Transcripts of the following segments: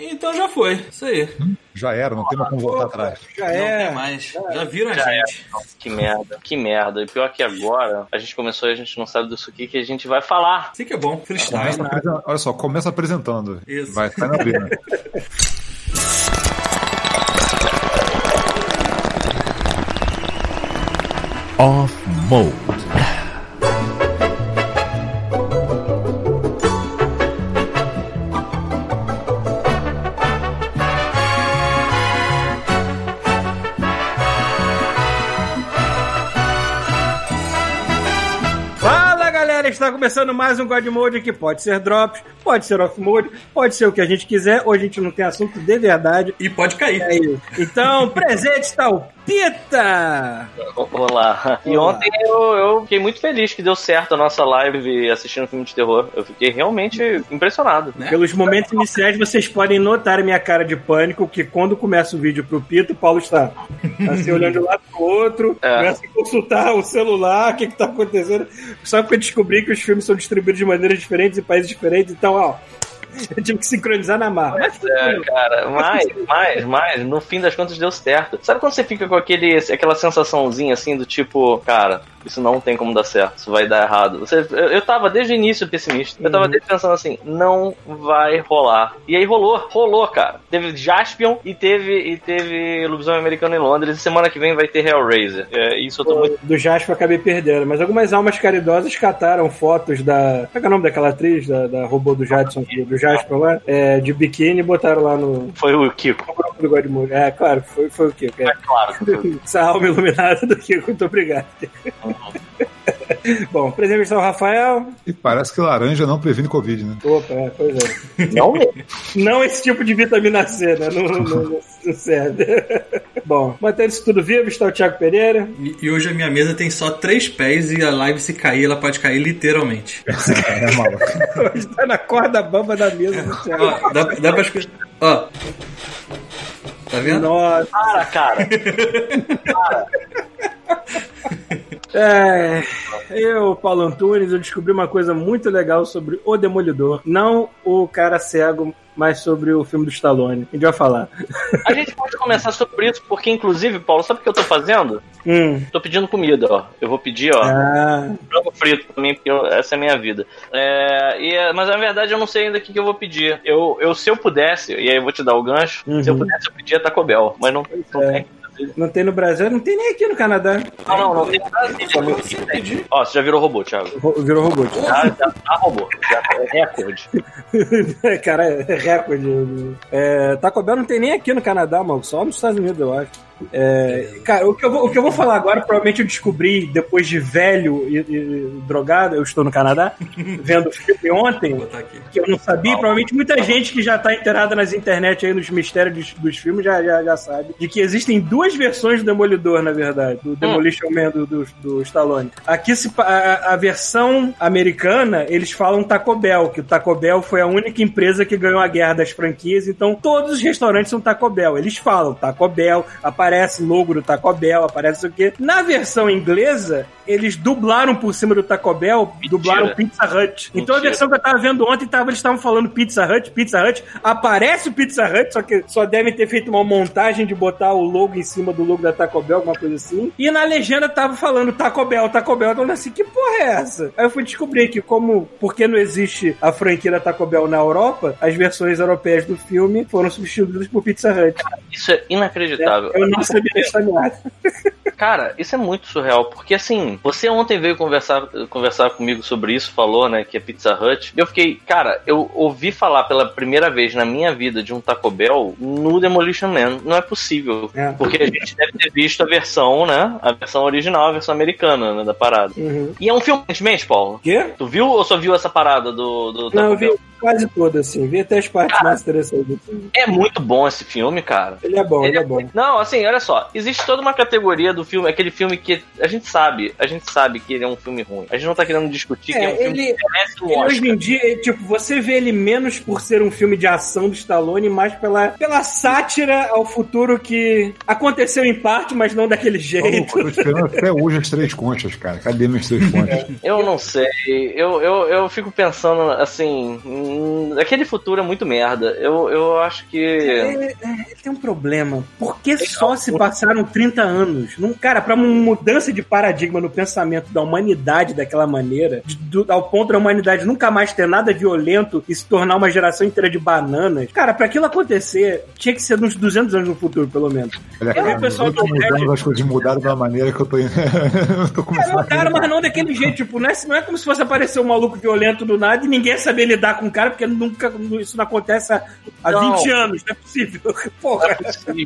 Então já foi, isso aí. Já era, não tem mais como voltar atrás. Já é mais. Já viram a gente. Que merda. E pior que agora, a gente começou e a gente não sabe disso aqui que a gente vai falar. Sim que é bom. Freestyle. Olha só, começa apresentando. Isso. Vai na briga. Off Mode. Está começando mais um God Mode, que pode ser drops, pode ser off mode, pode ser o que a gente quiser. Hoje a gente não tem assunto de verdade. E pode cair. Então, presente está o Pita! Olá. E ontem eu fiquei muito feliz que deu certo a nossa live assistindo filme de terror. Eu fiquei realmente impressionado. Né? Pelos momentos iniciais, vocês podem notar a minha cara de pânico, que quando começa o vídeo pro Pita, o Paulo está assim, olhando de um lado pro outro, começa a consultar o celular, o que está acontecendo. Só que eu descobri que os filmes são distribuídos de maneiras diferentes em países diferentes, então, ó... Eu tive que sincronizar na marra. Mas, cara, mas, no fim das contas deu certo. Sabe quando você fica com aquela sensaçãozinha assim do tipo, cara, isso não tem como dar certo, isso vai dar errado. Eu tava desde o início pessimista. Eu tava desde pensando assim, não vai rolar. E aí rolou, cara. Teve Jaspion e teve Lobisomem Americano em Londres. E semana que vem vai ter Hellraiser. Isso eu tô muito... Do Jaspion eu acabei perdendo, mas algumas almas caridosas cataram fotos da... Qual é o nome daquela atriz, da robô do Jadson, do Jasper lá, de biquíni, botaram lá no... Foi o Kiko. Do Godmode. É, claro, foi o Kiko. É claro. Essa alma iluminada do Kiko, muito obrigado. Bom, presente está o Rafael. E parece que laranja não previne Covid, né? Opa, pois é. Não esse tipo de vitamina C, né? Não serve. Bom, mantendo isso tudo vivo, está o Thiago Pereira. E hoje a minha mesa tem só 3 pés e a live, se cair, ela pode cair literalmente. É maluco. Hoje tá na corda bamba da mesa do Thiago. Ó, dá pra escutar. Ó. Tá vendo? Nossa. Para, cara. Eu, Paulo Antunes, eu descobri uma coisa muito legal sobre o Demolidor. Não o cara cego, mas sobre o filme do Stallone. A gente vai falar. A gente pode começar sobre isso, porque inclusive, Paulo, sabe o que eu tô fazendo? Tô pedindo comida, ó. Eu vou pedir, ó, frango frito pra mim, porque essa é a minha vida. Mas na verdade eu não sei ainda o que eu vou pedir. Eu se eu pudesse, e aí eu vou te dar o gancho, se eu pudesse eu pedia Taco Bell, mas não tem. Não tem no Brasil, não tem nem aqui no Canadá. Não tem no Brasil. Ó, você já virou robô, Thiago. Virou robô, Thiago. Já robô. Já é recorde. Cara, é recorde. Taco Bell não tem nem aqui no Canadá, mano. Só nos Estados Unidos, eu acho. Cara, o que eu vou falar agora, provavelmente eu descobri depois de velho e drogado, eu estou no Canadá, vendo filme ontem, que eu não sabia, provavelmente muita gente que já está inteirada nas internet aí, nos mistérios dos filmes, já sabe, de que existem 2 versões do Demolidor, na verdade, do Demolition Man do Stallone. Aqui, a versão americana, eles falam Taco Bell, que o Taco Bell foi a única empresa que ganhou a guerra das franquias, então todos os restaurantes são Taco Bell, eles falam Taco Bell, aparece logo do Taco Bell, aparece o quê? Na versão inglesa, eles dublaram por cima do Taco Bell, dublaram Pizza Hut. Então a versão que eu tava vendo ontem, eles estavam falando Pizza Hut, aparece o Pizza Hut, só que só devem ter feito uma montagem de botar o logo em cima do logo da Taco Bell, alguma coisa assim. E na legenda tava falando Taco Bell, então assim, que porra é essa? Aí eu fui descobrir que porque não existe a franquia da Taco Bell na Europa, as versões europeias do filme foram substituídas por Pizza Hut. Isso é inacreditável. Eu não sabia dessa merda. Cara, isso é muito surreal, porque assim, você ontem veio conversar comigo sobre isso, falou, né, que é Pizza Hut, e eu fiquei, cara, eu ouvi falar pela primeira vez na minha vida de um Taco Bell no Demolition Man. Não é possível, porque a gente deve ter visto a versão, né, a versão original, a versão americana, né, da parada. E é um filme, infelizmente, Paulo. Quê? Tu viu ou só viu essa parada do Taco Bell? Não, eu vi quase toda, assim, vi até as partes mais interessantes do filme. É muito bom esse filme, cara. Ele é bom. Não, assim, olha só, existe toda uma categoria do filme, aquele filme que a gente sabe que ele é um filme ruim. A gente não tá querendo discutir que é um filme que merece o Oscar. Hoje em dia, tipo, você vê ele menos por ser um filme de ação do Stallone, mais pela sátira ao futuro que aconteceu em parte, mas não daquele jeito. Eu tô esperando até hoje as 3 conchas, cara. Cadê minhas 3 conchas? Eu não sei. Eu fico pensando, assim... Aquele futuro é muito merda. Eu acho que... Ele tem um problema. Por que só se passaram 30 anos? Cara, pra uma mudança de paradigma no pensamento da humanidade daquela maneira, ao ponto da humanidade nunca mais ter nada violento e se tornar uma geração inteira de bananas, cara, pra aquilo acontecer, tinha que ser uns 200 anos no futuro, pelo menos. Olha, cara, o pessoal do Reddit... As coisas mudaram da maneira que eu tô... Cara, mas não daquele jeito, tipo, não é como se fosse aparecer um maluco violento do nada e ninguém ia saber lidar com o cara, porque nunca, isso não acontece há 20 anos, não é possível. Porra.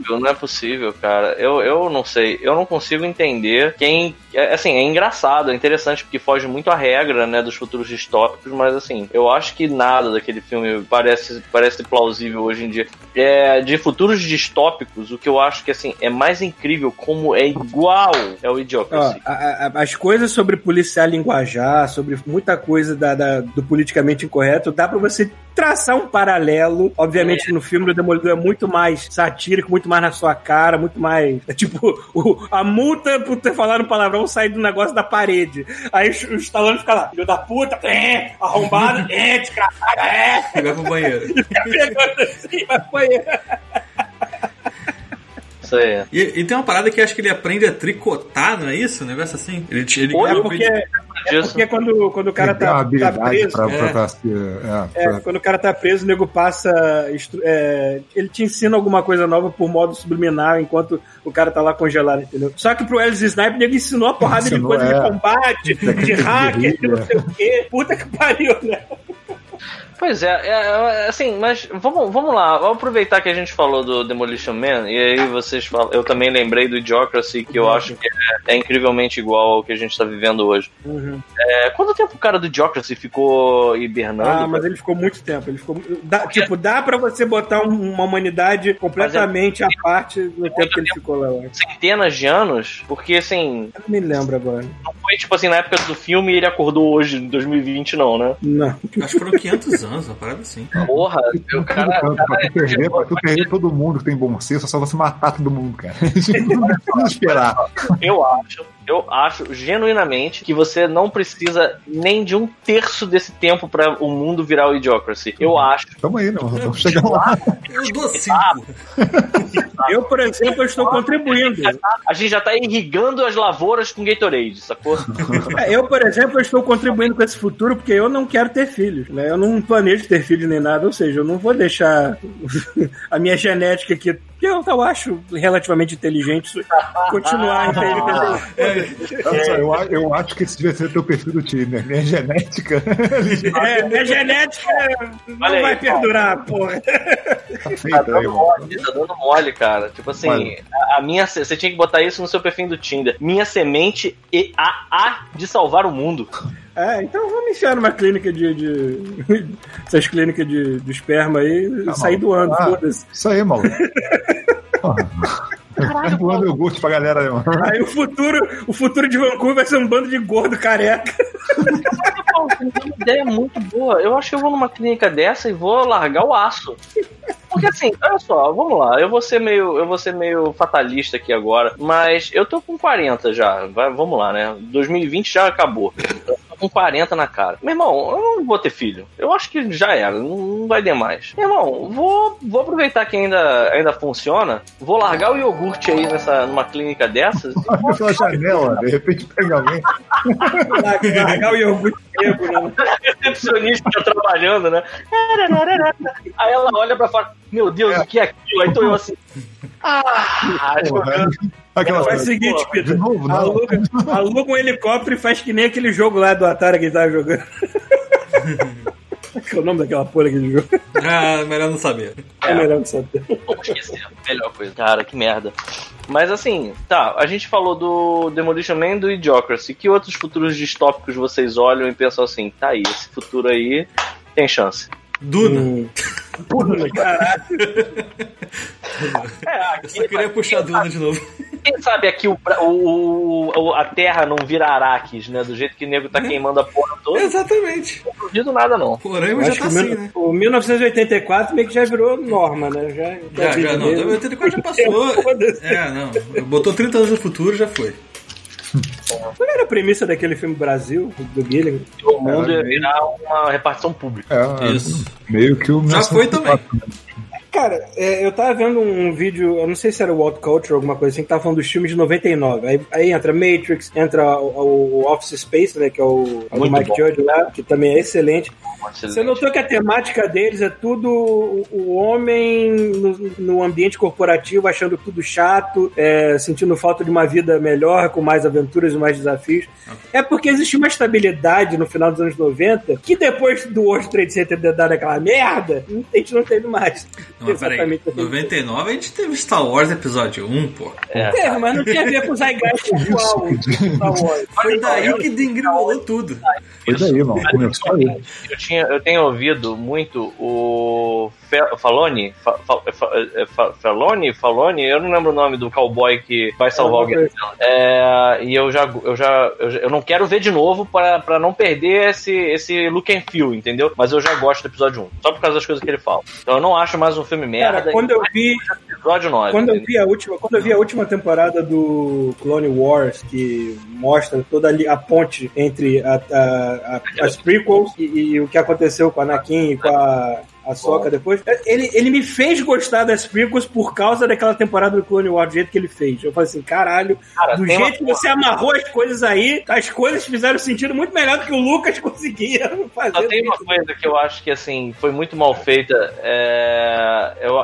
Não é possível, cara. Eu não sei, eu não consigo entender quem... Assim, é engraçado, é interessante, porque foge muito à regra, né, dos futuros distópicos, mas assim, eu acho que nada daquele filme parece plausível hoje em dia. De futuros distópicos, o que eu acho que, assim, é mais incrível como é igual é o Idiocracy. As coisas sobre policiar linguajar, sobre muita coisa do politicamente incorreto, dá pra você traçar um paralelo. Obviamente no filme do Demolidor é muito mais satírico, muito mais na sua cara, muito mais... É tipo, a multa por ter falado um palavrão sai do negócio da parede. Aí o Stallone fica lá, filho da puta, arrombado, desgraçado, Vai pro banheiro. E fica pegando assim, vai pro banheiro. É. E tem uma parada que acho que ele aprende a tricotar, não é isso? Um negócio assim. Ele porque quando o cara tá preso. Quando o cara tá preso, o nego passa. Ele te ensina alguma coisa nova por modo subliminar enquanto o cara tá lá congelado, entendeu? Só que pro Wesley Snipes, o nego ensinou a porrada de coisa de combate, de hacker, de não sei o quê. Puta que pariu, né? Pois é, assim, mas vamos lá, vamos aproveitar que a gente falou do Demolition Man, e aí vocês falam, eu também lembrei do Idiocracy, que eu acho que é incrivelmente igual ao que a gente tá vivendo hoje. Uhum. Quanto tempo o cara do Idiocracy ficou hibernando? Mas ele ficou muito tempo, dá pra você botar uma humanidade completamente à parte do tempo que ele ficou lá. Centenas de anos? Porque, assim... Eu não me lembro agora. Não foi, tipo assim, na época do filme, ele acordou hoje, em 2020, não, né? Não. Acho que foram 500 anos. Uma parada assim. Porra, meu cara. Pra tu perder todo mundo que tem bom senso, é só você matar todo mundo, cara. Não esperar. Eu acho genuinamente que você não precisa nem de um terço desse tempo pra o mundo virar o Idiocracy. Eu acho. Tamo aí, não. Vamos chegar lá. Eu dou 5. Eu, por exemplo, estou contribuindo. A gente já tá irrigando as lavouras com Gatorade, sacou? Eu, por exemplo, estou contribuindo com esse futuro porque eu não quero ter filhos, né? Eu não planejo ter filhos nem nada, ou seja, eu não vou deixar a minha genética aqui, que eu acho relativamente inteligente, continuar inteligente. Eu acho que esse devia ser o teu perfil do Tinder, minha genética. Minha genética não vai perdurar, porra. Tá dando mole, cara. Tipo assim, você tinha que botar isso no seu perfil do Tinder. Minha semente e a de salvar o mundo. Então vamos enfiar numa clínica de essas clínicas de esperma aí e sair doando, foda-se. Isso aí, maluco. Caralho, doando iogurte pra galera aí, mano. Aí o futuro de Vancouver vai ser um bando de gordo careca. Uma ideia muito boa. Eu acho que eu vou numa clínica dessa e vou largar o aço. Porque assim, olha só, vamos lá, eu vou ser meio fatalista aqui agora, mas eu tô com 40 já, vamos lá, né? 2020 já acabou. Com 40 na cara. Meu irmão, eu não vou ter filho. Eu acho que já era. Não vai ter mais. Meu irmão, vou aproveitar que ainda funciona. Vou largar o iogurte aí numa clínica dessas. Pela janela, de repente pega alguém. Largar o iogurte tempo, né? A recepcionista tá trabalhando, né? Aí ela olha pra fora. Meu Deus, o que é aquilo? Aí tô eu assim... Faz o seguinte, Pita. Aluga um helicóptero e faz que nem aquele jogo lá do Atari que ele tava jogando. Qual é o nome daquela porra aqui de jogo? Melhor não saber. Melhor não saber. Vamos esquecer. Melhor coisa. Cara, que merda. Mas assim, tá, a gente falou do Demolition Man e do Idiocracy. Que outros futuros distópicos vocês olham e pensam assim, tá aí, esse futuro aí tem chance? Duna. Duna, caralho. Eu só queria puxar a Duna de novo. Quem sabe aqui a terra não vira Araques, né? Do jeito que o nego tá queimando a porra toda. Exatamente. Não duvido nada, não. Porém, já tá assim, né? O 1984 meio que já virou norma, né? Já não. O 84 já passou. Botou 30 anos no futuro, já foi. Qual era a premissa daquele filme Brasil, do Guilherme? O mundo ia virar uma repartição pública. É, isso. Meio que o... Já foi também. Cara, eu tava vendo um vídeo, eu não sei se era o World Culture ou alguma coisa assim, que tava falando dos filmes de 99. Aí entra Matrix, entra o Office Space, né, que é o Mike Judge lá, que também é excelente. Excelente. Você notou que a temática deles é tudo o homem no ambiente corporativo, achando tudo chato, sentindo falta de uma vida melhor, com mais aventuras e mais desafios. É porque existe uma estabilidade no final dos anos 90, que depois do World Trade Center ter dado aquela merda, a gente não teve mais. Não, peraí, 99 a gente teve Star Wars episódio 1, pô. Teve, mas não tinha a ver com o Zygaste igual Star Wars. Foi daí que degringolou tudo. Foi daí, mano. Começou aí. Eu tenho ouvido muito o Falone, eu não lembro o nome do cowboy que vai salvar alguém. E eu não quero ver de novo pra não perder esse look and feel, entendeu? Mas eu já gosto do episódio 1, só por causa das coisas que ele fala. Então eu não acho mais um filme merda. Cara, quando eu vi a última temporada do Clone Wars, que mostra toda a ponte entre as prequels e o que aconteceu com a Anakin e com a Soca depois, ele me fez gostar das prequels por causa daquela temporada do Clone Wars, do jeito que ele fez. Eu falei assim, caralho, cara, do jeito que você amarrou as coisas aí, as coisas fizeram sentido muito melhor do que o Lucas conseguia fazer. Só tem uma coisa que eu acho que, assim, foi muito mal feita.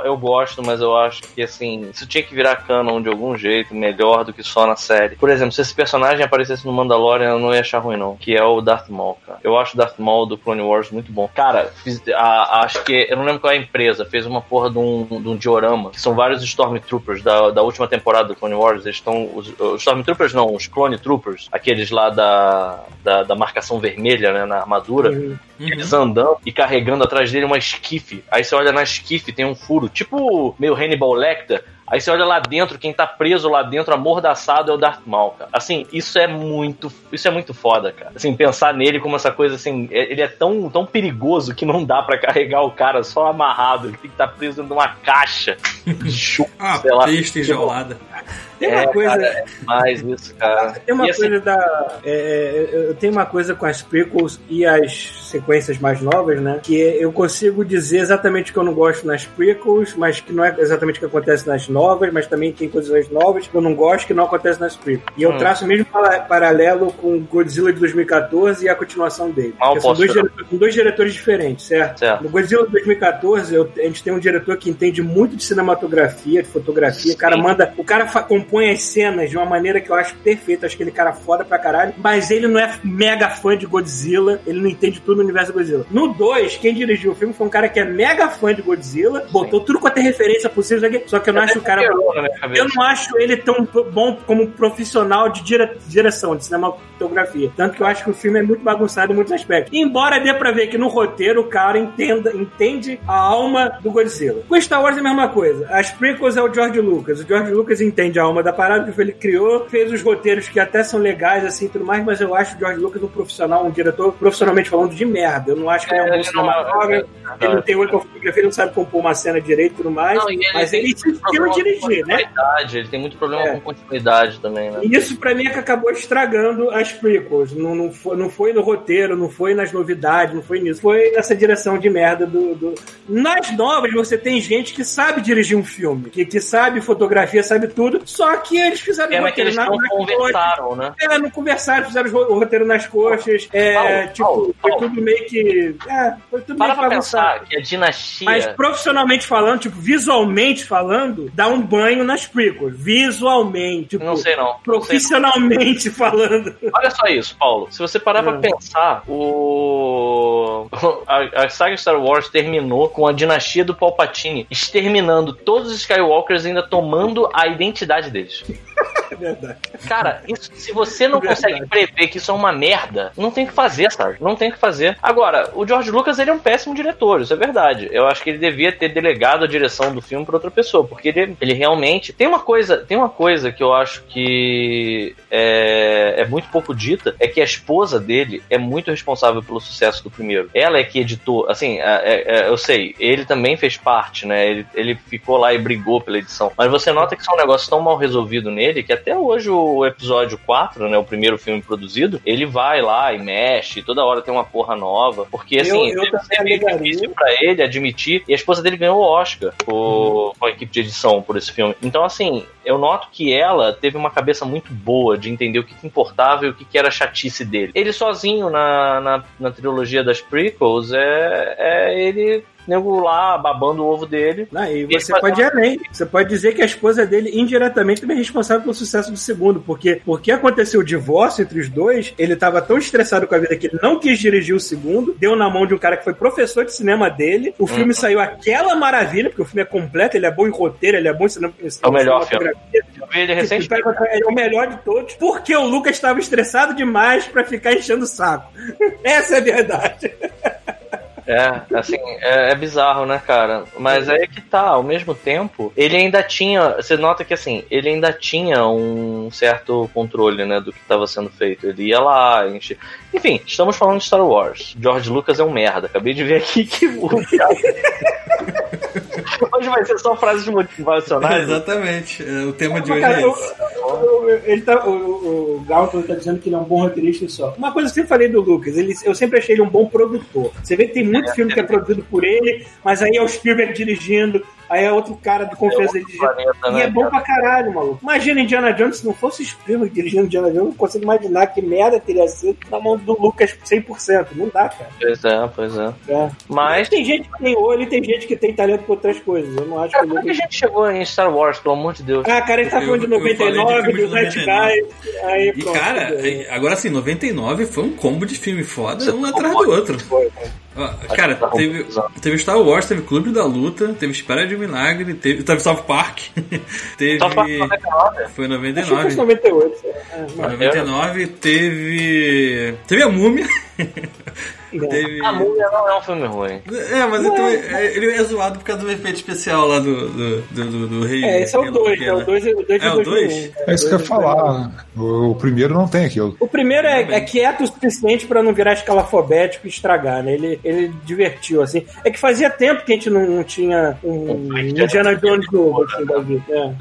Eu gosto, mas eu acho que, assim, isso tinha que virar canon de algum jeito, melhor do que só na série. Por exemplo, se esse personagem aparecesse no Mandalorian, eu não ia achar ruim, não, que é o Darth Maul, cara. Eu acho o Darth Maul do Clone Wars muito bom. Cara, acho que eu não lembro qual é a empresa, fez uma porra de um diorama, que são vários Stormtroopers da última temporada do Clone Wars. Eles estão, os Stormtroopers não, os Clone Troopers, aqueles lá da marcação vermelha, né, na armadura, eles andando e carregando atrás dele uma esquife. Aí você olha na esquife, tem um furo, tipo meio Hannibal Lecter. Aí você olha lá dentro, quem tá preso lá dentro, amordaçado, é o Darth Maul, cara. Assim, isso é muito foda, cara. Assim, pensar nele como essa coisa, assim, ele é tão, tão perigoso que não dá pra carregar o cara só amarrado. Ele tem que estar preso dentro de uma caixa de chuva, sei lá. Pista enjaulada. Tem uma coisa... Cara, é mais isso, cara. Tem uma coisa assim... eu tenho uma coisa com as prequels e as sequências mais novas, né? Que eu consigo dizer exatamente o que eu não gosto nas prequels, mas que não é exatamente o que acontece nas novas, mas também tem coisas novas que eu não gosto, que não acontece nas prequels. E eu traço o mesmo paralelo com Godzilla de 2014 e a continuação dele. São dois diretores diferentes, certo? No Godzilla de 2014, a gente tem um diretor que entende muito de cinematografia, de fotografia. O cara compõe as cenas de uma maneira que eu acho perfeita. Acho aquele cara foda pra caralho, mas ele não é mega fã de Godzilla, ele não entende tudo no universo do Godzilla. No 2, quem dirigiu o filme foi um cara que é mega fã de Godzilla, botou tudo quanto é referência possível, só que eu não acho o cara... Eu não acho ele tão bom como profissional de direção, de cinematografia. Tanto que eu acho que o filme é muito bagunçado em muitos aspectos. Embora dê pra ver que no roteiro o cara entende a alma do Godzilla. Com Star Wars é a mesma coisa. As prequels é o George Lucas. O George Lucas entende a alma da parada que ele criou, fez os roteiros que até são legais, assim, e tudo mais, mas eu acho o George Lucas um profissional, um diretor profissionalmente falando de merda. Eu não acho que ele é um cinematográfico, ele não tem olho pra fotografia, ele não sabe compor uma cena direito e tudo mais, mas ele insistiu em dirigir, né? Ele tem muito problema com continuidade também, né? E isso pra mim é que acabou estragando as prequels. Não foi no roteiro, não foi nas novidades, não foi nisso. Foi nessa direção de merda do... Nas novas você tem gente que sabe dirigir um filme, que sabe fotografia, sabe tudo, só que eles fizeram o roteiro nas coxas, né? Não conversaram, fizeram o roteiro nas coxas, tudo meio que... foi tudo meio que pra pensar que a dinastia... Mas profissionalmente falando, visualmente falando, dá um banho nas prequels. Visualmente. Não sei não. Profissionalmente falando. Olha só isso, Paulo. Se você parar pra pensar, a saga Star Wars terminou com a dinastia do Palpatine exterminando todos os Skywalkers e ainda tomando a identidade deles. É verdade. Cara, isso, se você não consegue prever que isso é uma merda, não tem o que fazer, sabe? Não tem o que fazer. Agora, o George Lucas, ele é um péssimo diretor, isso é verdade. Eu acho que ele devia ter delegado a direção do filme pra outra pessoa, porque ele realmente... Tem uma coisa que eu acho que é muito pouco dita, é que a esposa dele é muito responsável pelo sucesso do primeiro. Ela é que editou, assim, eu sei, ele também fez parte, né? Ele ficou lá e brigou pela edição. Mas você nota que isso é um negócio tão mal resolvido nele, que até hoje o episódio 4, né, o primeiro filme produzido, ele vai lá e mexe, toda hora tem uma porra nova, porque assim, é meio difícil pra ele admitir, e a esposa dele ganhou o Oscar com a equipe de edição por esse filme. Então assim, eu noto que ela teve uma cabeça muito boa de entender o que importava e o que era a chatice dele. Ele sozinho na trilogia das prequels, ele... nego lá, babando o ovo dele. Ah, e você pode ir além. Você pode dizer que a esposa dele, indiretamente, também é responsável pelo sucesso do segundo, porque aconteceu o divórcio entre os dois, ele tava tão estressado com a vida que ele não quis dirigir o segundo, deu na mão de um cara que foi professor de cinema dele, o filme saiu aquela maravilha, porque o filme é completo, ele é bom em roteiro, ele é bom em cinema. É o melhor filme. Ele é o melhor de todos, porque o Lucas estava estressado demais pra ficar enchendo o saco. Essa é a verdade. É bizarro, né, cara? Mas aí é que tá, ao mesmo tempo, ele ainda tinha, você nota que assim, ele ainda tinha um certo controle, né, do que tava sendo feito. Ele ia lá, enche... Enfim, estamos falando de Star Wars. George Lucas é um merda. Acabei de ver aqui que... Hoje vai ser só frases motivacionais. Exatamente. O tema de hoje é esse. O Gautler tá dizendo que ele é um bom roteirista só. Uma coisa que eu sempre falei do Lucas, eu sempre achei ele um bom produtor. Você vê que tem muito filme que é produzido por ele, mas aí é o Spielberg dirigindo, aí é outro cara do Confessa dele dirigindo. E é bom pra caralho, maluco. Imagina Indiana Jones, se não fosse o Spielberg dirigindo Indiana Jones, eu não consigo imaginar que merda teria sido na mão do Lucas 100%. Não dá, cara. Pois é. Mas tem gente que tem olho e tem gente que tem talento pra outras coisas. Eu não acho que o Lucas... Como é que a gente chegou em Star Wars, pelo amor de Deus? Ah, cara, ele tá falando de 99, dos Night Guys. Aí, e pronto, cara, agora assim, 99 foi um combo de filme foda, um atrás do outro. Foi, cara, teve Star Wars, teve Clube da Luta, teve Espera de Milagre, teve South Park. Teve... South Park 99. Foi 99. 98. Foi 99, teve a Múmia. A Múmia não é um filme ruim. É, mas não, então, ele é zoado por causa do efeito especial lá do Rei. Esse é o 2. É o 2 e o 2. É isso que eu ia falar. O primeiro não tem aquilo. O primeiro é quieto o suficiente pra não virar escalafobético e estragar, né? Ele divertiu, assim. É que fazia tempo que a gente não tinha um Indiana Jones novo.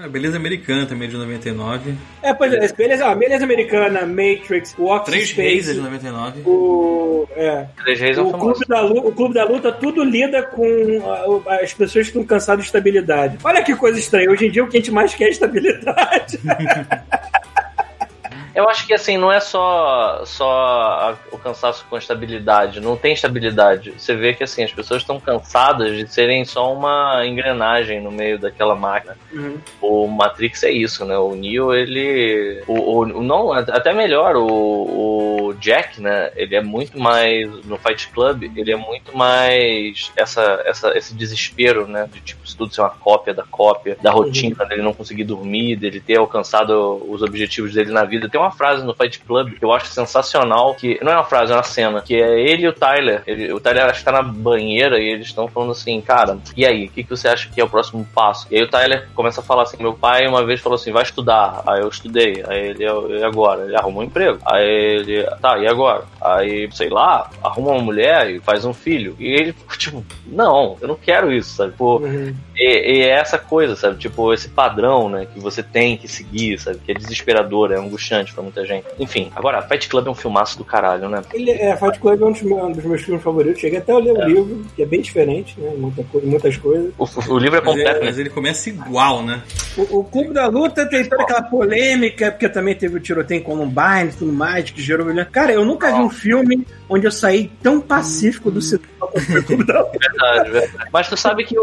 A Beleza Americana também, de 99. É, pois é. Beleza Americana, Matrix, Walk Três Reis, de 99. O Clube da Luta tudo lida com as pessoas que estão cansadas de estabilidade. Olha que coisa estranha. Hoje em dia o que a gente mais quer é estabilidade. Eu acho que assim, não é só o cansaço com estabilidade, não tem estabilidade. Você vê que assim, as pessoas estão cansadas de serem só uma engrenagem no meio daquela máquina. Uhum. O Matrix é isso, né? O Neo, ele... Não, até melhor, o Jack, né? Ele é muito mais... No Fight Club, ele é muito mais esse desespero, né? De tipo, tudo ser uma cópia da cópia, da rotina, dele não conseguir dormir, dele ter alcançado os objetivos dele na vida. Tem uma frase no Fight Club que eu acho sensacional, que não é uma frase, é uma cena, que é ele e o Tyler. O Tyler acho que tá na banheira e eles estão falando assim, cara, e aí, o que você acha que é o próximo passo? E aí o Tyler começa a falar assim, meu pai uma vez falou assim, vai estudar. Aí eu estudei. Aí ele, e agora? Ele arrumou um emprego. Aí ele, tá, e agora? Aí, sei lá, arruma uma mulher e faz um filho. E ele, tipo, não, eu não quero isso, sabe? Pô, e é essa coisa, sabe? Tipo, esse padrão, né, que você tem que seguir, sabe? Que é desesperador, é angustiante pra muita gente. Enfim, agora, Fight Club é um filmaço do caralho, né? Fight Club é um dos meus filmes favoritos. Cheguei até a ler o livro, que é bem diferente, né? Muitas coisas. O livro é completo, mas ele começa igual, né? O Clube da Luta tem toda aquela polêmica, porque também teve o tiroteio em Columbine e tudo mais, que gerou... Cara, eu nunca vi um filme onde eu saí tão pacífico do cinema como o Clube da Luta. Verdade. Mas tu sabe que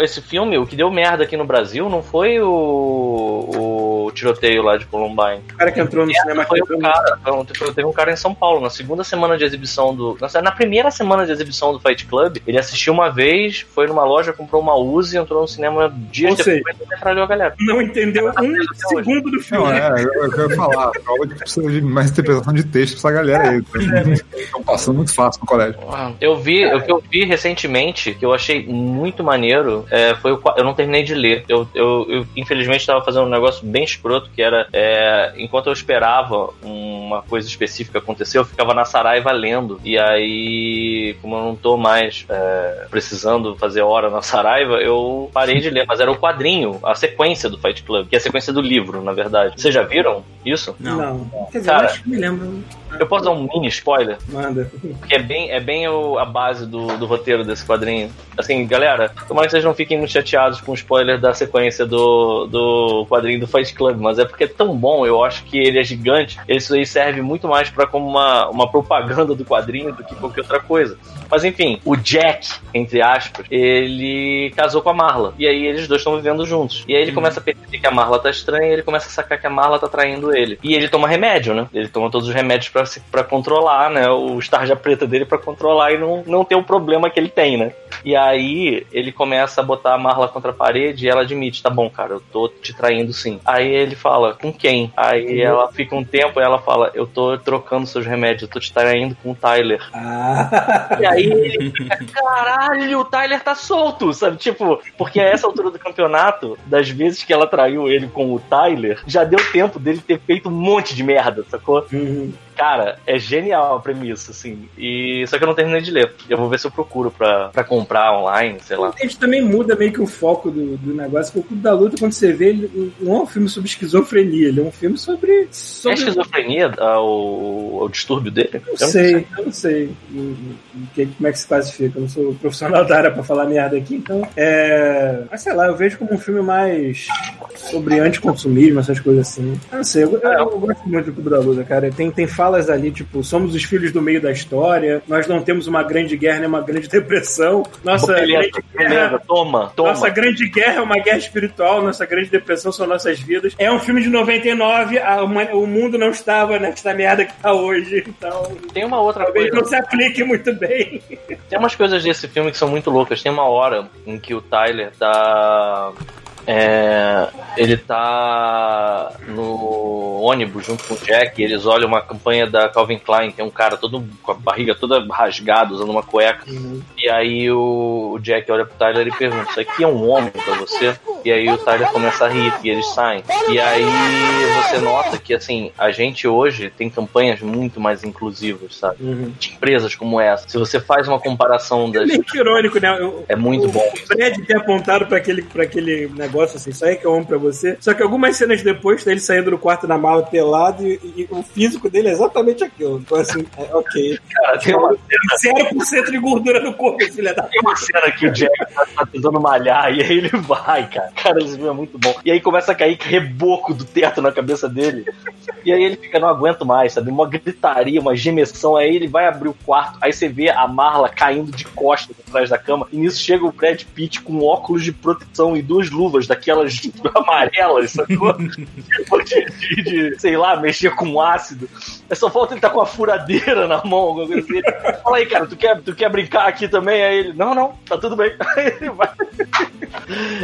esse filme, o que deu merda aqui no Brasil, não foi o tiroteio lá de Columbine. O cara que entrou no cinema foi aqui. Teve um cara em São Paulo, na primeira semana de exibição do Fight Club, ele assistiu uma vez, foi numa loja, comprou uma Uzi, entrou no cinema dias depois e metralhou a galera. Não entendeu segundo do filme. Não, eu ia falar, precisa de mais interpretação de texto pra essa galera aí. Estão passando muito fácil no colégio. O que eu vi recentemente, que eu achei muito maneiro, eu não terminei de ler. Eu infelizmente, estava fazendo um negócio bem escroto, que era enquanto eu esperava um uma coisa específica aconteceu, eu ficava na Saraiva lendo. E aí, como eu não tô mais precisando fazer hora na Saraiva, eu parei de ler. Mas era o quadrinho, a sequência do Fight Club, que é a sequência do livro, na verdade. Vocês já viram isso? Não. Quer dizer, cara, eu acho que me lembro. Eu posso dar um mini spoiler? Manda. Porque é bem a base do roteiro desse quadrinho. Assim, galera, tomara que vocês não fiquem muito chateados com o spoiler da sequência do quadrinho do Fight Club, mas é porque é tão bom, eu acho que ele é gigante. Isso aí serve muito mais pra como uma propaganda do quadrinho do que qualquer outra coisa. Mas enfim, o Jack, entre aspas, ele casou com a Marla. E aí eles dois estão vivendo juntos. E aí ele começa a perceber que a Marla tá estranha, e ele começa a sacar que a Marla tá traindo ele. E ele toma remédio, né? Ele toma todos os remédios pra controlar, né? O tarja preta dele pra controlar e não ter o problema que ele tem, né? E aí ele começa a botar a Marla contra a parede e ela admite, tá bom, cara, eu tô te traindo sim. Aí ele fala, com quem? Aí ela fica um tempo e ela fala, eu tô trocando seus remédios, eu tô te traindo com o Tyler. E aí ele fica, caralho, o Tyler tá solto, sabe? Tipo, porque a essa altura do campeonato, das vezes que ela traiu ele com o Tyler, já deu tempo dele ter feito um monte de merda, sacou? Cara, é genial a premissa, assim. E... Só que eu não terminei de ler. Eu vou ver se eu procuro pra comprar online, sei lá. A gente também muda meio que o foco do negócio. O Clube da Luta, quando você vê, ele não é um filme sobre esquizofrenia. Ele é um filme sobre... É esquizofrenia o distúrbio dele? Eu não sei. Como é que se classifica? Eu não sou profissional da área pra falar merda aqui, então... Mas sei lá, eu vejo como um filme mais sobre anticonsumismo, essas coisas assim. Eu não sei, eu gosto muito do Clube da Luta, cara. Tem fala ali, tipo, somos os filhos do meio da história, nós não temos uma grande guerra nem uma grande depressão, nossa grande guerra é uma guerra espiritual, nossa grande depressão são nossas vidas. É um filme de 99, o mundo não estava nesta merda que tá hoje, então tem uma outra talvez coisa, não se aplique muito bem. Tem umas coisas desse filme que são muito loucas. Tem uma hora em que o Tyler tá... ele tá no ônibus junto com o Jack e eles olham uma campanha da Calvin Klein, que é um cara todo com a barriga toda rasgada, usando uma cueca. E aí o Jack olha pro Tyler e pergunta, isso aqui é um homem pra você? E aí o Tyler começa a rir e eles saem. E aí você nota que, assim, a gente hoje tem campanhas muito mais inclusivas, sabe? De empresas como essa. Se você faz uma comparação das... É meio que irônico, né? É muito bom. O Fred tem apontado pra aquele negócio assim, isso aí que é homem pra você. Só que algumas cenas depois, ele saindo do quarto na mala pelado e o físico dele é exatamente aquilo. Então, assim, ok. Cara, tem uma cena... 0% de gordura no corpo, filha da puta. Tem uma cena que o Jack tá tentando malhar e aí ele vai, cara, esse filme é muito bom. E aí começa a cair reboco do teto na cabeça dele. E aí ele fica, não aguento mais, sabe? Uma gritaria, uma gemessão. Aí ele vai abrir o quarto, aí você vê a Marla caindo de costas atrás da cama. E nisso chega o Brad Pitt com óculos de proteção e duas luvas daquelas amarelas, sacou? de sei lá, mexer com ácido. É só falta ele tá com a furadeira na mão, alguma coisa assim. Fala aí, cara, tu quer brincar aqui também? Aí ele, não, tá tudo bem. Aí ele vai.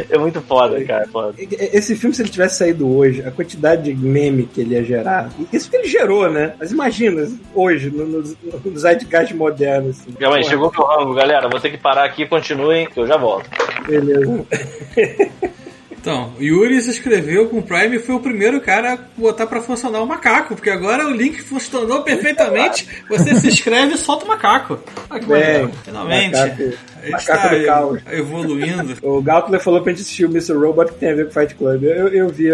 É muito foda, cara. Foda. Esse filme, se ele tivesse saído hoje, a quantidade de meme que ele ia gerar... Isso que ele gerou, né? Mas imagina, hoje, no zeitgeist moderno. Assim. Minha mãe, chegou pro rango, galera. Vou ter que parar aqui, continuem, que eu já volto. Beleza. Então, Yuri se inscreveu com o Prime e foi o primeiro cara a botar pra funcionar o macaco, porque agora o link funcionou perfeitamente. Você se inscreve e solta o macaco. Ah, que bacana. Finalmente. Macaco do caos. Evoluindo. O Gautler falou pra gente assistir o Mr. Robot, que tem a ver com o Fight Club. Eu não vi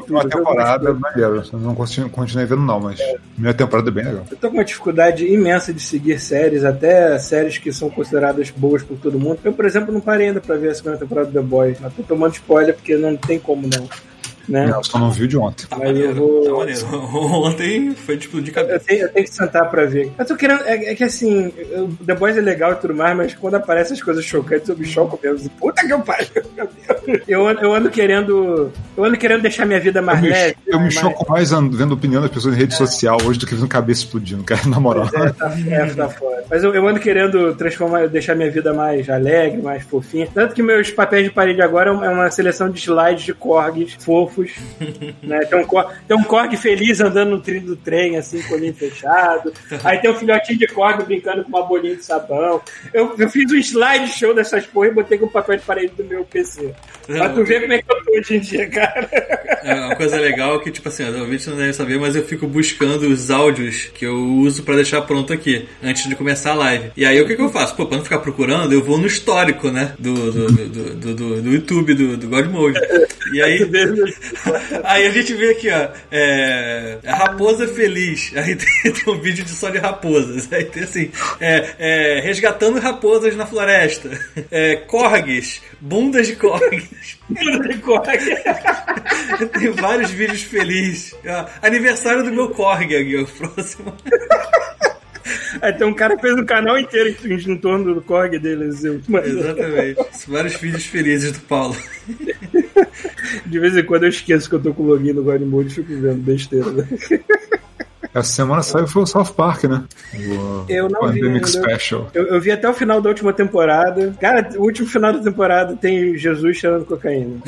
tudo. A temporada é maneira. Não continuei vendo, não, mas a minha temporada é bem legal. Eu tô com uma dificuldade imensa de seguir séries, até séries que são consideradas boas por todo mundo. Eu, por exemplo, não parei ainda pra ver a segunda temporada do The Boys. Eu tô tomando spoiler porque não tem como não. Né? Não, só não viu de ontem. Tá maneiro, eu vou... tá ontem foi tipo de cabeça. Eu tenho que sentar pra ver. Eu tô querendo. É que assim, The Boys é legal e tudo mais, mas quando aparecem as coisas chocantes, eu me choco mesmo. Puta que eu pariu, meu Deus. Eu ando querendo deixar minha vida mais leve. Eu me choco mais vendo opinião das pessoas em rede social hoje do que vendo cabeça explodindo, cara, na moral. Tá fora. Mas eu ando querendo transformar, deixar minha vida mais alegre, mais fofinha. Tanto que meus papéis de parede agora é uma seleção de slides de corgis fofos. Né? Tem um corg feliz andando no trilho do trem, assim, com o olhinho fechado. Aí tem um filhotinho de corg brincando com uma bolinha de sabão. Eu fiz um slideshow dessas porra e botei com o papel de parede do meu PC. Pra tu ver como é que eu tô hoje em dia, cara. É, uma coisa legal que, tipo assim, obviamente não deve saber, mas eu fico buscando os áudios que eu uso pra deixar pronto aqui, antes de começar a live. E aí, o que eu faço? Pô, pra não ficar procurando, eu vou no histórico, né? Do YouTube, do Godmode. E aí... aí a gente vê aqui, ó, Raposa Feliz. Aí tem um vídeo de só de raposas. Aí tem assim, resgatando raposas na floresta. Corgis, bundas de corgis. Tem vários vídeos felizes. Aniversário do meu corgi aqui, o próximo. Aí tem um cara que fez um canal inteiro em torno do corgi dele. Assim, mas... Exatamente. Vários vídeos felizes do Paulo. De vez em quando eu esqueço que eu tô com o login no Godmode e fico vendo besteira, né? Essa semana saiu foi o South Park, né? Eu não vi. Eu vi até o final da última temporada. Cara, o último final da temporada tem Jesus cheirando cocaína.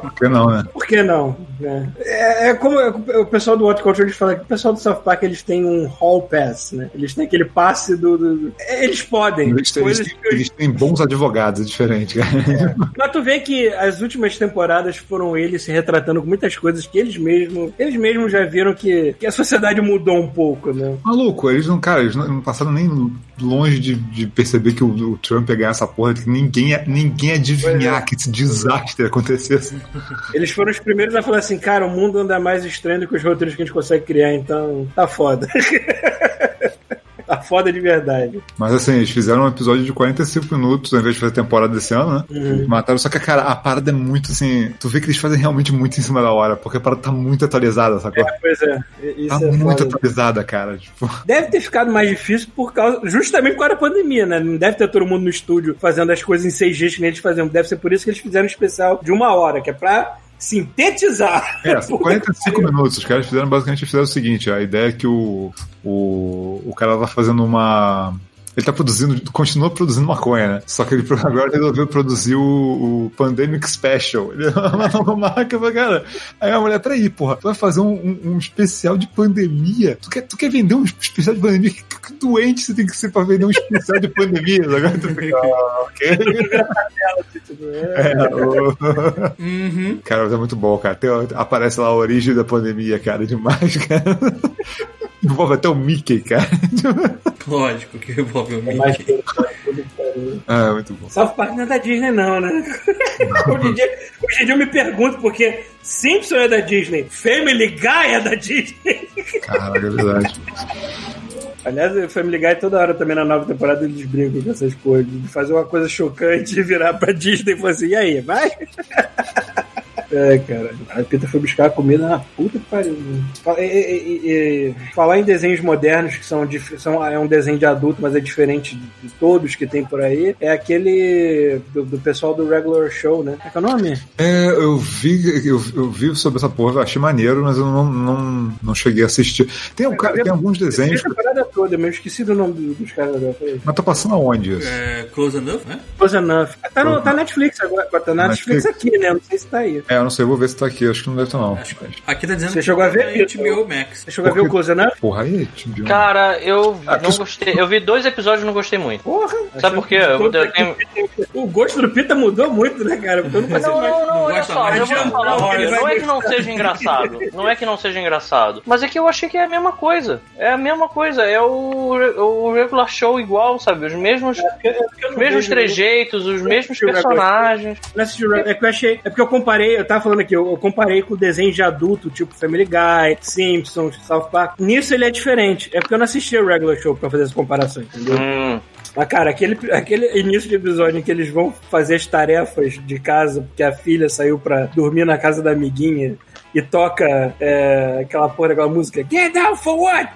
Por que não, né? Por que não? Né? É como o pessoal do What Culture, eles falam que o pessoal do South Park, eles têm um hall pass, né? Eles têm aquele passe do... Eles podem. Eles têm bons advogados, é diferente, cara. É. Mas tu vê que as últimas temporadas foram eles se retratando com muitas coisas que eles mesmos já viram que a sociedade mudou um pouco, né? Maluco, eles não passaram nem longe de perceber que o Trump ia ganhar essa porra, que ninguém adivinhar que esse desastre acontecesse. Eles foram os primeiros a falar assim, cara, o mundo anda mais estranho do que os roteiros que a gente consegue criar, então tá foda. Tá foda de verdade. Mas assim, eles fizeram um episódio de 45 minutos ao invés de fazer a temporada desse ano, né? Uhum. Mataram, só que cara, a parada é muito assim, tu vê que eles fazem realmente muito em cima da hora, porque a parada tá muito atualizada, sacou? É, pois é. Isso tá muito foda. Atualizada, cara. Tipo... Deve ter ficado mais difícil justamente por causa da pandemia, né? Não deve ter todo mundo no estúdio fazendo as coisas em 6G que eles faziam. Deve ser por isso que eles fizeram um especial de 1 hora, que é pra... sintetizar. 45 minutos. Os caras basicamente fizeram o seguinte, a ideia é que o cara tá fazendo uma... Ele tá continua produzindo maconha, né? Só que ele agora resolveu produzir o Pandemic Special. Ele é uma marca, cara. Aí a mulher, peraí, porra, tu vai fazer um especial de pandemia? Tu quer vender um especial de pandemia? Que doente você tem que ser pra vender um especial de pandemia? Agora tu fica, ok? Uhum. Cara, é muito bom, cara. Aparece lá a origem da pandemia, cara. Demais, cara. Envolve até o Mickey, cara. Lógico que envolve o Mickey. Ah, muito bom. South Park não é da Disney, não, né? Hoje em dia eu me pergunto porque Simpson é da Disney, Family Guy é da Disney. Caralho, é verdade. Aliás, o Family Guy toda hora também na nova temporada eles brincam com essas coisas, de fazer uma coisa chocante e virar pra Disney e falar assim, e aí, vai? É, cara. A Pita foi buscar a comida na puta que pariu. Falar em desenhos modernos, que é um desenho de adulto, mas é diferente de todos que tem por aí, é aquele do pessoal do Regular Show, né? É o nome? É, eu vi sobre essa porra, achei maneiro, mas eu não cheguei a assistir. Tem alguns desenhos... Eu vi a parada toda, mas eu esqueci do nome dos caras agora. Mas tá passando aonde isso? Close Enough, né? Close Enough. Tá na Netflix agora. Tá na Netflix aqui, né? Não sei se tá aí. É, eu não sei, vou ver se tá aqui, acho que não deve estar não. Aqui tá dizendo você que chegou a ver é HBO Max. Você chegou a ver o Close Enough? Porra, aí HBO. Cara, eu não gostei. Eu vi 2 episódios e não gostei muito. Porra! Sabe por quê? O gosto do Pita mudou muito, né, cara? Eu não, olha só, eu vou falar. Não é que não seja engraçado. Não é que não seja engraçado. Mas é que eu achei que é a mesma coisa. É a mesma coisa. É o Regular Show igual, sabe? Os mesmos trejeitos, os mesmos personagens. É que eu achei. É porque eu comparei. Eu tava falando aqui, eu comparei com desenho de adulto, tipo Family Guy, Simpsons, South Park. Nisso ele é diferente. É porque eu não assisti o Regular Show pra fazer essa comparação, entendeu? Mas, cara, aquele início de episódio em que eles vão fazer as tarefas de casa, porque a filha saiu pra dormir na casa da amiguinha e toca aquela música Get Down for What?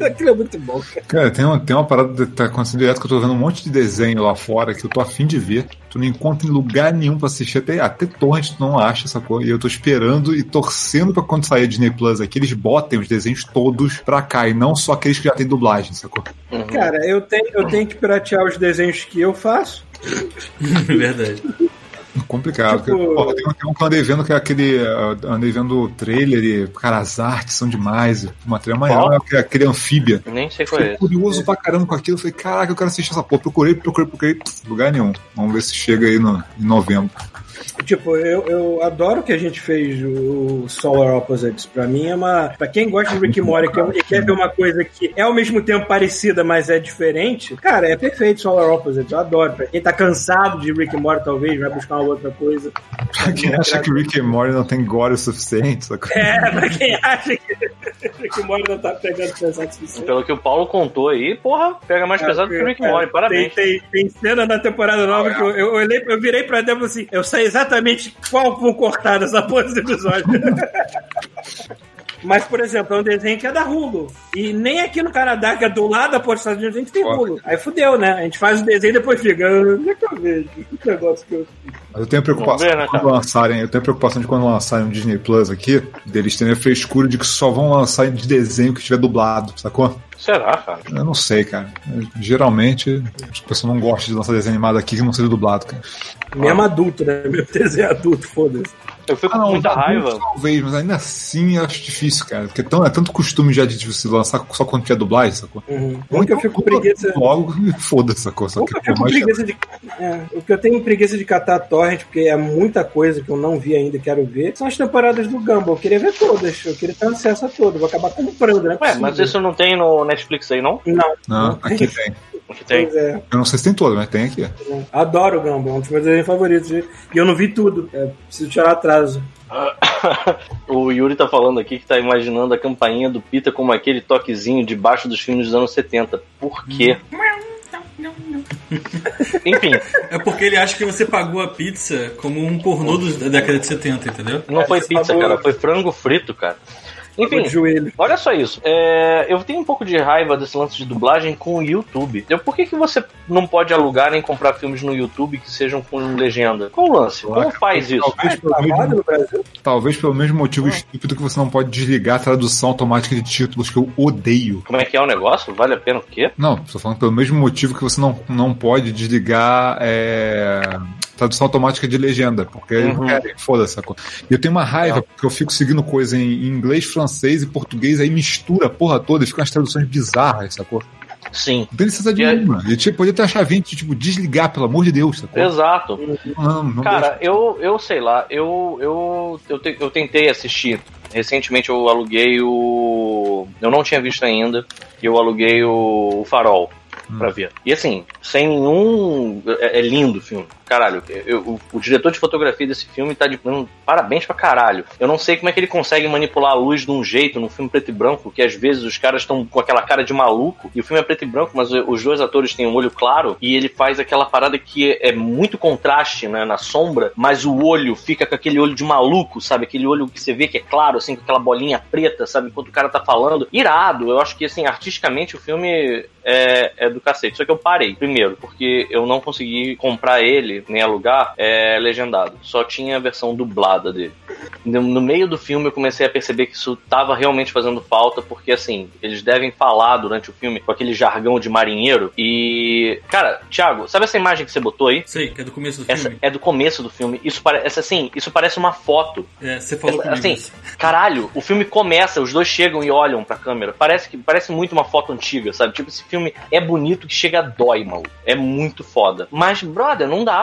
Aquilo é muito bom, cara. Cara, tem uma parada que tá acontecendo direto que eu tô vendo um monte de desenho lá fora que eu tô afim de ver. Tu não encontra em lugar nenhum pra assistir, até torrent tu não acha, sacou? E eu tô esperando e torcendo pra quando sair a Disney Plus aqui, eles botem os desenhos todos pra cá e não só aqueles que já tem dublagem, sacou? Uhum. Cara, eu tenho que piratear os desenhos que eu faço. Verdade. Complicado. Tipo... Pô, tem um que eu andei vendo que é aquele. Andei vendo o trailer e. Cara, as artes são demais. O material maior é aquele anfíbia. Nem sei qual é. Fiquei curioso pra caramba com aquilo. Falei, caraca, eu quero assistir essa porra. Procurei. Lugar nenhum. Vamos ver se chega aí em novembro. Tipo, eu adoro que a gente fez o Solar Opposites. Pra mim é uma... Pra quem gosta de Rick and Morty e quer ver uma coisa que é ao mesmo tempo parecida, mas é diferente, cara, é perfeito Solar Opposites. Eu adoro. Pra quem tá cansado de Rick and Morty, talvez, vai buscar uma outra coisa. Pra quem acha que Rick and Morty não tem gore o suficiente. É, pra quem acha que Rick and Morty não tá pegando pesado o suficiente. Pelo que o Paulo contou aí, porra, pega mais pesado que o Rick and Morty. Parabéns. Tem cena na temporada nova que eu virei pra Débora assim, eu sei exatamente qual vou cortar dessa porra desse episódio. Mas, por exemplo, é um desenho que é da Hulu. E nem aqui no Canadá, que é do lado da Porta dos Estados Unidos, a gente tem Hulu. Aí fudeu, né? A gente faz o desenho e depois fica... Onde é que eu vejo? Que negócio que eu... Mas eu tenho preocupação de quando lançarem... Eu tenho preocupação de quando lançarem o Disney Plus aqui, deles terem a frescura de que só vão lançar de desenho que estiver dublado, sacou? Será, cara? Eu não sei, cara. Geralmente, as pessoas não gostam de lançar desenho animado aqui que não seja dublado, cara. Mesmo adulto, né? Mesmo desenho adulto, foda-se. Eu fico com muita raiva. Talvez, mas ainda assim eu acho difícil, cara. Porque é tanto costume já de se lançar só quando tiver dublagem, sacou? Uhum. Nunca eu fico preguiça. Logo, foda-se, sacou? Nunca eu fico preguiça de. Eu tenho preguiça de catar torrent, porque é muita coisa que eu não vi ainda e quero ver. São as temporadas do Gumball. Eu queria ver todas. Eu queria ter acesso a todas. Vou acabar comprando, né? Ué, mas isso não tem no Netflix aí, não? Não. Não, aqui tem. Tem. É. Eu não sei se tem todo, mas tem aqui. Adoro o Gumball, um dos meus desenhos favoritos. E eu não vi tudo, preciso tirar atraso. O Yuri tá falando aqui que tá imaginando a campainha do Pita como aquele toquezinho debaixo dos filmes dos anos 70. Por quê? Não. Enfim. É porque ele acha que você pagou a pizza como um pornô da década de 70, entendeu? Não foi pizza, cara, foi frango frito, cara. Enfim, olha só isso. Eu tenho um pouco de raiva desse lance de dublagem com o YouTube. Por que você não pode alugar nem comprar filmes no YouTube que sejam com legenda? Qual o lance? Como faz isso? Talvez pelo mesmo motivo estúpido que você não pode desligar a tradução automática de títulos, que eu odeio. Como é que é o negócio? Vale a pena o quê? Não, tô falando pelo mesmo motivo que você não pode desligar tradução automática de legenda, porque foda-se. Eu tenho uma raiva porque eu fico seguindo coisa em inglês, francês e português, aí mistura a porra toda e fica umas traduções bizarras, sacou? Sim. Não tem necessidade nenhuma. Eu podia ter a chavinha de tipo, desligar, pelo amor de Deus, sacou? Exato. Não cara, eu sei lá, eu tentei assistir. Recentemente eu aluguei o... Eu não tinha visto ainda, eu aluguei o Farol. Pra ver. E assim, sem nenhum... É lindo o filme. Caralho, o diretor de fotografia desse filme tá de parabéns pra caralho. Eu não sei como é que ele consegue manipular a luz de um jeito num filme preto e branco, que às vezes os caras estão com aquela cara de maluco, e o filme é preto e branco, mas os dois atores têm um olho claro, e ele faz aquela parada que é muito contraste, né, na sombra, mas o olho fica com aquele olho de maluco, sabe? Aquele olho que você vê que é claro, assim, com aquela bolinha preta, sabe? Enquanto o cara tá falando. Irado. Eu acho que, assim, artisticamente o filme é do cacete. Só que eu parei, primeiro, porque eu não consegui comprar ele, nem alugar, legendado. Só tinha a versão dublada dele. No meio do filme eu comecei a perceber que isso tava realmente fazendo falta, porque assim, eles devem falar durante o filme com aquele jargão de marinheiro e... Cara, Thiago, sabe essa imagem que você botou aí? Sei, que é do começo do filme. É do começo do filme. Isso parece, assim, isso parece uma foto. É, você falou comigo. Assim, caralho, o filme começa, os dois chegam e olham pra câmera. Parece muito uma foto antiga, sabe? Tipo, esse filme é bonito que chega a dói, maluco. É muito foda. Mas, brother, não dá.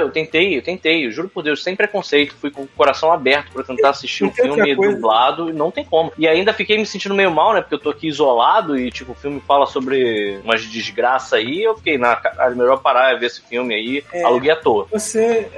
Eu tentei, juro por Deus, sem preconceito. Fui com o coração aberto pra tentar assistir um filme dublado e não tem como. E ainda fiquei me sentindo meio mal, né? Porque eu tô aqui isolado e, tipo, o filme fala sobre umas desgraças aí. Eu fiquei, caralho, melhor parar e ver esse filme aí. Aluguei à toa. Você,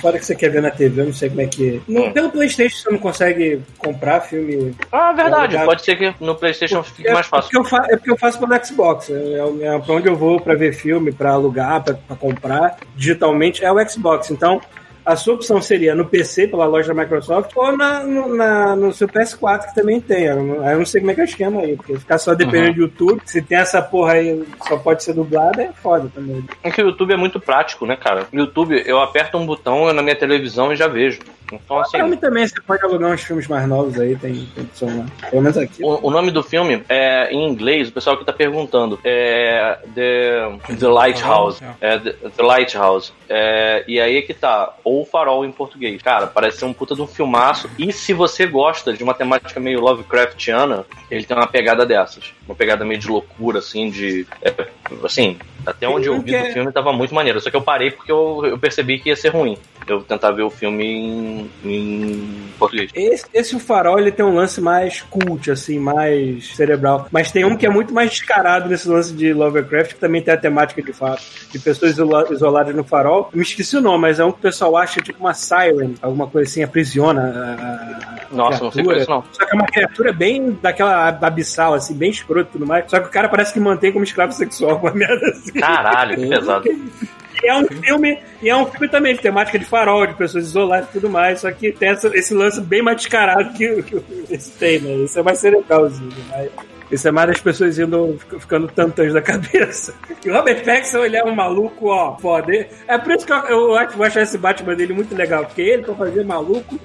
fora que você quer ver na TV, eu não sei como é que... Pelo PlayStation você não consegue comprar filme... Ah, verdade. Pode ser que no PlayStation fique mais fácil. É porque eu faço pelo Xbox. É pra onde eu vou pra ver filme, pra alugar, pra comprar digitalmente, é o Xbox. Então, a sua opção seria no PC, pela loja da Microsoft, ou no seu PS4, que também tem. Eu não sei como é que é o esquema aí, porque ficar só dependendo do YouTube, se tem essa porra aí, só pode ser dublada, é foda também. É que o YouTube é muito prático, né, cara? No YouTube, eu aperto um botão na minha televisão e já vejo. Então, assim, o filme também, você pode alugar uns filmes mais novos aí, tem opção lá. Pelo menos aqui. O nome do filme é em inglês, o pessoal que tá perguntando. É The Lighthouse. É The Lighthouse. E aí que tá, ou Farol em português. Cara, parece ser um puta de um filmaço. E se você gosta de uma temática meio Lovecraftiana, ele tem uma pegada dessas. Uma pegada meio de loucura, assim, de... assim, Até onde eu vi do filme tava muito maneiro. Só que eu parei porque eu percebi que ia ser ruim. Eu tentava ver o filme em português. Esse O Farol, ele tem um lance mais cult, assim, mais cerebral. Mas tem um que é muito mais descarado nesse lance de Lovecraft, que também tem a temática de fato, de pessoas isoladas no farol. Eu me esqueci o nome, mas é um que o pessoal acha tipo uma siren, alguma coisa assim, aprisiona a Nossa, criatura. Não sei qual é isso, não. Só que é uma criatura bem daquela abissal, assim, bem escrota e tudo mais. Só que o cara parece que mantém como escravo sexual, uma merda assim. Caralho, que pesado. É um filme também de temática de farol, de pessoas isoladas e tudo mais, só que tem esse lance bem mais descarado que esse tem, né? Isso é mais cerebralzinho, mas... Isso é mais das pessoas indo ficando tantãs da cabeça. E o Robert Pattinson, ele é um maluco, ó, foda. É por isso que eu vou achar esse Batman dele muito legal, porque ele, pra fazer maluco...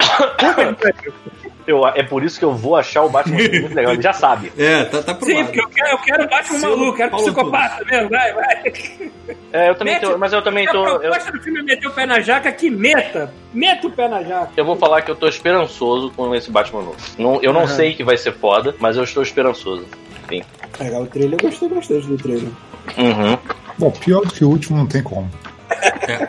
é por isso que eu vou achar o Batman dele muito legal, ele já sabe. É, tá provado. Sim, porque eu quero o Batman maluco, eu quero psicopata mesmo, vai. É, eu também tô, mas eu também tô... A proposta do filme é meter o pé na jaca, que meta! Meta o pé na jaca! Eu vou falar que eu tô esperançoso com esse Batman novo. Eu não sei que vai ser foda, mas eu estou esperançoso. Sim. Legal, o trailer, eu gostei bastante do trailer. Uhum. Bom, pior do que o último não tem como. É.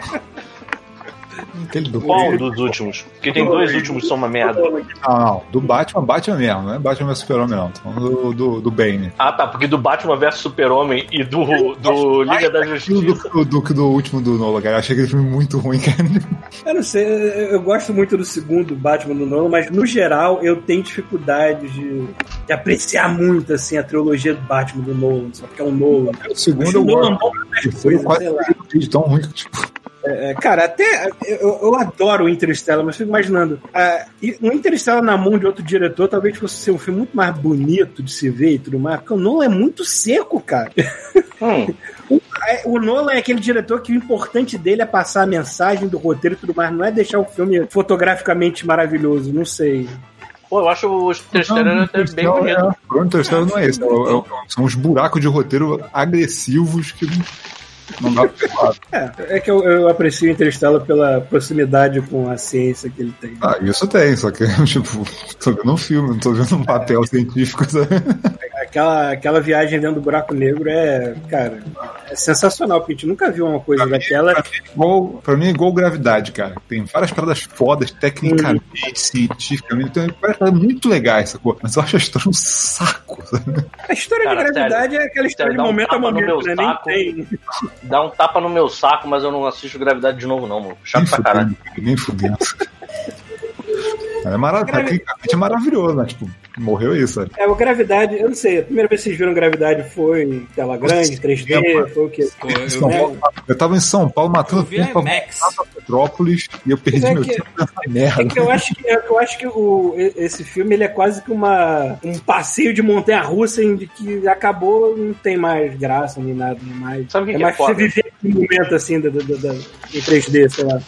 Qual dos últimos? Porque tem dois últimos que são uma merda. Não, do Batman mesmo, né? Batman vs Super-Homem não, do Bane. Ah tá, porque do Batman vs Super-Homem e do Liga da Justiça. Do último do Nolan, cara. Eu achei aquele filme muito ruim, cara. Eu não sei, eu gosto muito do segundo Batman do Nolan, mas no geral eu tenho dificuldade de apreciar muito assim, a trilogia do Batman do Nolan, só porque é um Nolan. O segundo eu gosto. Foi quase um vídeo tão ruim que tipo... Cara, até eu adoro o Interstellar, mas fico imaginando um Interstellar na mão de outro diretor talvez fosse ser um filme muito mais bonito de se ver e tudo mais, porque o Nolan é muito seco, cara. O Nolan é aquele diretor que o importante dele é passar a mensagem do roteiro e tudo mais, não é deixar o filme fotograficamente maravilhoso, não sei. Pô, eu acho o Interstellar até bem bonito. O Interstellar não é esse, são os buracos de roteiro agressivos que... Não dá pra falar. É que eu aprecio o Interstellar pela proximidade com a ciência que ele tem. Ah, isso tem, só que, tipo, tô vendo um filme, não tô vendo um papel científico, sabe? Aquela viagem dentro do buraco negro cara, é sensacional, porque a gente nunca viu uma coisa daquela. Pra mim é igual gravidade, cara. Tem várias paradas fodas, tecnicamente, cientificamente, tem várias paradas muito legais, sacou? Mas eu acho a história um saco, sabe? A história, cara, de gravidade, sério, é aquela história de momento a momento, né? Nem tem. Dá um tapa no meu saco, mas eu não assisto Gravidade de novo, não, mano. Chato pra caralho. Nem fudendo. É maravilhoso, né? Tipo, morreu isso, né? O Gravidade, eu não sei, a primeira vez que vocês viram Gravidade foi tela grande, 3D, foi o quê? Eu tava em São Paulo matando tempo pra Petrópolis e eu perdi meu tempo nessa merda. Eu acho que esse filme, ele é quase que um passeio de montanha-russa em que acabou, não tem mais graça nem nada, nem mais. Sabe o que é mais que você viver um momento assim em 3D, sei lá.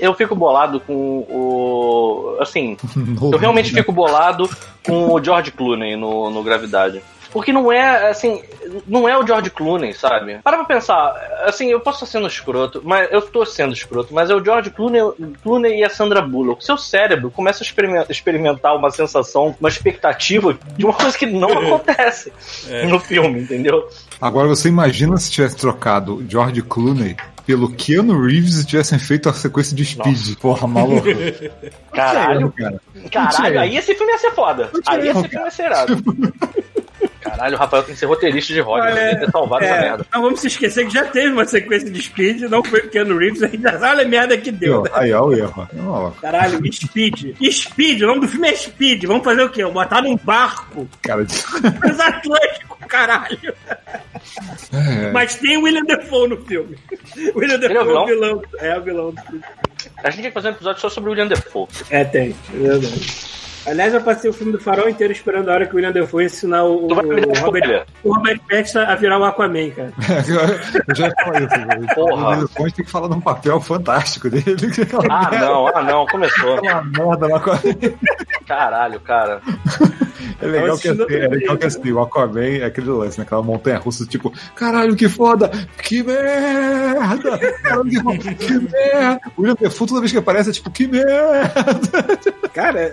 Eu fico bolado com o... Assim, eu realmente fico bolado com o George Clooney no Gravidade. Porque não é, assim, não é o George Clooney, sabe? Para pra pensar, assim, eu posso estar sendo escroto, mas eu tô sendo escroto, mas é o George Clooney e a Sandra Bullock. Seu cérebro começa a experimentar uma sensação, uma expectativa de uma coisa que não acontece no filme, entendeu? Agora você imagina se tivesse trocado George Clooney pelo Keanu Reeves e tivessem feito a sequência de Speed. Nossa. Porra, maluco. Caralho, cara. Caralho, aí esse filme ia ser foda. Aí esse filme ia ser irado. Caralho, o Rafael tem que ser roteirista de Hollywood, tem que ter salvado essa merda. Não vamos se esquecer que já teve uma sequência de Speed, não foi o Keanu Reeves, ainda olha a merda que deu. Aí, ó, o erro. Caralho, Speed, o nome do filme é Speed. Vamos fazer o quê? Botar num barco. Cara, transatlântico, caralho. Mas tem o Willem Dafoe no filme. O Willem Dafoe é o vilão. É o vilão do filme. A gente tem que fazer um episódio só sobre o Willem Dafoe. Tem. Aliás, eu passei o filme do Farol inteiro esperando a hora que o William Dafoe ensinar o Robert Pattinson a virar o Aquaman, cara. Eu já falei isso. Porra. O William Dafoe tem que falar de um papel fantástico dele. Não, começou. Aquela merda lá com a... Caralho, cara. É legal, que assim, é legal que assim, o Aquaman é aquele lance, naquela montanha russa, tipo, caralho, que foda! Que merda! Que merda! O Willem Dafoe, toda vez que aparece, é tipo, que merda! Cara,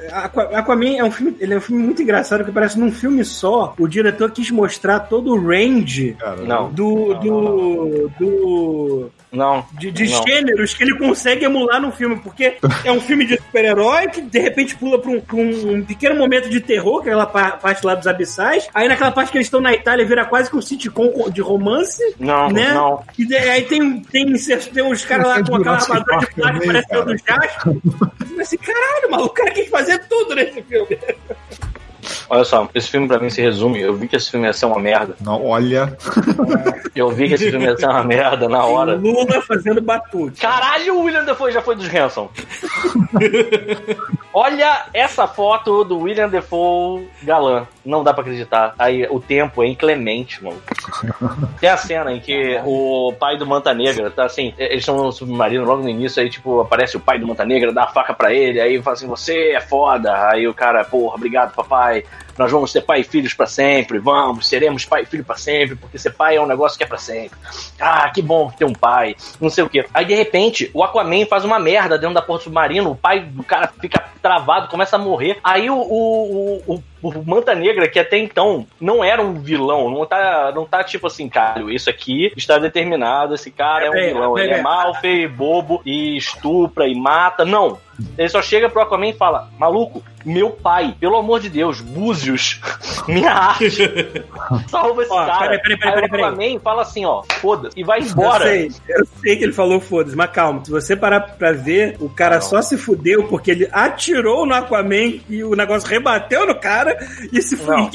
Aquaman é um filme, ele é um filme muito engraçado, que parece num filme só, o diretor quis mostrar todo o range de gêneros que ele consegue emular no filme, porque é um filme de super-herói que de repente pula pra um pequeno momento de terror, que é aquela parte lá dos abissais, aí naquela parte que eles estão na Itália vira quase que um sitcom de romance, e aí tem uns caras lá com aquela armadura de plástico que parece o do Jasper, assim, caralho, maluco, o cara quer fazer tudo nesse filme. Olha só, esse filme pra mim se resume. Eu vi que esse filme ia ser uma merda. Não, olha. Eu vi que esse filme ia ser uma merda na hora. Lula fazendo batute. Caralho, o Willem Dafoe já foi dos Hanson. Olha essa foto do Willem Dafoe galã. Não dá pra acreditar. Aí o tempo é inclemente, mano. Tem a cena em que o pai do Manta Negra tá assim, eles estão no submarino logo no início, aí tipo, aparece o pai do Manta Negra, dá a faca pra ele, aí fala assim, você é foda. Aí o cara, porra, obrigado, papai. Nós vamos ser pai e filhos pra sempre, seremos pai e filho pra sempre, porque ser pai é um negócio que é pra sempre. Ah, que bom ter um pai, não sei o quê. Aí, de repente, o Aquaman faz uma merda dentro da porta submarina, o pai do cara fica travado, começa a morrer. Aí o Manta Negra, que até então não era um vilão, não tá tipo assim, cara, isso aqui está determinado, esse cara é um vilão, ele é mal, feio e bobo, e estupra e mata, não. Ele só chega pro Aquaman e fala, maluco, meu pai, pelo amor de Deus, Búzios, minha arte, salva esse cara. Peraí. O Aquaman fala assim, ó, foda-se, e vai embora. Eu sei que ele falou foda-se, mas calma, se você parar pra ver, o cara só se fudeu porque ele atirou no Aquaman e o negócio rebateu no cara e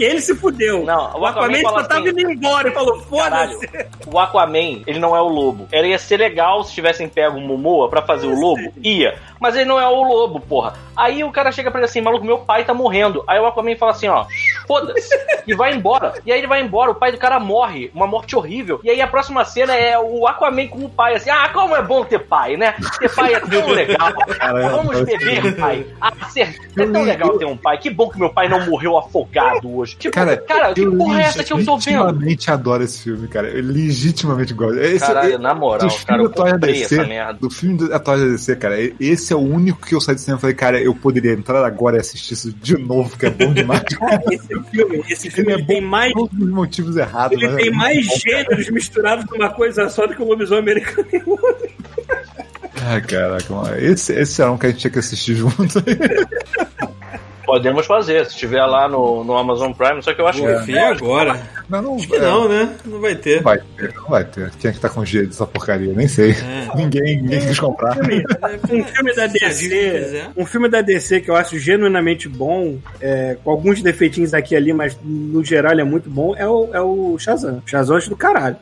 ele se fudeu. Não, o Aquaman só tava indo embora e falou, foda-se. O Aquaman, ele não é o lobo. Ele ia ser legal se tivessem pego o Momoa pra fazer o lobo, ia, mas ele não é o lobo, porra. Aí o cara chega pra ele assim, maluco, meu pai tá morrendo. Aí o Aquaman fala assim, ó, foda-se, e vai embora. E aí ele vai embora, o pai do cara morre, uma morte horrível. E aí a próxima cena é o Aquaman com o pai, assim, ah, como é bom ter pai, né? Ter pai é tão legal. Caramba, vamos beber, pai. É tão legal ter um pai. Que bom que meu pai não morreu afogado hoje. Tipo, cara, que porra é essa que eu tô vendo? Eu legitimamente adoro esse filme, cara. Eu legitimamente gosto. Caralho, na moral, cara, eu comprei essa merda. Do filme da Toy DC, cara, esse é o único que eu saí do cinema e falei, cara, eu poderia entrar agora e assistir isso de novo, que é bom demais. Esse filme tem mais motivos errados. Ele tem mais gêneros misturados numa coisa só do que o lobisomem americano e o outro. Ah, caraca, mano. Esse era um que a gente tinha que assistir junto. Podemos fazer, se estiver lá no Amazon Prime, só que eu acho que enfim, agora. Não, acho que não, né? Não vai ter. Não vai ter. Quem é que tá com jeito dessa porcaria? Nem sei. É. Ninguém quis comprar. Um filme da DC que eu acho genuinamente bom, com alguns defeitinhos aqui e ali, mas no geral ele é muito bom, é o Shazam. Shazam é do caralho.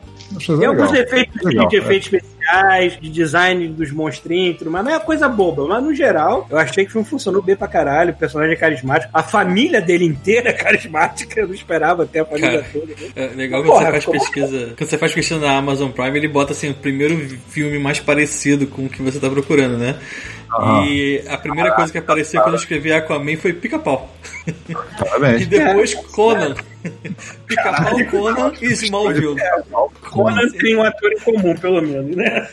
Tem alguns defeitos de efeitos especiais, de design dos monstrinhos, mas não é coisa boba. Mas no geral, eu achei que o filme funcionou bem pra caralho. O personagem é carismático, a família dele inteira é carismática. Eu não esperava até a família toda. É legal quando você faz pesquisa. Quando você faz pesquisa na Amazon Prime, ele bota assim o primeiro filme mais parecido com o que você tá procurando, né? E a primeira coisa que apareceu quando eu escrevi Aquaman foi Pica-Pau. E depois Conan. Pica-Pau, Conan e Smallville. Conan tem um ator em comum, pelo menos, né?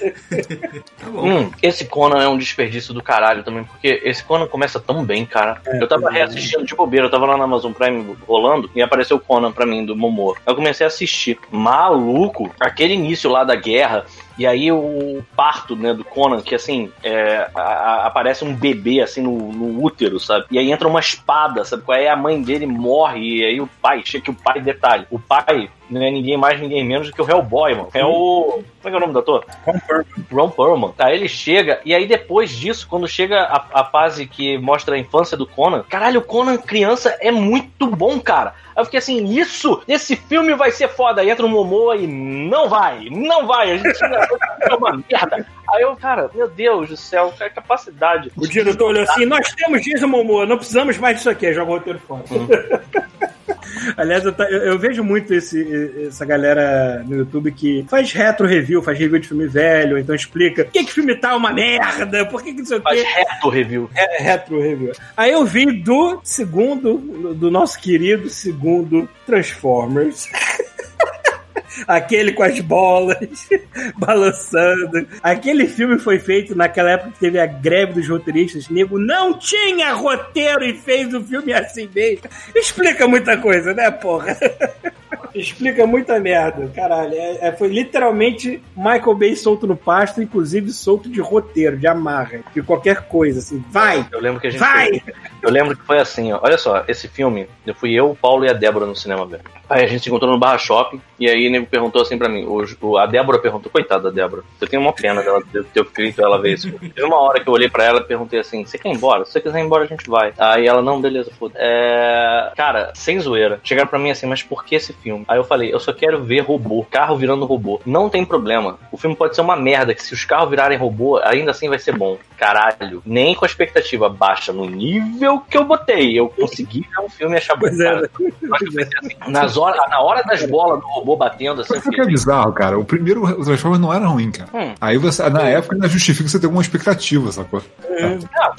Tá bom. Esse Conan é um desperdício do caralho também, porque esse Conan começa tão bem, cara. Eu tava reassistindo de bobeira, eu tava lá na Amazon Prime rolando e apareceu o Conan pra mim, do Momoa. Eu comecei a assistir. Maluco! Aquele início lá da guerra. E aí o parto, né, do Conan, que assim, aparece um bebê, assim, no útero, sabe? E aí entra uma espada, sabe? Aí a mãe dele morre, e aí o pai, detalhe, o pai não é ninguém mais, ninguém menos do que o Hellboy, mano. É o... Como é que é o nome do ator? Ron Perlman. Tá, ele chega, e aí depois disso, quando chega a fase que mostra a infância do Conan, caralho, o Conan criança é muito bom, cara. Aí eu fiquei assim, esse filme vai ser foda. Aí entra o Momoa e não vai, a gente é uma merda. Aí eu, cara, meu Deus do céu, que capacidade. O diretor olhou assim, nós temos Jason Momoa, não precisamos mais disso aqui, joga o roteiro fora. Aliás, eu vejo muito essa galera no YouTube que faz retro-review, faz review de filme velho, então explica por que que filme tá uma merda, por que isso aqui... Faz retro-review. É, retro-review. Aí eu vim do nosso querido segundo Transformers. Aquele com as bolas balançando. Aquele filme foi feito naquela época que teve a greve dos roteiristas. Nego não tinha roteiro e fez o filme assim mesmo. Explica muita coisa, né, porra? Explica muita merda, caralho. Foi literalmente Michael Bay solto no pasto, inclusive solto de roteiro, de amarra, de qualquer coisa, assim. Vai! Eu lembro que a gente vai! Eu lembro que foi assim, ó. Olha só, esse filme, eu, o Paulo e a Débora no cinema, velho. Aí a gente se encontrou no Barra Shopping, e aí o nego perguntou assim pra mim, a Débora perguntou, coitada da Débora, eu tenho uma pena dela ter feito ela ver isso. Teve uma hora que eu olhei pra ela e perguntei assim, você quer ir embora? Se você quiser ir embora, a gente vai. Aí ela, não, beleza, foda-se. Cara, sem zoeira, chegaram pra mim assim, mas por que esse filme? Aí eu falei, eu só quero ver robô, carro virando robô. Não tem problema. O filme pode ser uma merda, que se os carros virarem robô, ainda assim vai ser bom. Caralho, nem com a expectativa baixa no nível que eu botei. Eu consegui ver um filme e achar bom. Na hora das bolas do robô batendo, assim. Isso que é bizarro, cara. O primeiro Transformers não era ruim, cara. Aí você, na época, ainda justifica você ter alguma expectativa, sacou?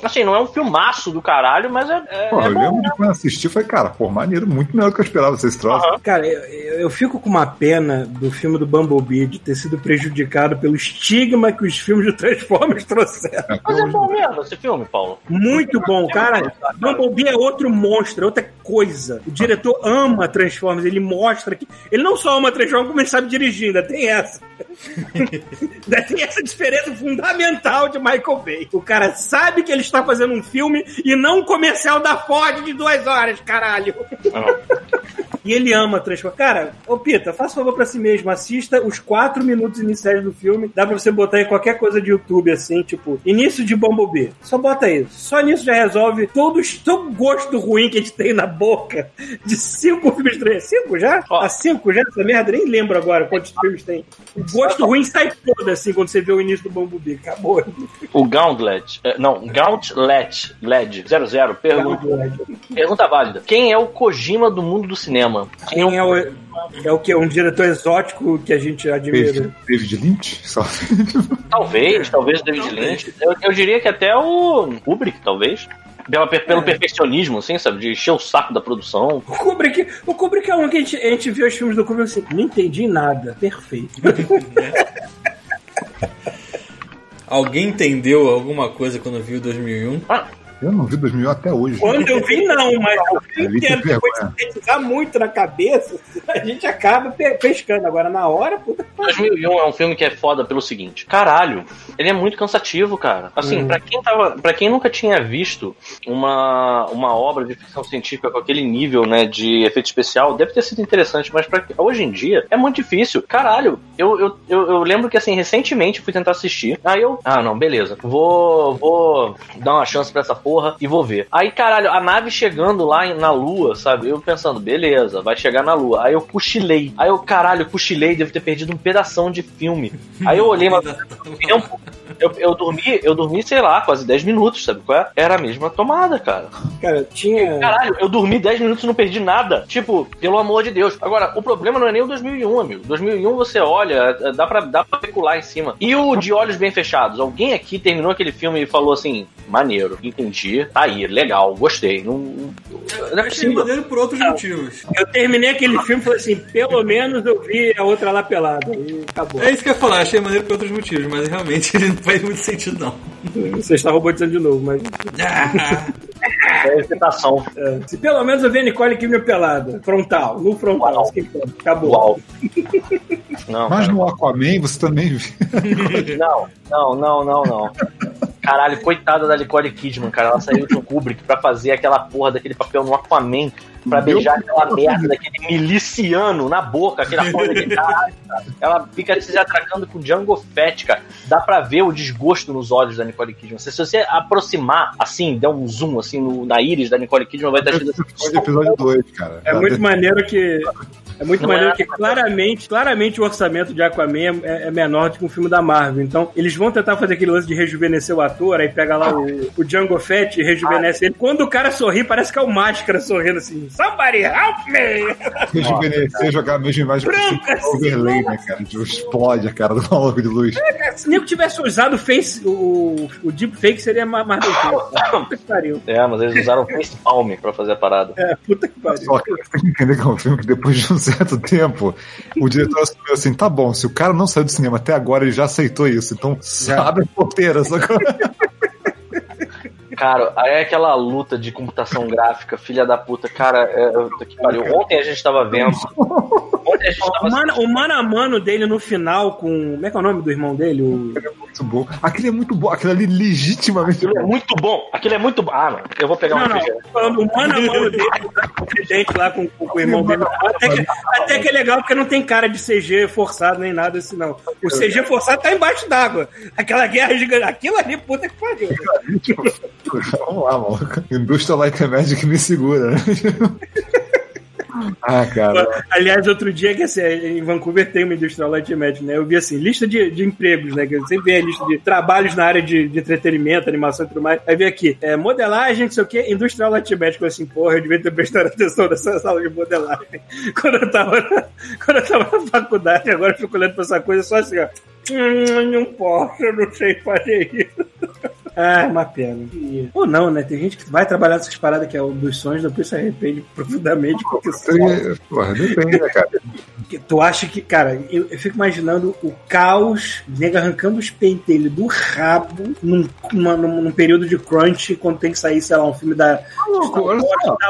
Assim, não é um filmaço do caralho, mas é. Pô, é eu bom, lembro de quando assisti, falei, cara, pô, maneiro, muito melhor do que eu esperava vocês troçam. Uhum. Cara, eu fico com uma pena do filme do Bumblebee de ter sido prejudicado pelo estigma que os filmes do Transformers trouxeram. Mas é bom mesmo esse filme, Paulo. Muito bom, cara. Bumblebee é outro monstro, é outra coisa. O diretor ama Transformers, ele mostra que... Ele não só ama Transformers, como ele sabe dirigir, ainda tem essa. Ainda tem essa diferença fundamental de Michael Bay. O cara sabe que ele está fazendo um filme e não um comercial da Ford de 2 horas, caralho. E ele ama Transformers. Cara, ô Pita, faça favor pra si mesmo, assista os 4 minutos iniciais do filme, dá pra você botar em qualquer coisa de YouTube, assim, tipo, início de Bumblebee. Só bota isso. Só nisso já resolve todo gosto ruim que a gente tem na boca de 5 filmes três. 5 já? Ó. Há 5 já? Essa merda, nem lembro agora quantos filmes tem. O gosto ruim sai todo, assim, quando você vê o início do Bumblebee. Acabou. O Gauntlet, LED, 00, pergunta válida. Quem é o Kojima do mundo do cinema? Quem é o que? Um diretor exótico que a gente admira. David Lynch? Só. Talvez David Lynch. Eu diria que até o Kubrick, talvez. Pelo perfeccionismo, assim, sabe? De encher o saco da produção. O Kubrick é um que a gente viu os filmes do Kubrick assim, não entendi nada. Perfeito. Alguém entendeu alguma coisa quando viu 2001? Eu não vi 2000 até hoje. Quando eu vi, não, mas eu vi que depois de sintetizar muito na cabeça, a gente acaba pescando. Agora, na hora, puta. 2001 é um filme que é foda pelo seguinte. Caralho, ele é muito cansativo, cara. Assim, pra quem nunca tinha visto uma obra de ficção científica com aquele nível, né, de efeito especial, deve ter sido interessante, mas hoje em dia é muito difícil. Caralho, eu lembro que, assim, recentemente fui tentar assistir, aí eu, não, beleza, vou dar uma chance pra essa porra, e vou ver. Aí, caralho, a nave chegando lá na lua, sabe? Eu pensando, beleza, vai chegar na lua. Aí eu cochilei. Aí eu, caralho, cochilei, devo ter perdido um pedação de filme. Aí eu olhei, mas tempo... Eu dormi, sei lá, quase 10 minutos, sabe qual é? Era a mesma tomada, cara. Cara, tinha... Caralho, eu dormi 10 minutos e não perdi nada. Tipo, pelo amor de Deus. Agora, o problema não é nem o 2001, amigo. 2001 você olha, dá pra especular em cima. E o De Olhos Bem Fechados? Alguém aqui terminou aquele filme e falou assim, maneiro, entendi, tá aí, legal, gostei. Não é possível. Eu achei maneiro por outros motivos. Eu terminei aquele filme e falei assim, pelo menos eu vi a outra lá pelada. E acabou. É isso que eu ia falar, achei maneiro por outros motivos, mas realmente ele não faz muito sentido, não. Você está robotizando de novo, mas... É excitação. É. Se pelo menos eu vi a Nicole Kidman pelada. Frontal. No frontal. Uau. Acabou. Uau. Não, mas no Aquaman você também viu. Não. Caralho, coitada da Nicole Kidman, cara. Ela saiu de um Kubrick pra fazer aquela porra daquele papel no Aquaman, pra beijar aquela merda daquele miliciano na boca, aquela porra de caralho, cara. Ela fica se atracando com o Django Fett, cara. Dá pra ver o desgosto nos olhos da Nicole Kidman. Se você aproximar, assim, der um zoom, assim, na íris da Nicole Kidman, vai estar cheio de episódio 2, cara. É muito maneiro que... É muito não maneiro, é, que claramente o orçamento de Aquaman é menor do que um filme da Marvel. Então, eles vão tentar fazer aquele lance de rejuvenescer o ator, aí pega lá o Django Fett e rejuvenesce ele. Quando o cara sorri, parece que é o Máscara sorrindo assim. Somebody help me! Rejuvenescer, jogar a mesma imagem branca, com overlay, né, cara? Explode a cara do maluco de luz. Se nem que tivesse usado o deepfake, seria mais do que pariu. É, mas eles usaram o facepalm pra fazer a parada. É, puta que pariu. Só que você tem que entender que é um filme que depois de um certo tempo, o diretor assumiu assim, tá bom, se o cara não saiu do cinema até agora, ele já aceitou isso, então sabe a porteira, só que... Cara, aí é aquela luta de computação gráfica, filha da puta, cara, que pariu. Ontem a gente tava vendo. O mano a mano dele no final com... Como é que é o nome do irmão dele? Aquele é muito bom. Aquele é muito bom. Aquilo ali legitimamente... Aquilo é muito bom. Aquele é muito bom. Ah, não. Eu vou pegar um refrigerante. O mano a mano dele com o gente lá com o irmão dele. Até que é legal, porque não tem cara de CG forçado nem nada assim, não. O CG forçado tá embaixo d'água. Aquela guerra gigante. Aquilo ali, puta que pariu. Vamos lá, maluco. Indústria Like a Magic me segura, né? Ah, cara. Aliás, outro dia, que assim, em Vancouver tem uma Industrial Light and Magic, né? Eu vi assim, lista de empregos, né? Que eu sempre vi a lista de trabalhos na área de entretenimento, animação e tudo mais. Aí vi aqui, modelagem, não sei o que, Industrial Light and Magic. Eu assim, porra, eu devia ter prestado atenção nessa sala de modelagem quando eu tava na faculdade. Agora eu fico olhando pra essa coisa só assim, ó. Não posso, eu não sei fazer isso. Ah, uma pena. E... Ou não, né? Tem gente que vai trabalhar essas paradas que é um dos sonhos, depois se arrepende profundamente. Porque porra, depende, né, cara? Tu acha que, cara, eu fico imaginando o caos, nega arrancando os pentelhos do rabo num período de crunch, quando tem que sair, sei lá, um filme da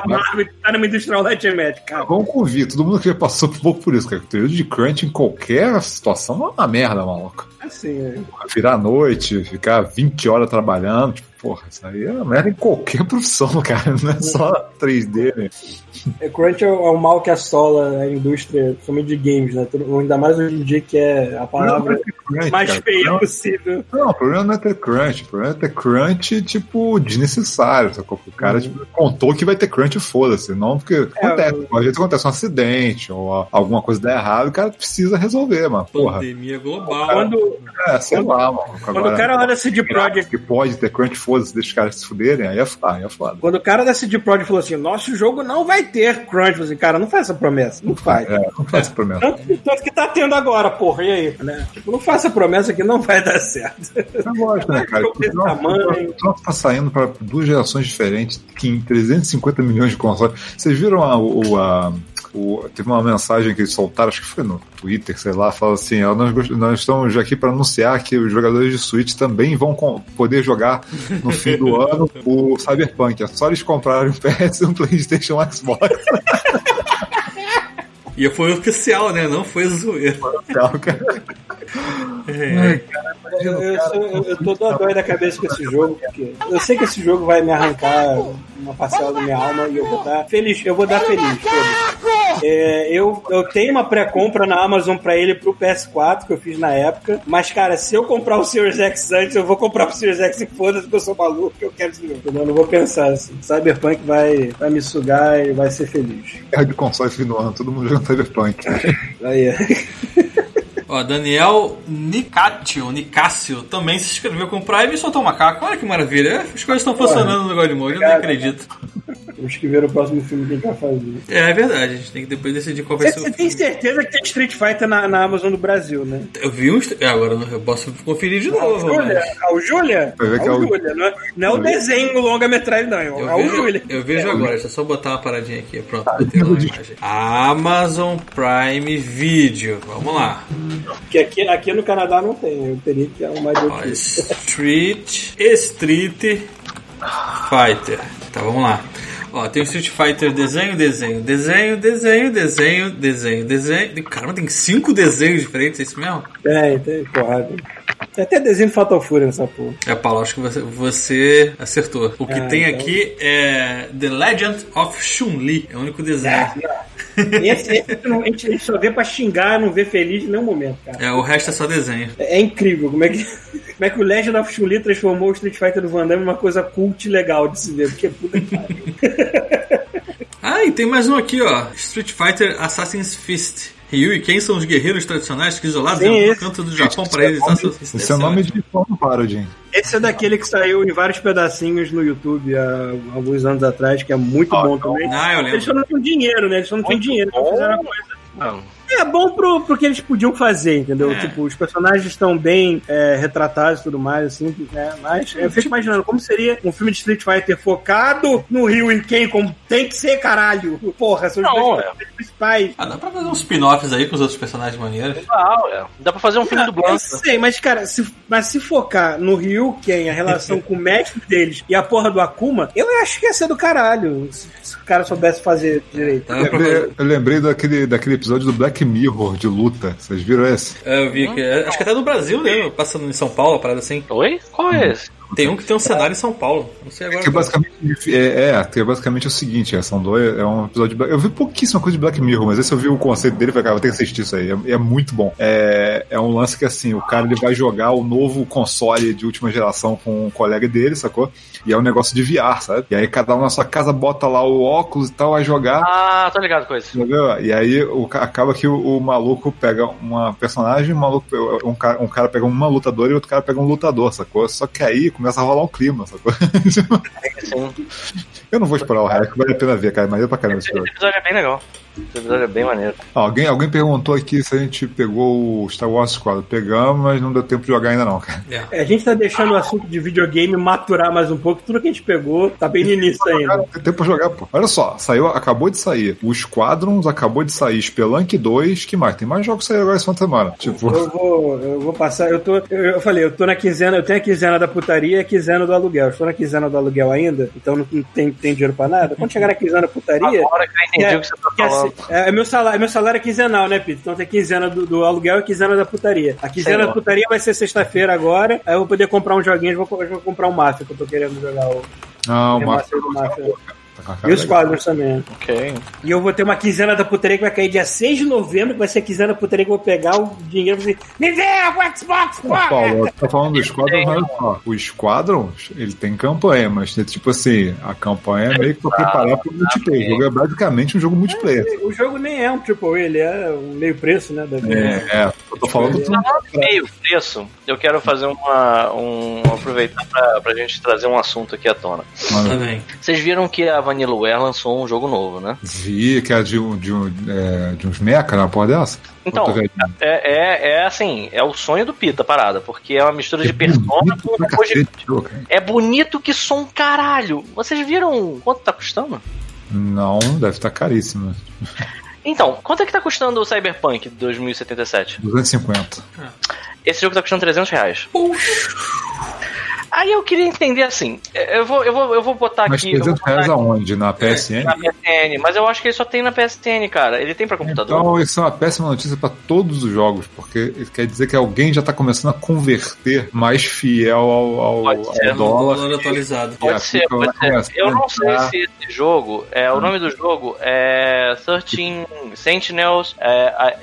Marvel que tá numa Industrial Light and Magic, cara. Vamos convir, todo mundo que já passou um pouco por isso, cara. O período de crunch em qualquer situação é uma merda, maluco. Assim, é. Virar à noite, ficar 20 horas trabalhando, tipo, porra, isso aí é merda em qualquer profissão, cara, não é só 3D, né? Crunch é o mal que assola a indústria, principalmente de games, né? Ainda mais hoje em dia, que é a palavra mais feia possível. Não, o problema não é ter crunch, o problema é ter crunch, tipo, desnecessário, sacou? O cara tipo, contou que vai ter crunch, foda-se, não porque acontece, às vezes acontece um acidente ou alguma coisa dá errado, o cara precisa resolver, mano, porra. Pandemia global. Quando o cara olha CD Projekt... Que pode ter crunch, foda-se, deixa os caras se fuderem, aí é foda. Quando o cara da CD Projekt falou assim, nosso jogo não vai ter crunch, assim, cara, não faz essa promessa, não faz. Não faz essa promessa. Tanto que tá tendo agora, porra, e aí? Né? Tipo, não faz essa promessa que não vai dar certo. Eu gosto, né, cara? O tá saindo pra duas gerações diferentes, que em 350 milhões de consoles. Vocês viram teve uma mensagem que eles soltaram, acho que foi no Twitter, sei lá, fala assim, nós estamos aqui para anunciar que os jogadores de Switch também vão poder jogar no fim do ano o Cyberpunk. É só eles comprarem um PS, um PlayStation, um Xbox. E foi oficial, né? Não foi zoeira. Foi oficial, cara. É. Eu tô dói da cabeça com esse jogo, porque eu sei que esse jogo vai me arrancar uma parcela da minha alma e eu vou dar feliz. Eu tenho uma pré-compra na Amazon pra ele, pro PS4, que eu fiz na época, mas, cara, se eu comprar o Series X antes, eu vou comprar o Series X e foda-se, porque eu sou maluco, que eu quero esse jogo. Eu não vou pensar assim. Cyberpunk vai me sugar e vai ser feliz. É de console no ano, todo mundo jogando Cyberpunk. Aí é. Ó, Daniel Nicásio também se inscreveu com o Prime e soltou um macaco. Olha que maravilha. As coisas estão funcionando no negócio de molho, eu nem acredito. Temos que ver o próximo filme que a gente vai fazer. É verdade, a gente tem que depois decidir qual vai ser o filme. Você tem certeza que tem Street Fighter na Amazon do Brasil, né? Eu vi um... Agora eu posso conferir de novo. Ao Júlia? Não é o desenho longa-metragem, não. É ao Júlia. Eu vejo agora, deixa eu só botar uma paradinha aqui. Pronto, tem uma imagem. Amazon Prime Video. Vamos lá. Que aqui no Canadá não tem, eu teria que arrumar de outro. Street Fighter. Tá, vamos lá. Ó, tem o Street Fighter desenho. Caramba, tem 5 desenhos diferentes, é isso mesmo? Tem, porra. Tem até desenho de Fatal Fury nessa porra. Paulo, acho que você acertou. O que tem aqui é The Legend of Chun-Li. É o único desenho. A gente só vê pra xingar, não vê feliz em nenhum momento, cara. O resto é só desenho. É incrível como é que o Legend of Chun-Li transformou o Street Fighter do Van Damme em uma coisa cult e legal de se ver, porque é puta que pariu. E tem mais um aqui, ó. Street Fighter Assassin's Fist. Ryu e Ken são os guerreiros tradicionais que isolados em algum canto do Japão para realizar seus... Esse é o nome de Tom Parody. Esse é daquele que saiu em vários pedacinhos no YouTube há alguns anos atrás, que é muito bom também. Ah, eu lembro. Eles só não tinham dinheiro, né? Eles só não tinham dinheiro pra fazer a coisa. Não. É bom pro que eles podiam fazer, entendeu? É. Tipo, os personagens estão bem retratados e tudo mais, assim, né? Mas eu fico imaginando como seria um filme de Street Fighter focado no Ryu e Ken, como tem que ser, caralho. Porra, são os dois principais. Ah, dá pra fazer uns spin-offs aí com os outros personagens maneiros. Dá pra fazer um filme do Blanco. Eu sei, mas, cara, se focar no Ryu e Ken, a relação com o mestre deles e a porra do Akuma, eu acho que ia ser do caralho. Se o cara soubesse fazer direito. Eu lembrei daquele episódio do Black Mirror de luta, vocês viram esse? Eu vi, acho que até no Brasil, né? Passando em São Paulo, uma parada assim. Oi? Qual é esse? Tem um que tem um cenário em São Paulo. Não sei agora. Que basicamente é o seguinte, são dois, é um episódio de Black... Eu vi pouquíssima coisa de Black Mirror, mas esse eu vi o conceito dele e falei, cara, vou ter que assistir isso aí. É muito bom. É um lance que assim, o cara ele vai jogar o novo console de última geração com um colega dele, sacou? E é um negócio de VR, sabe? E aí cada um na sua casa bota lá o óculos e tal, vai jogar. Ah, tô ligado com isso. Entendeu? E aí acaba que o maluco pega uma personagem, um cara pega uma lutadora e outro cara pega um lutador, sacou? Só que aí começa a rolar um clima, sacou? Eu não vou esperar o resto, vale a pena ver, cara. Maneiro pra caramba. Esse episódio é bem legal. Esse episódio é bem maneiro. Alguém perguntou aqui se a gente pegou o Star Wars 4. Pegamos, mas não deu tempo de jogar ainda não, cara. A gente tá deixando o assunto de videogame maturar mais um pouco. Tudo que a gente pegou tá bem no início ainda. Tem tempo pra jogar, pô. Olha só, acabou de sair o Squadrons, acabou de sair Spelunk 2, que mais? Tem mais jogos que saíram agora essa semana. Tipo... Eu vou passar, eu falei, eu tô na quinzena, eu tenho a quinzena da putaria e a quinzena do aluguel. Estou na quinzena do aluguel ainda, então não tem dinheiro pra nada. Quando chegar na quinzena da putaria... Agora que eu entendi o que você tá falando. Meu salário é quinzenal, né, Pita? Então tem quinzena do aluguel e quinzena da putaria. A quinzena da putaria vai ser sexta-feira agora. Aí eu vou poder comprar um joguinho, eu vou comprar um Mafia, que eu tô querendo jogar o... Não, o Mafia. E os quadros também. Ok. E eu vou ter uma quinzena da putaria que vai cair dia 6 de novembro, que vai ser a quinzena da putaria que eu vou pegar o dinheiro e vou dizer, me vê o Xbox, porra! Paulo, você tá falando do Squadron, mas ó, o Squadron, ele tem campanha, mas tipo assim, a campanha é meio que pra preparar pro multiplayer. O jogo é basicamente um jogo multiplayer. O jogo nem é um AAA, ele é um meio preço, né? Eu tô falando tudo. Meio preço, eu quero fazer aproveitar pra gente trazer um assunto aqui à tona. Vocês viram que a Vanillaware lançou um jogo novo, né? Vi, que é de uns mecha na porra dessa. Então, assim, é o sonho do Pita, parada, porque é uma mistura de Persona com um cacete, de... É bonito que som caralho. Vocês viram quanto tá custando? Não, deve estar caríssimo. Então, quanto é que tá custando o Cyberpunk 2077? 250. Esse jogo tá custando R$300. Aí eu queria entender assim, eu vou botar mas aqui... Mas R$300 aonde? Na PSN? Na PSN, mas eu acho que ele só tem na PSN, cara. Ele tem pra computador. Então, isso é uma péssima notícia pra todos os jogos, porque quer dizer que alguém já tá começando a converter mais fiel ao dólar atualizado. Pode ser. Eu não sei se esse jogo, o nome do jogo é 13 Sentinels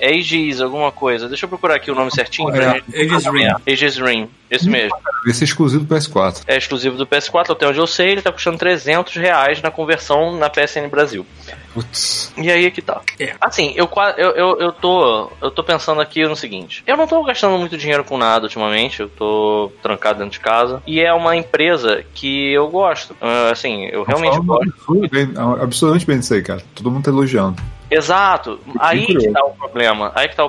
Aegis, alguma coisa. Deixa eu procurar aqui o nome certinho. Aegis Rim. Esse mesmo. Esse é exclusivo do PS4. É exclusivo do PS4, até onde eu sei, ele tá custando R$300 na conversão na PSN Brasil. Putz. E aí é que tá. Assim, eu tô pensando aqui no seguinte. Eu não tô gastando muito dinheiro com nada ultimamente, eu tô trancado dentro de casa. E é uma empresa que eu gosto. Assim, eu realmente gosto. Absolutamente bem disso aí, cara. Todo mundo tá elogiando. Exato, aí que tá o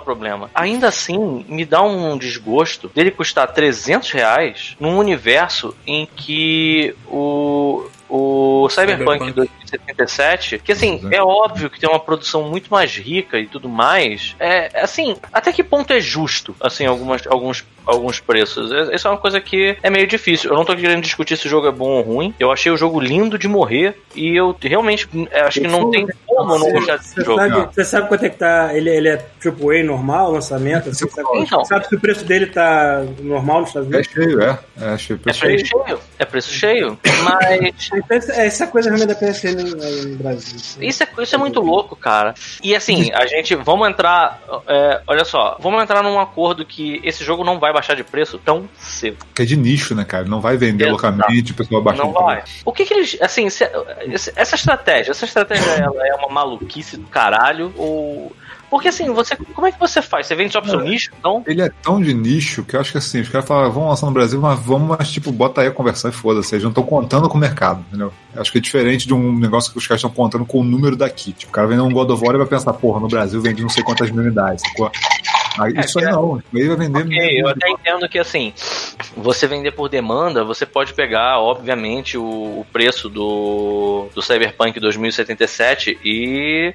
problema. Ainda assim, me dá um desgosto dele custar R$300 num universo em que o Cyberpunk 2077, que assim, é óbvio que tem uma produção muito mais rica e tudo mais, assim, até que ponto é justo, assim, alguns preços. Essa é uma coisa que é meio difícil. Eu não tô querendo discutir se o jogo é bom ou ruim. Eu achei o jogo lindo de morrer e eu realmente acho que não tem como não gostar desse jogo. Você sabe quanto é que tá? Ele é AAA normal, lançamento? Você sabe se o preço dele tá normal nos Estados Unidos? É cheio, é preço cheio, mas... Essa coisa realmente da PSN no Brasil. Isso é muito louco, cara. E assim, a gente... Vamos entrar... olha só. Vamos entrar num acordo que esse jogo não vai baixar de preço tão cedo. Que é de nicho, né, cara? Não vai vender localmente, o pessoal vai baixar de preço. O que eles... Assim, essa estratégia ela é uma uma maluquice do caralho, ou... Porque assim, você, como é que você faz? Você vende só pro seu nicho, então? Ele é tão de nicho que eu acho que assim, os caras falam, vamos lançar no Brasil, mas vamos, tipo, bota aí a conversão e foda-se. Eles não estão contando com o mercado, entendeu? Eu acho que é diferente de um negócio que os caras estão contando com o número daqui. Tipo, o cara vende um God of War e vai pensar, porra, no Brasil vendi não sei quantas mil unidades, sacou? Aí, isso aí não, aí vai vender mesmo. Eu até entendo que assim, você vender por demanda, você pode pegar, obviamente, o preço do Cyberpunk 2077 e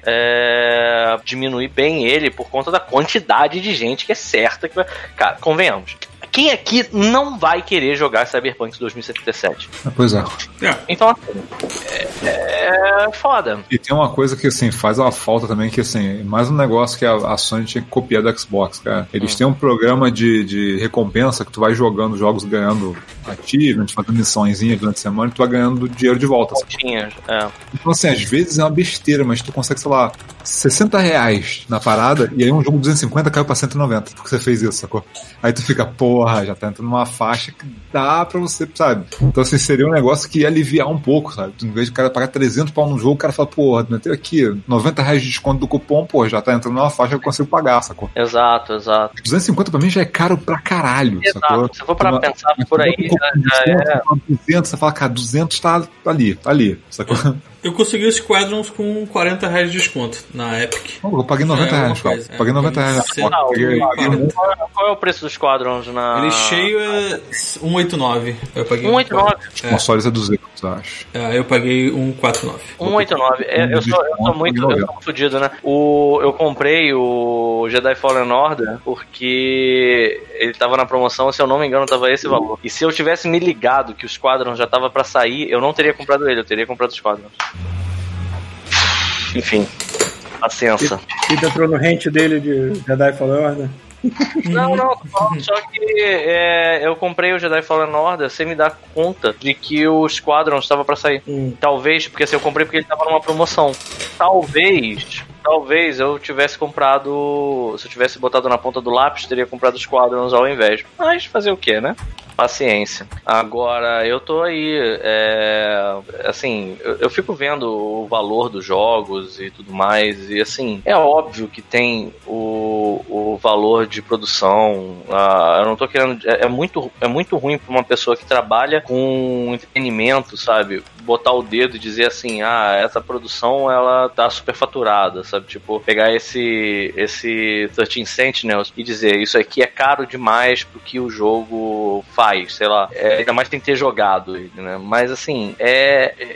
diminuir bem ele por conta da quantidade de gente que é certa que vai... Cara, convenhamos. Quem aqui não vai querer jogar Cyberpunk 2077? Pois é. Então, assim, é foda. E tem uma coisa que, assim, faz uma falta também, que, assim, mais um negócio que a Sony tinha que copiar da Xbox, cara. Eles têm um programa de recompensa que tu vai jogando jogos, ganhando achievements, fazendo missõezinhas durante a semana e tu vai ganhando dinheiro de volta. Então, assim, às vezes é uma besteira, mas tu consegue, sei lá, R$60 na parada e aí um jogo de 250 caiu pra 190 porque você fez isso, sacou? Aí tu fica, porra, já tá entrando numa faixa que dá pra você, sabe? Então, assim, seria um negócio que ia aliviar um pouco, sabe? Em vez de o cara pagar 300 pau num jogo, o cara fala, porra, meteu aqui R$90 de desconto do cupom, porra, já tá entrando numa faixa que eu consigo pagar, sacou? Exato, exato. 250 pra mim já é caro pra caralho, exato, sacou? Se eu for pra pensar por aí, já é... 200, você fala, cara, 200 tá ali, sacou? Eu consegui os Squadrons com R$40 de desconto na Epic. Eu paguei R$90, cara. Paguei R$90. Qual é o preço dos Squadrons na... Ele cheio é R$189. Eu paguei R$189? Os consoles é 200, eu acho. É, eu paguei R$149. R$189. Eu tô confundido, né? Eu comprei o Jedi Fallen Order porque ele tava na promoção, se eu não me engano, tava esse valor. E se eu tivesse me ligado que o Squadron já tava pra sair, eu não teria comprado ele, eu teria comprado o Squadron. Enfim, paciência. Pita entrou no rente dele de Jedi Fallen Order? Não, só que eu comprei o Jedi Fallen Order sem me dar conta de que o Squadron estava pra sair. Talvez, porque assim, eu comprei porque ele tava numa promoção. Talvez eu tivesse comprado, se eu tivesse botado na ponta do lápis, teria comprado os Squadrons ao invés. Mas fazer o que, né? Paciência. Agora, eu tô aí, assim, eu fico vendo o valor dos jogos e tudo mais, e assim, é óbvio que tem o valor de produção, eu não tô querendo, é muito ruim pra uma pessoa que trabalha com entretenimento, sabe, botar o dedo e dizer assim, essa produção, ela tá superfaturada, sabe, tipo, pegar esse 13 Sentinels e dizer, isso aqui é caro demais pro que o jogo faz, sei lá, ainda mais tem que ter jogado, né? Mas assim,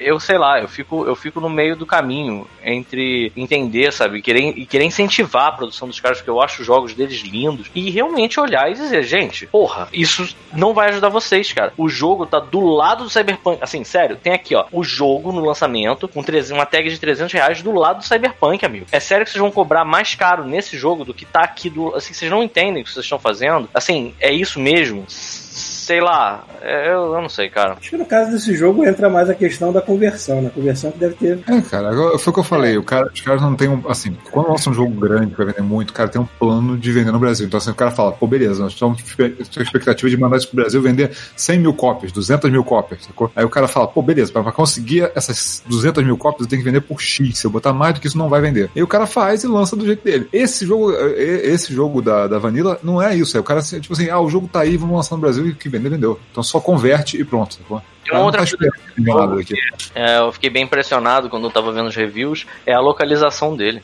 eu sei lá, eu fico no meio do caminho entre entender, sabe, e querer incentivar a produção dos caras, porque eu acho os jogos deles lindos, e realmente olhar e dizer, gente, porra, isso não vai ajudar vocês, cara, o jogo tá do lado do Cyberpunk, assim, sério, tem aqui, ó, o jogo no lançamento, com uma tag de R$300 do lado do Cyberpunk, amigo, é sério que vocês vão cobrar mais caro nesse jogo do que tá aqui, assim, vocês não entendem o que vocês estão fazendo, assim, é isso mesmo. Sei lá, eu não sei, cara. Acho que no caso desse jogo entra mais a questão da conversão, né? Conversão que deve ter... cara, foi o que eu falei, os caras não tem um... Assim, quando lança um jogo grande que vai vender muito, o cara tem um plano de vender no Brasil. Então, assim, o cara fala, pô, beleza, nós estamos com a expectativa de mandar isso pro Brasil vender 100 mil cópias, 200 mil cópias, sacou? Aí o cara fala, pô, beleza, pra conseguir essas 200 mil cópias, eu tenho que vender por X. Se eu botar mais do que isso, não vai vender. E o cara faz e lança do jeito dele. Esse jogo da Vanilla não é isso. Aí o cara, tipo assim, o jogo tá aí, vamos lançar no Brasil e que vendeu. Então só converte e pronto. Tem outra coisa que eu fiquei bem impressionado quando eu tava vendo os reviews, é a localização dele.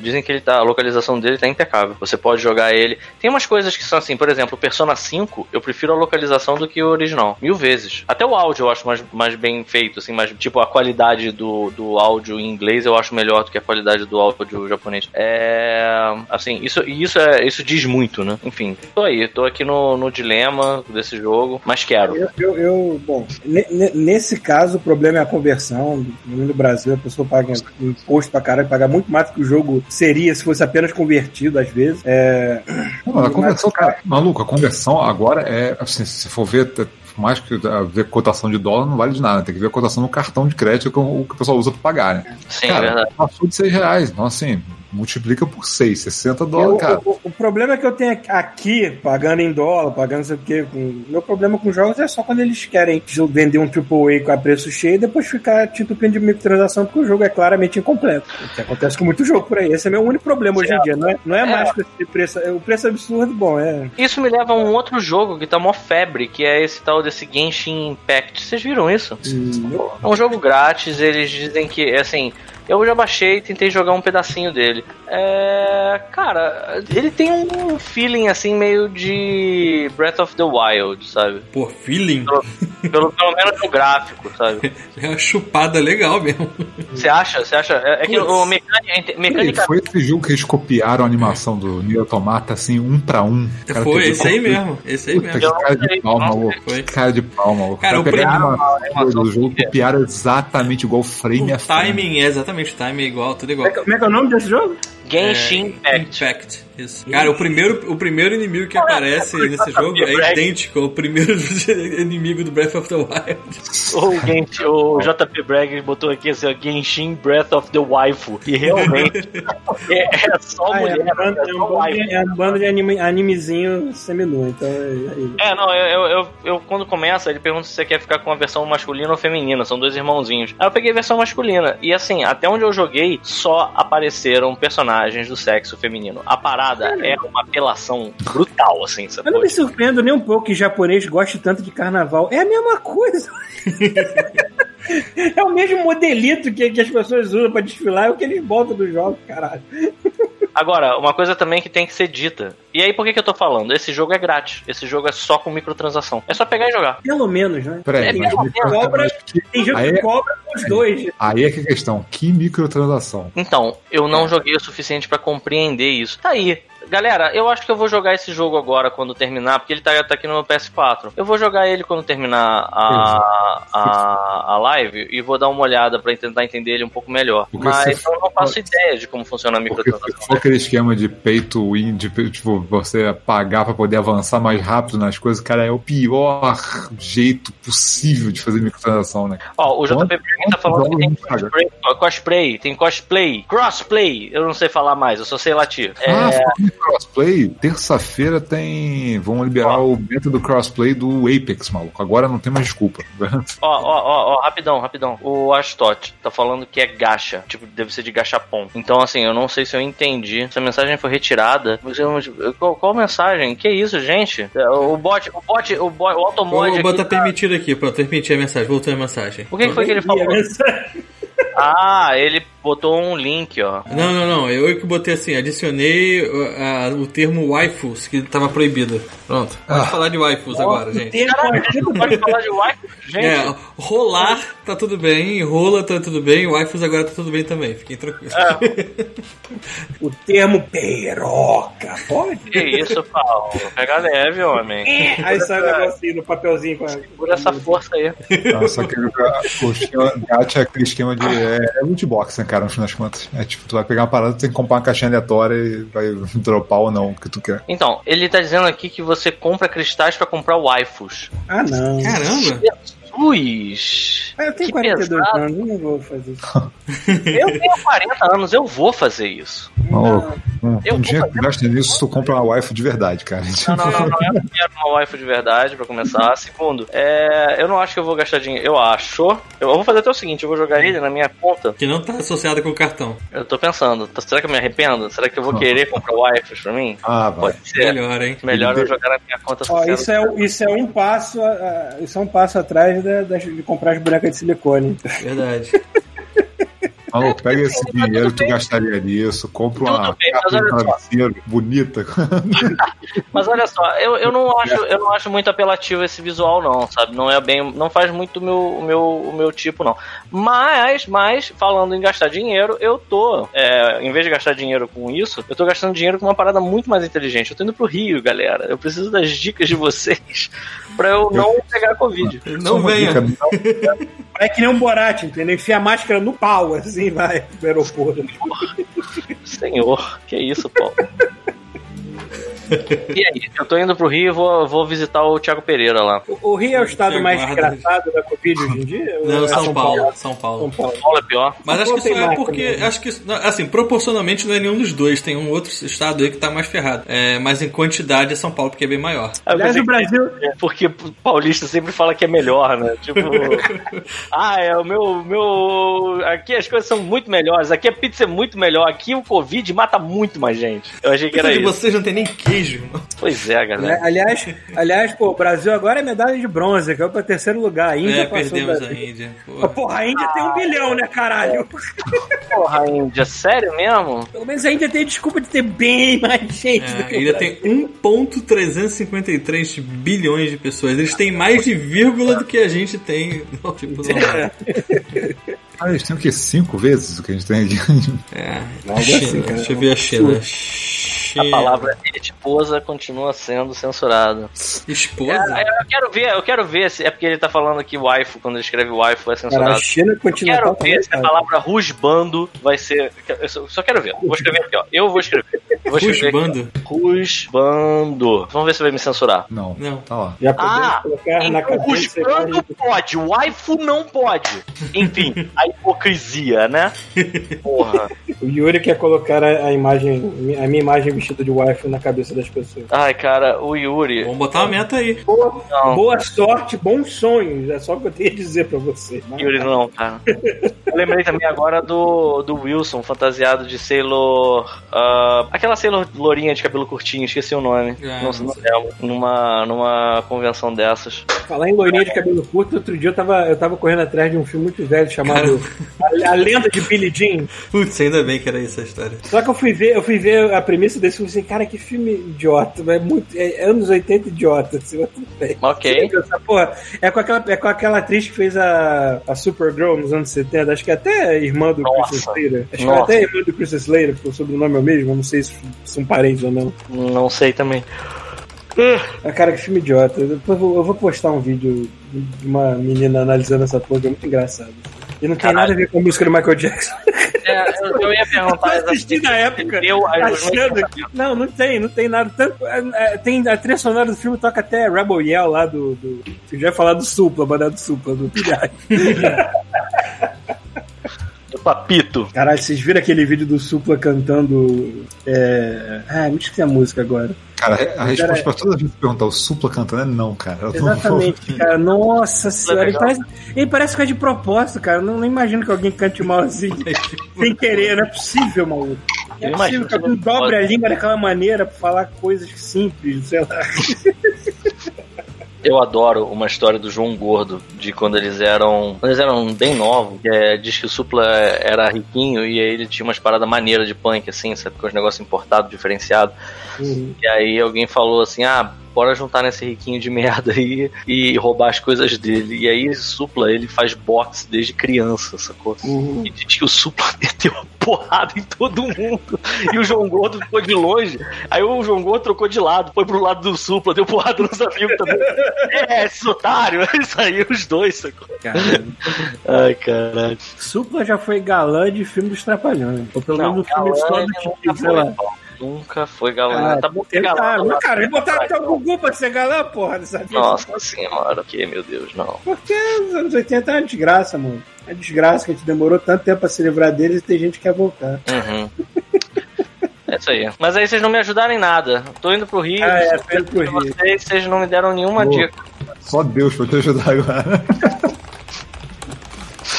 Dizem que a localização dele tá impecável. Você pode jogar ele. Tem umas coisas que são assim, por exemplo, o Persona 5, eu prefiro a localização do que o original. 1000 vezes. Até o áudio eu acho mais bem feito, assim, mais, tipo, a qualidade do áudio em inglês eu acho melhor do que a qualidade do áudio japonês. Assim, isso diz muito, né? Enfim, tô aqui no dilema desse jogo, mas quero. Bom, nesse caso, o problema é a conversão. No Brasil, a pessoa paga imposto pra caralho, paga muito mais do que o jogo seria se fosse apenas convertido, às vezes. A conversão, cara, maluco, a conversão agora é, assim, se for ver... mais que ver cotação de dólar não vale de nada, tem que ver a cotação no cartão de crédito que o pessoal usa para pagar, né? Sim, cara, é verdade. Passou de R$6, então assim, multiplica por 6, 60 dólares, cara. O problema é que eu tenho aqui, pagando em dólar, pagando não sei o quê, meu problema com jogos é só quando eles querem vender um AAA a preço cheio e depois ficar tipo de microtransação, porque o jogo é claramente incompleto. O que acontece com muito jogo por aí. Esse é meu único problema hoje em dia. Não é mais esse preço. O preço é absurdo, bom, é. Isso me leva a um outro jogo que tá mó febre, que é esse tal desse Genshin Impact. Vocês viram isso? É um jogo grátis, eles dizem que, assim... Eu já baixei e tentei jogar um pedacinho dele. Cara, ele tem um feeling assim meio de Breath of the Wild, sabe? Pô, feeling? Pelo menos no gráfico, sabe? É uma chupada legal mesmo. Você acha? É que o mecânica... Foi esse jogo que eles copiaram a animação do Nier Automata, assim, um pra um. Cara, foi, esse aí mesmo. Que cara de palma, louco. Cara de palma. Cara, pegaram a animação do jogo, copiaram exatamente igual frame a frame. O timing é exatamente o time é igual, tudo igual. Como é que é o nome desse jogo? Genshin Impact. Isso. Cara, o primeiro inimigo que aparece nesse jogo é idêntico ao primeiro inimigo do Breath of the Wild. O JP Bragg botou aqui assim, ó, Genshin Breath of the Waifu. E realmente é só mulher. É um bando de animezinho seminu. Então eu quando começa, ele pergunta se você quer ficar com a versão masculina ou feminina. São dois irmãozinhos. Aí eu peguei a versão masculina. E assim, até onde eu joguei, só apareceram personagens do sexo feminino. A parada é uma apelação brutal, assim. Eu não me surpreendo nem um pouco que japonês goste tanto de carnaval. É a mesma coisa. É o mesmo modelito que as pessoas usam pra desfilar, é o que eles botam do jogo, caralho. Agora, uma coisa também que tem que ser dita. E aí, por que eu tô falando? Esse jogo é grátis. Esse jogo é só com microtransação. É só pegar e jogar. Pelo menos, né? Tem jogo que cobra os dois. Aí é que é a questão. Que microtransação? Então, eu não joguei o suficiente pra compreender isso. Tá aí. Galera, eu acho que eu vou jogar esse jogo agora quando terminar, porque ele tá aqui no meu PS4. Eu vou jogar ele quando terminar a live e vou dar uma olhada pra tentar entender ele um pouco melhor. Porque eu não faço ideia de como funciona a microtransação. Foi aquele esquema de pay-to win, de tipo, você pagar pra poder avançar mais rápido nas coisas, cara, é o pior jeito possível de fazer microtransação, né? Ó, o JP tá falando que tem crossplay, eu não sei falar mais, eu só sei latir. Crossplay, terça-feira tem. Vão liberar o beta do crossplay do Apex, maluco. Agora não tem mais desculpa. Ó, rapidão. O Astot tá falando que é gacha. Tipo, deve ser de gachapon. Então, assim, eu não sei se eu entendi. Essa mensagem foi retirada. Qual mensagem? Que isso, gente? O bot, o automod. O bot tá permitido aqui, pronto. Permitir a mensagem. Voltou a mensagem. O que foi que ele falou? Ele botou um link, ó. Não. Eu que botei assim, adicionei o termo waifus, que tava proibido. Pronto. Pode falar de waifus agora, gente. Caralho, pode falar de waifus, gente. Rolar tá tudo bem, rola tá tudo bem, waifus agora tá tudo bem também. Fiquem tranquilos. O termo peroca, pode? Que isso, Paulo. Pega leve, homem. Aí sai o negocinho no papelzinho. Segura essa força aí. Só que o gacha é aquele esquema de... É loot box, né, cara, no final das contas. É tipo, tu vai pegar uma parada, tu tem que comprar uma caixinha aleatória e vai dropar ou não o que tu quer. Então, ele tá dizendo aqui que você compra cristais pra comprar waifus. Ah, não. Caramba. Jesus. Eu tenho 42 anos, eu não vou fazer isso. Eu tenho 40 anos, eu vou fazer isso. Um dia que gasta nisso, tu compra uma waifu de verdade, cara. Não, eu não quero uma waifu de verdade, pra começar. Segundo, eu não acho que eu vou gastar dinheiro. Eu vou fazer até o seguinte, eu vou jogar ele na minha conta. Que não tá associada com o cartão. Eu tô pensando, será que eu me arrependo? Será que eu vou querer comprar waifus pra mim? Pode ser. Melhor, hein? Melhor eu jogar na minha conta associada. Isso é um passo atrás de comprar as bonecas de silicone. Verdade. Alô, pega esse dinheiro que tu gastaria nisso, compra uma travesseira bonita. Mas olha só, eu não acho muito apelativo esse visual, não, sabe? Não é bem, não faz muito o meu tipo, não. Mas, falando em gastar dinheiro, eu tô, em vez de gastar dinheiro com isso, eu tô gastando dinheiro com uma parada muito mais inteligente. Eu tô indo pro Rio, galera. Eu preciso das dicas de vocês pra eu não pegar Covid. Não venha. É que nem um borate, entendeu? Enfia a máscara no pau, assim. Sim, vai pro aeroporto. Senhor, que isso, Paulo? E aí, eu tô indo pro Rio, vou visitar o Thiago Pereira lá. O Rio é o estado mais engraçado da Covid hoje em dia? Não, é São Paulo. São Paulo é pior. Mas acho que isso é porque, também. Acho que, assim, proporcionalmente não é nenhum dos dois. Tem um outro estado aí que tá mais ferrado. É, mas em quantidade é São Paulo, porque é bem maior. Aliás, o Brasil... Porque paulista sempre fala que é melhor, né? Tipo... ah, é o meu... Aqui as coisas são muito melhores. Aqui a pizza é muito melhor. Aqui o Covid mata muito mais gente. Eu achei que era isso. Vocês não tem nem queijo. Pois é, galera. Aliás, pô, o Brasil agora é medalha de bronze, que é pra terceiro lugar. A Índia passou perdemos a Índia. Porra, a Índia tem 1 bilhão, né, caralho? Porra, a Índia, sério mesmo? Pelo menos a Índia tem desculpa de ter bem mais gente do que a Índia tem 1,353 bilhões de pessoas. Eles têm mais de vírgula do que a gente tem. Não, tipo, não. Ah, eles têm o quê? 5 vezes o que a gente tem aqui? É, a China, deixa eu ver a China. A palavra esposa continua sendo censurada. Esposa? Eu quero ver se... É porque ele tá falando que waifu, quando ele escreve waifu, é censurado. Cara, a China continua... Eu quero ver se a palavra rusbando vai ser... Eu só quero ver. Vou escrever aqui, ó. Eu vou escrever. Rusbando. Vamos ver se vai me censurar. Não. Tá lá. Já rusbando pode. Waifu não pode. Enfim, a hipocrisia, né? Porra. O Yuri quer colocar a minha imagem vestido de waifu na cabeça das pessoas. Ai, cara, o Yuri... Vamos botar uma meta aí. Boa sorte, bons sonhos. É só o que eu tenho a dizer pra você. Mas... Yuri, não, cara. Eu lembrei também agora do Wilson, fantasiado de Sailor... aquela Sailor lourinha de cabelo curtinho, esqueci o nome. Numa convenção dessas. Falar em lourinha de cabelo curto, outro dia eu tava correndo atrás de um filme muito velho chamado A Lenda de Billie Jean. Putz, ainda bem que era isso a história. Só que eu fui ver a premissa desse filme, assim, cara, que filme idiota, é muito, anos 80 idiota, assim, ok. Porra, é com aquela atriz que fez a Supergirl nos anos 70, acho que é até irmã do Chris Slater. Acho que é até irmã do Chris Slater, porque o sobrenome é o mesmo, não sei se são parentes ou não. Não sei também. Cara, que filme idiota. Depois eu vou postar um vídeo de uma menina analisando essa porra, que é muito engraçado. E não tem nada a ver com a música do Michael Jackson. Eu ia perguntar. Eu assisti na época, achando que... Não tem nada. Tanto, a trilha sonora do filme toca até Rebel Yell lá do... Eu já ia falar do Supla, mandar do Supla, do Pilhar. Do Papito. Caralho, vocês viram aquele vídeo do Supla cantando... me esqueci a música agora. Cara, a resposta pra toda a gente perguntar o Supla cantando é não, cara. Exatamente, cara. Nossa senhora. Ele parece que é de propósito, cara. Não imagino que alguém cante mal assim sem querer. Não é possível, maluco. Não é possível que alguém dobre a língua daquela maneira pra falar coisas simples, sei lá. Eu adoro uma história do João Gordo, de quando eles eram bem novos, diz que o Supla era riquinho e aí ele tinha umas paradas maneiras de punk, assim, sabe, com os negócios importados, diferenciados. Uhum. E aí alguém falou assim, bora juntar nesse riquinho de merda aí e roubar as coisas dele. E aí o Supla, ele faz boxe desde criança, sacou? Uhum. E diz que o Supla meteu uma porrada em todo mundo. E o João Gordo ficou de longe. Aí o João Gordo trocou de lado, foi pro lado do Supla, deu porrada nos amigos também. Esse otário. Aí saiu os dois, sacou? Caramba. Ai, caralho. Supla já foi galã de filme dos Trapalhões. Ou pelo menos o filme só do Tipo, sei lá. Nunca foi galã. Tá bom que galã. Não, cara, eles botaram até o Gugu pra ser galã, porra. Nossa senhora, que meu Deus, não. Porque os anos 80 era desgraça, mano. É desgraça que a gente demorou tanto tempo pra se livrar deles e tem gente que quer voltar. Uhum. É isso aí. Mas aí vocês não me ajudaram em nada. Tô indo pro Rio. Tô indo pro Rio. Vocês não me deram nenhuma dica. Só Deus pra te ajudar agora.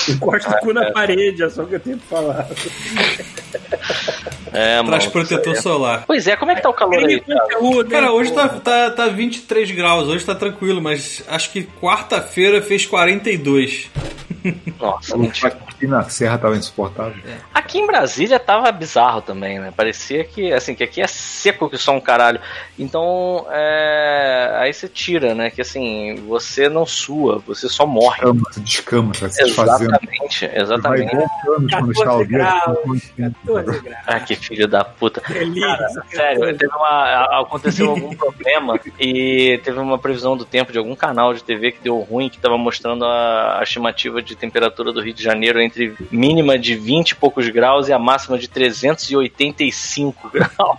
Encosta o cu na parede, é só o que eu tenho pra falar. Traz protetor solar. Pois é, como é que tá o calor aí? Cara, hoje tá 23 graus, hoje tá tranquilo, mas acho que quarta-feira fez 42. Nossa, mentira. Aqui na Serra tava insuportável. Aqui em Brasília tava bizarro também, né? Parecia que, assim, que aqui é seco que só um caralho. Então, aí você tira, né? Que assim, você não sua, você só morre. Descama, tá se desfazendo. Exatamente. Vai 14 graus. 14 graus. Ah, que filho da puta. Cara, sério, aconteceu algum problema e teve uma previsão do tempo de algum canal de TV que deu ruim, que tava mostrando a estimativa de temperatura do Rio de Janeiro entre mínima de 20 e poucos graus e a máxima de 385 graus.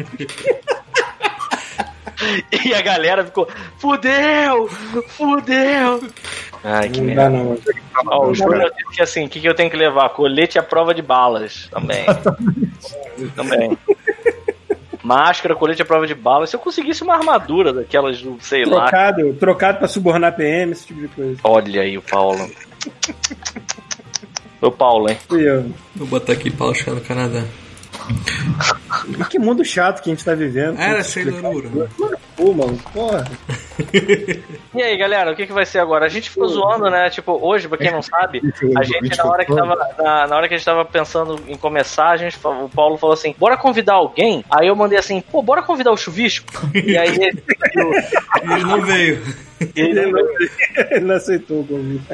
E a galera ficou, fudeu, fudeu. Ai, que merda. Não dá não. Ó, o Júnior disse que assim, o que eu tenho que levar? Colete à prova de balas. Também. Também. Máscara, colete à prova de balas. Se eu conseguisse uma armadura daquelas, sei trocado, lá. Trocado pra subornar PM, esse tipo de coisa. Olha aí o Paulo. O Paulo, hein? Vou botar aqui, Paulo Chá do Canadá. Que mundo chato que a gente tá vivendo. Era sem loucura. Pô, mano, porra. E aí, galera, o que vai ser agora? A gente ficou zoando, né? Tipo, hoje, pra quem não sabe, a gente, na hora que a gente tava pensando em começar, a gente, o Paulo falou assim, bora convidar alguém? Aí eu mandei assim, pô, bora convidar o Chuvisco? E aí ele não veio. Ele não aceitou o convite.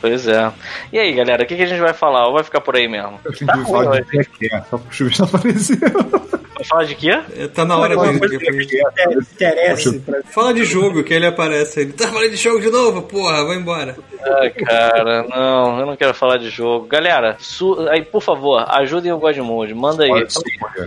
Pois é. E aí, galera, o que a gente vai falar? Ou vai ficar por aí mesmo? Tá ruim, é, só porque o Chuvisco não apareceu. Vai falar de quê? Tá na hora mesmo. Fala de jogo, que ele aparece. Ele tá falando de jogo de novo? Porra, vai embora. Ah, cara, não. Eu não quero falar de jogo. Galera, aí, por favor, ajudem o Godmode. Manda aí.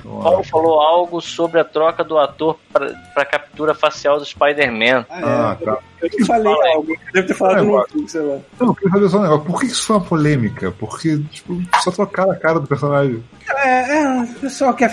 O Paulo falou algo sobre a troca do ator pra captura facial do Spider-Man. Ah, tá. Eu te falei algo. Deve ter falado muito, sei lá. Não, eu queria saber só um negócio. Por que isso foi uma polêmica? Porque, tipo, só trocaram a cara do personagem. O pessoal quer...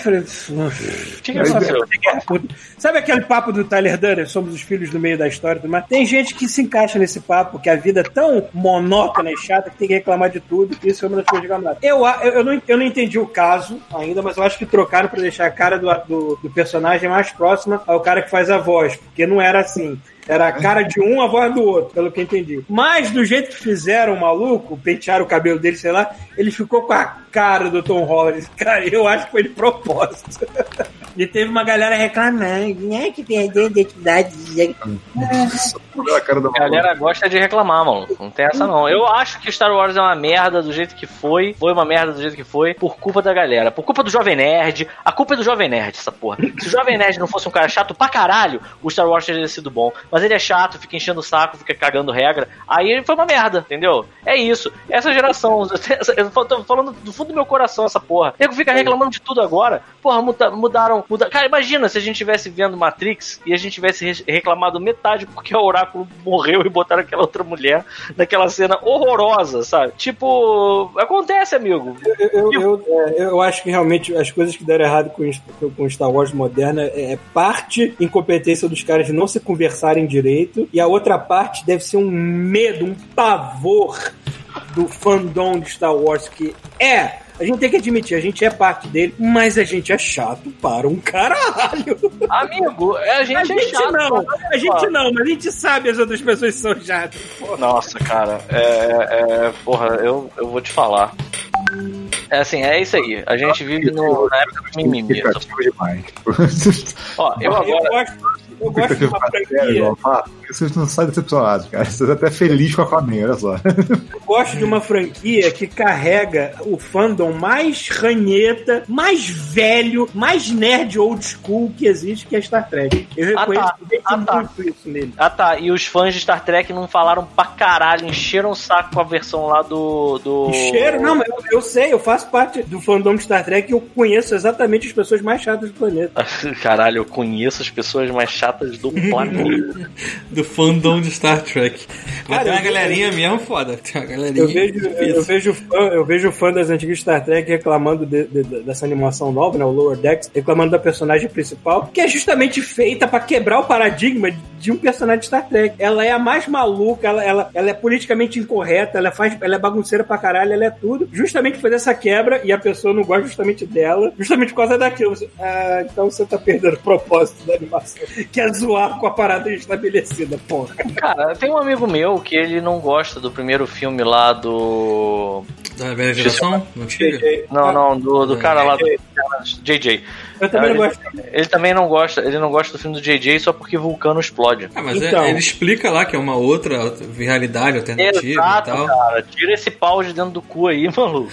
Sabe aquele papo do Tyler Durden? Somos os filhos do meio da história, mas tem gente que se encaixa nesse papo, que a vida é tão monótona e chata que tem que reclamar de tudo, que isso é uma das coisas reclamadas. Eu não entendi o caso ainda, mas eu acho que trocaram pra deixar a cara do personagem mais próxima ao cara que faz a voz, porque não era assim. Era a cara de um, a voz do outro, pelo que eu entendi. Mas do jeito que fizeram o maluco, pentearam o cabelo dele, sei lá, ele ficou com a cara do Tom Holland. Cara, eu acho que foi de propósito. E teve uma galera reclamando, né? Que perdeu a identidade. A galera gosta de reclamar, maluco. Não tem essa não. Eu acho que Star Wars é uma merda do jeito que foi. Foi uma merda do jeito que foi, por culpa da galera. Por culpa do Jovem Nerd. A culpa é do Jovem Nerd, essa porra. Se o Jovem Nerd não fosse um cara chato pra caralho, o Star Wars teria sido bom. Mas ele é chato, fica enchendo o saco, fica cagando regra. Aí foi uma merda, entendeu? É isso. Essa geração... Eu tô falando do fundo do meu coração, essa porra. O nego fica reclamando de tudo agora. Porra, mudaram... Cara, imagina se a gente tivesse vendo Matrix e a gente tivesse reclamado metade porque o Oráculo morreu e botaram aquela outra mulher naquela cena horrorosa, sabe? Tipo... Acontece, amigo. Eu acho que realmente as coisas que deram errado com Star Wars moderna é parte incompetência dos caras de não se conversarem direito, e a outra parte deve ser um medo, um pavor do fandom de Star Wars, que é, a gente tem que admitir, a gente é parte dele, mas a gente é chato para um caralho. Amigo, a gente é chato. Não, a gente não, mas a gente sabe as outras pessoas são chatas. Porra. Nossa, cara, porra, eu vou te falar. É assim, é isso aí. A gente vive na época do mimimi. Ó, eu agora... Eu gosto de uma franquia. Vocês não saem decepcionados, cara. Vocês até felizes com a família, olha só. Eu gosto de uma franquia que carrega o fandom mais ranheta, mais velho, mais nerd old school que existe, que é Star Trek. Eu reconheço muito isso nele. Ah, tá. E os fãs de Star Trek não falaram pra caralho, encheram o saco com a versão lá do... Encheram? Não, mas eu sei, eu faço parte do fandom de Star Trek e eu conheço exatamente as pessoas mais chatas do planeta. Caralho, eu conheço as pessoas mais chatas do planeta. Do fandom de Star Trek. Mas cara, tem uma galerinha mesmo foda. Tem uma galerinha. Eu vejo fã das antigas Star Trek reclamando dessa animação nova, né, o Lower Decks, reclamando da personagem principal, que é justamente feita pra quebrar o paradigma de um personagem de Star Trek. Ela é a mais maluca, ela é politicamente incorreta, ela é bagunceira pra caralho, ela é tudo. Justamente fazer essa quebra e a pessoa não gosta justamente dela, justamente por causa daquilo. Então você tá perdendo o propósito da animação, que é zoar com a parada estabelecida, porra. Cara, tem um amigo meu que ele não gosta do primeiro filme lá do... Da velha geração? Não, do cara lá do J.J. Eu também não gosto. Ele não gosta do filme do J.J. só porque Vulcano explode. Ah, mas então, ele explica lá que é uma outra realidade alternativa, exato, e tal. Cara, tira esse pau de dentro do cu aí, maluco.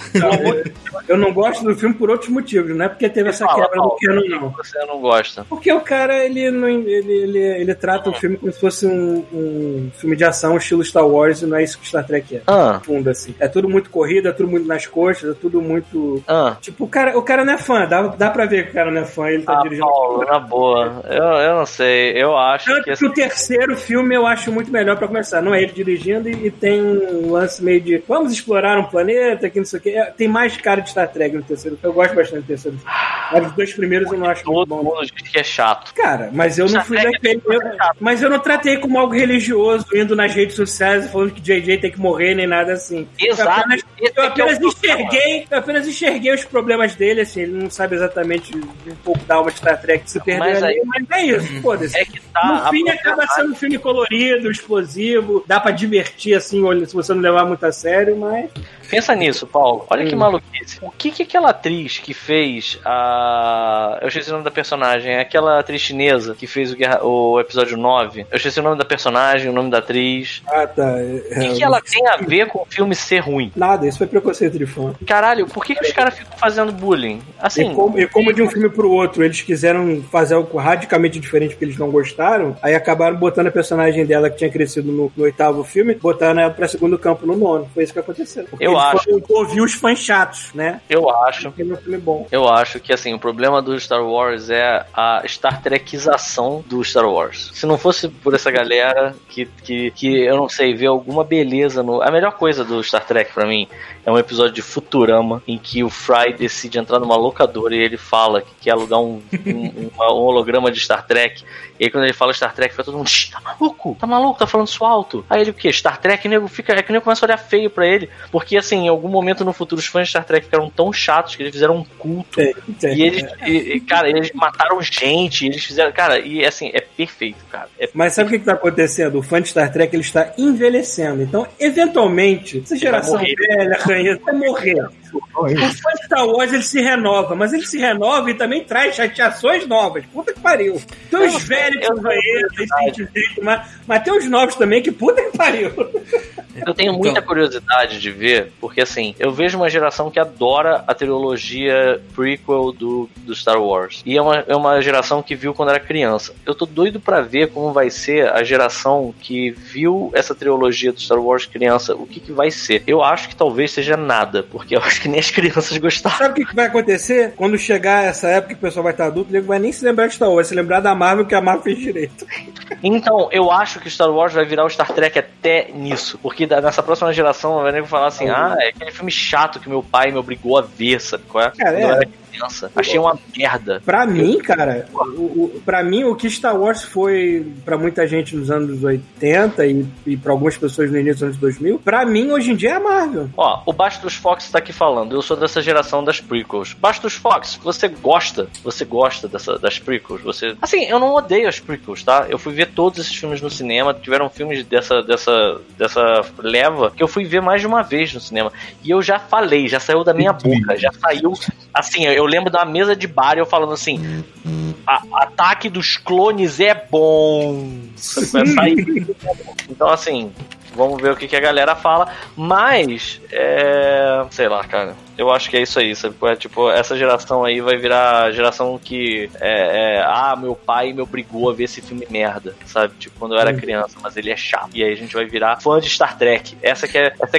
Eu não gosto do filme por outros motivos, não é porque teve essa quebra do Keanu, não. Você não gosta. Porque o cara, ele trata o filme como se fosse um filme de ação estilo Star Wars, e não é isso que Star Trek é. Fundo, assim. É tudo muito corrido, é tudo muito nas coxas, é tudo muito... Tipo, o cara não é fã, dá pra ver que o cara né? Fã, ele tá dirigindo. Paulo, na boa. Eu não sei. Eu acho tanto que o terceiro filme eu acho muito melhor pra começar. Não é ele dirigindo e tem um lance meio de vamos explorar um planeta, que não sei o que. Tem mais cara de Star Trek no terceiro. Eu gosto bastante do terceiro. Mas os dois primeiros eu não acho muito bom. Todo mundo diz que é chato. Cara, mas eu não fui daquele. Mas eu não tratei como algo religioso, indo nas redes sociais falando que JJ tem que morrer, nem nada assim. Exato. Eu apenas enxerguei os problemas dele, assim, ele não sabe exatamente um pouco da alma de Star Trek se perder ali, mas é isso, foda-se. É que tá no fim acaba sendo um filme colorido, explosivo, dá pra divertir, assim, se você não levar muito a sério, mas... Pensa nisso, Paulo. Olha que maluquice. O que aquela atriz que fez a... Eu esqueci o nome da personagem. Aquela atriz chinesa que fez o episódio 9. Eu esqueci o nome da personagem, o nome da atriz. Ah, tá. O que ela tem a ver com o filme ser ruim? Nada, isso foi preconceito de fã. Caralho, por que os caras ficam fazendo bullying? Assim... E como de um filme pro outro, eles quiseram fazer algo radicalmente diferente porque eles não gostaram, aí acabaram botando a personagem dela que tinha crescido no oitavo filme, botando ela pra segundo campo no nono. Foi isso que aconteceu. Eu ouvi os fãs chatos, né? Eu acho que assim, o problema do Star Wars é a Star Trekização do Star Wars. Se não fosse por essa galera que eu não sei, ver alguma beleza no... A melhor coisa do Star Trek pra mim é um episódio de Futurama em que o Fry decide entrar numa locadora e ele fala que quer alugar um holograma de Star Trek. E aí quando ele fala Star Trek, fica todo mundo, tá maluco, tá falando isso alto. Aí ele, o quê? Star Trek? O nego começa a olhar feio pra ele, porque assim, em algum momento no futuro, os fãs de Star Trek ficaram tão chatos que eles fizeram um culto. Eles mataram gente, eles fizeram... Cara, e assim, é perfeito, cara. Mas sabe o que tá acontecendo? O fã de Star Trek, ele está envelhecendo. Então, eventualmente, essa geração velha, vai morrer. O fã de Star Wars, ele se renova, mas ele se renova e também traz chateações novas. Puta que pariu. Tem os velhos que mas tem os novos também, que puta que pariu. Eu tenho muita curiosidade de ver, porque assim, eu vejo uma geração que adora a trilogia prequel do Star Wars. E é uma geração que viu quando era criança. Eu tô doido pra ver como vai ser a geração que viu essa trilogia do Star Wars criança, o que vai ser. Eu acho que talvez seja nada, porque eu acho que nem as crianças gostaram. Sabe o que vai acontecer? Quando chegar essa época que o pessoal vai estar adulto, ele vai nem se lembrar de Star Wars, se lembrar da Marvel, que a Marvel fez direito. Então, eu acho que o Star Wars vai virar o Star Trek até nisso, porque nessa próxima geração vai nem falar assim, é aquele filme chato que meu pai me obrigou a ver, sabe qual é? Cara, achei uma merda. Pra mim, cara, o que Star Wars foi pra muita gente nos anos 80 e pra algumas pessoas no início dos anos 2000, pra mim, hoje em dia, é Marvel. Ó, o Bastos Fox tá aqui falando, eu sou dessa geração das prequels. Bastos Fox, você gosta das prequels? Você... Assim, eu não odeio as prequels, tá? Eu fui ver todos esses filmes no cinema, tiveram filmes dessa leva que eu fui ver mais de uma vez no cinema. E eu já falei, já saiu da minha boca, já saiu, assim, eu lembro da mesa de bar e eu falando assim: ataque dos clones é bom. Vai sair. Então, assim, vamos ver o que a galera fala. Mas, sei lá, cara. Eu acho que é isso aí, sabe? Tipo, essa geração aí vai virar a geração que meu pai me obrigou a ver esse filme merda, sabe? Tipo, quando eu era criança, mas ele é chato. E aí a gente vai virar fã de Star Trek. Essa que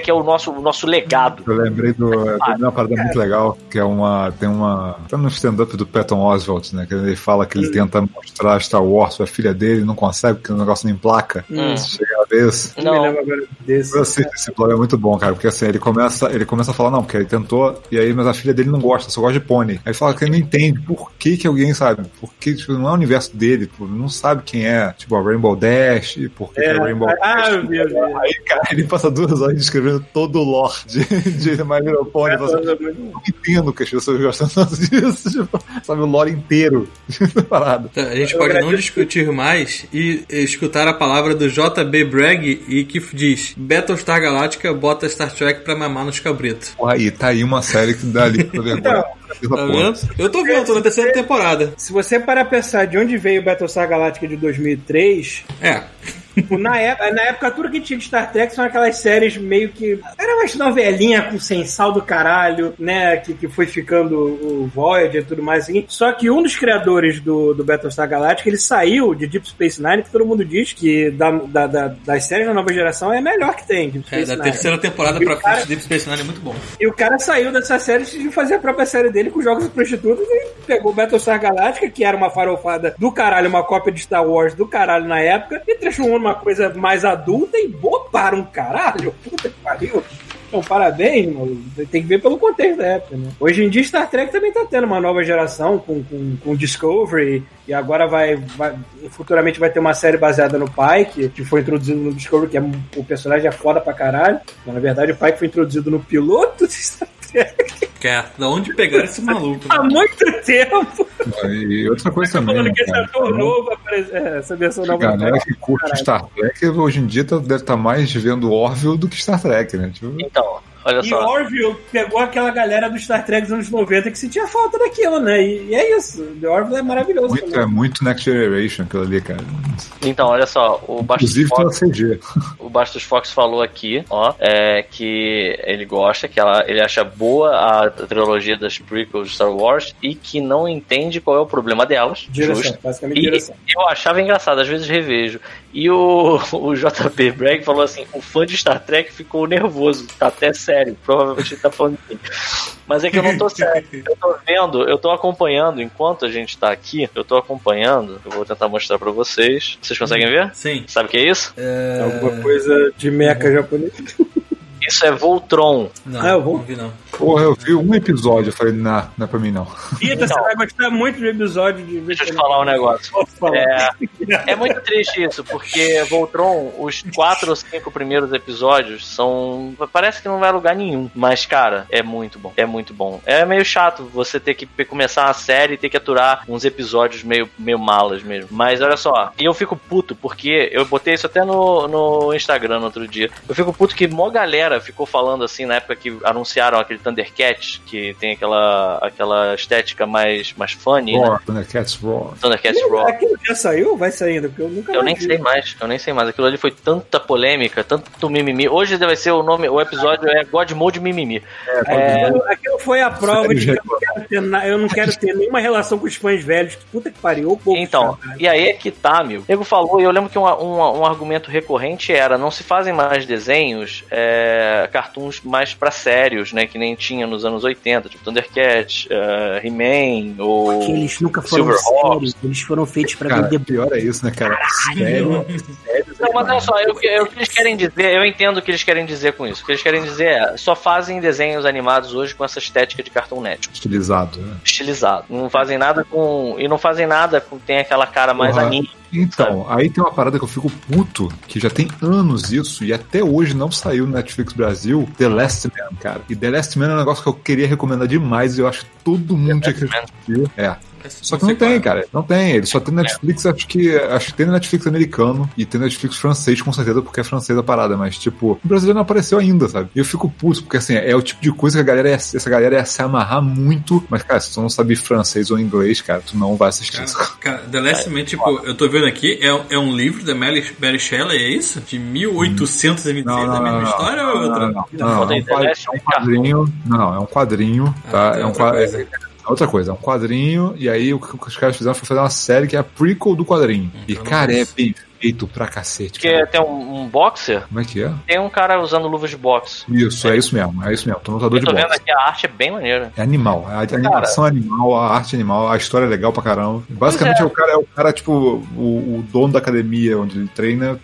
é o nosso legado. Eu lembrei de uma parada muito legal, que é tá no stand-up do Patton Oswalt, né? Que ele fala que ele tenta mostrar Star Wars pra filha dele, não consegue, porque o negócio não emplaca. Chega a vez. Não. Me lembro agora desse. Esse blog é muito bom, cara, porque assim, ele começa a falar, não, porque ele tentou. E aí, mas a filha dele não gosta, só gosta de pônei. Aí fala que ele não entende por que alguém sabe. Porque tipo, não é o universo dele, tipo, não sabe quem é, tipo, a Rainbow Dash, por que é a Rainbow Dash. Meu Deus. Aí, cara, ele passa 2 horas descrevendo todo o lore de My Little Pony. Não entendo que as pessoas gostam disso, tipo, sabe o lore inteiro da parada. Então, a gente pode não discutir mais e escutar a palavra do JP Bragg e que diz: Battlestar Galactica bota Star Trek pra mamar nos cabritos. Aí, tá aí uma série que dá ali pra ver agora. Tá vendo? Eu tô vendo, tô na terceira temporada. Se você parar a pensar de onde veio o Battlestar Galactica de 2003... Na época, tudo que tinha de Star Trek são aquelas séries meio que... Era umas novelinha com sem sal do caralho, né? Que foi ficando o Voyager e tudo mais assim. Só que um dos criadores do Battlestar Galactica, ele saiu de Deep Space Nine, que todo mundo diz que das séries da nova geração é a melhor que tem. Deep Space Nine. Terceira temporada pra frente, Deep Space Nine é muito bom. E o cara saiu dessa série de fazer a própria série dele com jogos de prostitutas e pegou o Battlestar Galactica, que era uma farofada do caralho, uma cópia de Star Wars do caralho na época, e transformou uma coisa mais adulta e botaram, caralho, puta que pariu. Então, parabéns, mano. Tem que ver pelo contexto da época, né? Hoje em dia, Star Trek também tá tendo uma nova geração com Discovery, e agora futuramente vai ter uma série baseada no Pike, que foi introduzido no Discovery, que o personagem é foda pra caralho. Mas, na verdade, o Pike foi introduzido no piloto de Star Trek. Cara, de onde pegaram esse maluco? Há muito tempo! E outra coisa também. Falando que cara, essa versão nova. A galera que curte caralho. Star Trek hoje em dia deve estar mais vendo Orville do que Star Trek, né? Tipo... Então, olha só. E Orville pegou aquela galera do Star Trek dos anos 90 que sentia falta daquilo, né? E é isso. The Orville é maravilhoso. É muito Next Generation aquilo ali, cara. Então, olha só. O Bastos Fox falou aqui, ó, que ele gosta, ele acha boa a trilogia das prequels de Star Wars e que não entende qual é o problema delas. Direção, basicamente direção. Eu achava engraçado, às vezes revejo. E o JP Bragg falou assim: o fã de Star Trek ficou nervoso, tá até sério, provavelmente ele tá falando assim. Mas é que eu não tô sério, eu tô acompanhando, enquanto a gente tá aqui, eu vou tentar mostrar pra vocês. Vocês conseguem ver? Sim. Sabe o que é isso? É alguma coisa de meca japonesa. Isso é Voltron. Não vi não. Porra, eu vi um episódio, eu falei, não é pra mim não. Pita, você vai gostar muito do episódio de... Deixa eu falar um negócio. É muito triste isso, porque Voltron, os 4 ou 5 primeiros episódios são... Parece que não vai a lugar nenhum, mas cara, é muito bom, é muito bom. É meio chato você ter que começar a série e ter que aturar uns episódios meio malas mesmo. Mas olha só, e eu fico puto, porque eu botei isso até no Instagram no outro dia. Eu fico puto que mó galera ficou falando assim na época que anunciaram aquele Thundercats, que tem aquela estética mais funny, né? Thundercats Roar. Aquilo já saiu? Vai saindo, porque eu nunca Eu nem sei mais. Aquilo ali foi tanta polêmica, tanto mimimi. Hoje vai ser o nome, o episódio é God Mode Mimimi. Aquilo foi a prova de que eu não quero ter nenhuma relação com os fãs velhos. Puta que pariu. Então, e aí é que tá, meu. O nego falou, e eu lembro que um argumento recorrente era, não se fazem mais desenhos, cartoons mais pra sérios, né? Que nem tinha nos anos 80, tipo Thundercats, He-Man, ou... Porque eles nunca foram sérios, eles foram feitos pra vender... Pior é isso, né, cara? Sério? Não, mas olha só, o que eles querem dizer, eu entendo o que eles querem dizer com isso. O que eles querem dizer é, só fazem desenhos animados hoje com essa estética de Cartoon Network. Estilizado, né? Estilizado. Não fazem nada com... E não fazem nada com... Tem aquela cara mais anime. Então, aí tem uma parada que eu fico puto, que já tem anos isso, e até hoje não saiu no Netflix Brasil, The Last Man, cara. E The Last Man é um negócio que eu queria recomendar demais, e eu acho que todo mundo tinha que assistir. Só que não tem, cara. Não tem. Ele só tem Netflix, acho que tem no Netflix americano e tem no Netflix francês, com certeza, porque é francês a parada, mas, tipo, o brasileiro não apareceu ainda, sabe? E eu fico puto, porque, assim, é o tipo de coisa que essa galera ia se amarrar muito, mas, cara, se tu não sabe francês ou inglês, cara, tu não vai assistir isso. Cara, The Last Man, tipo, eu tô vendo aqui, é um livro da Mary Shelley, é isso? De 1826, da mesma história ou outra? Não, é um quadrinho, tá? É um quadrinho. Outra coisa, é um quadrinho, e aí o que os caras fizeram foi fazer uma série que é a prequel do quadrinho. E, cara, é bem feito pra cacete. Porque tem um boxer? Como é que é? Tem um cara usando luvas de boxe. Isso, é isso mesmo. Tô lutador de boxe. Eu tô vendo aqui, a arte é bem maneira. É animal. A animação é animal, a arte é animal, a história é legal pra caramba. Basicamente o cara, tipo, o dono da academia onde ele treina...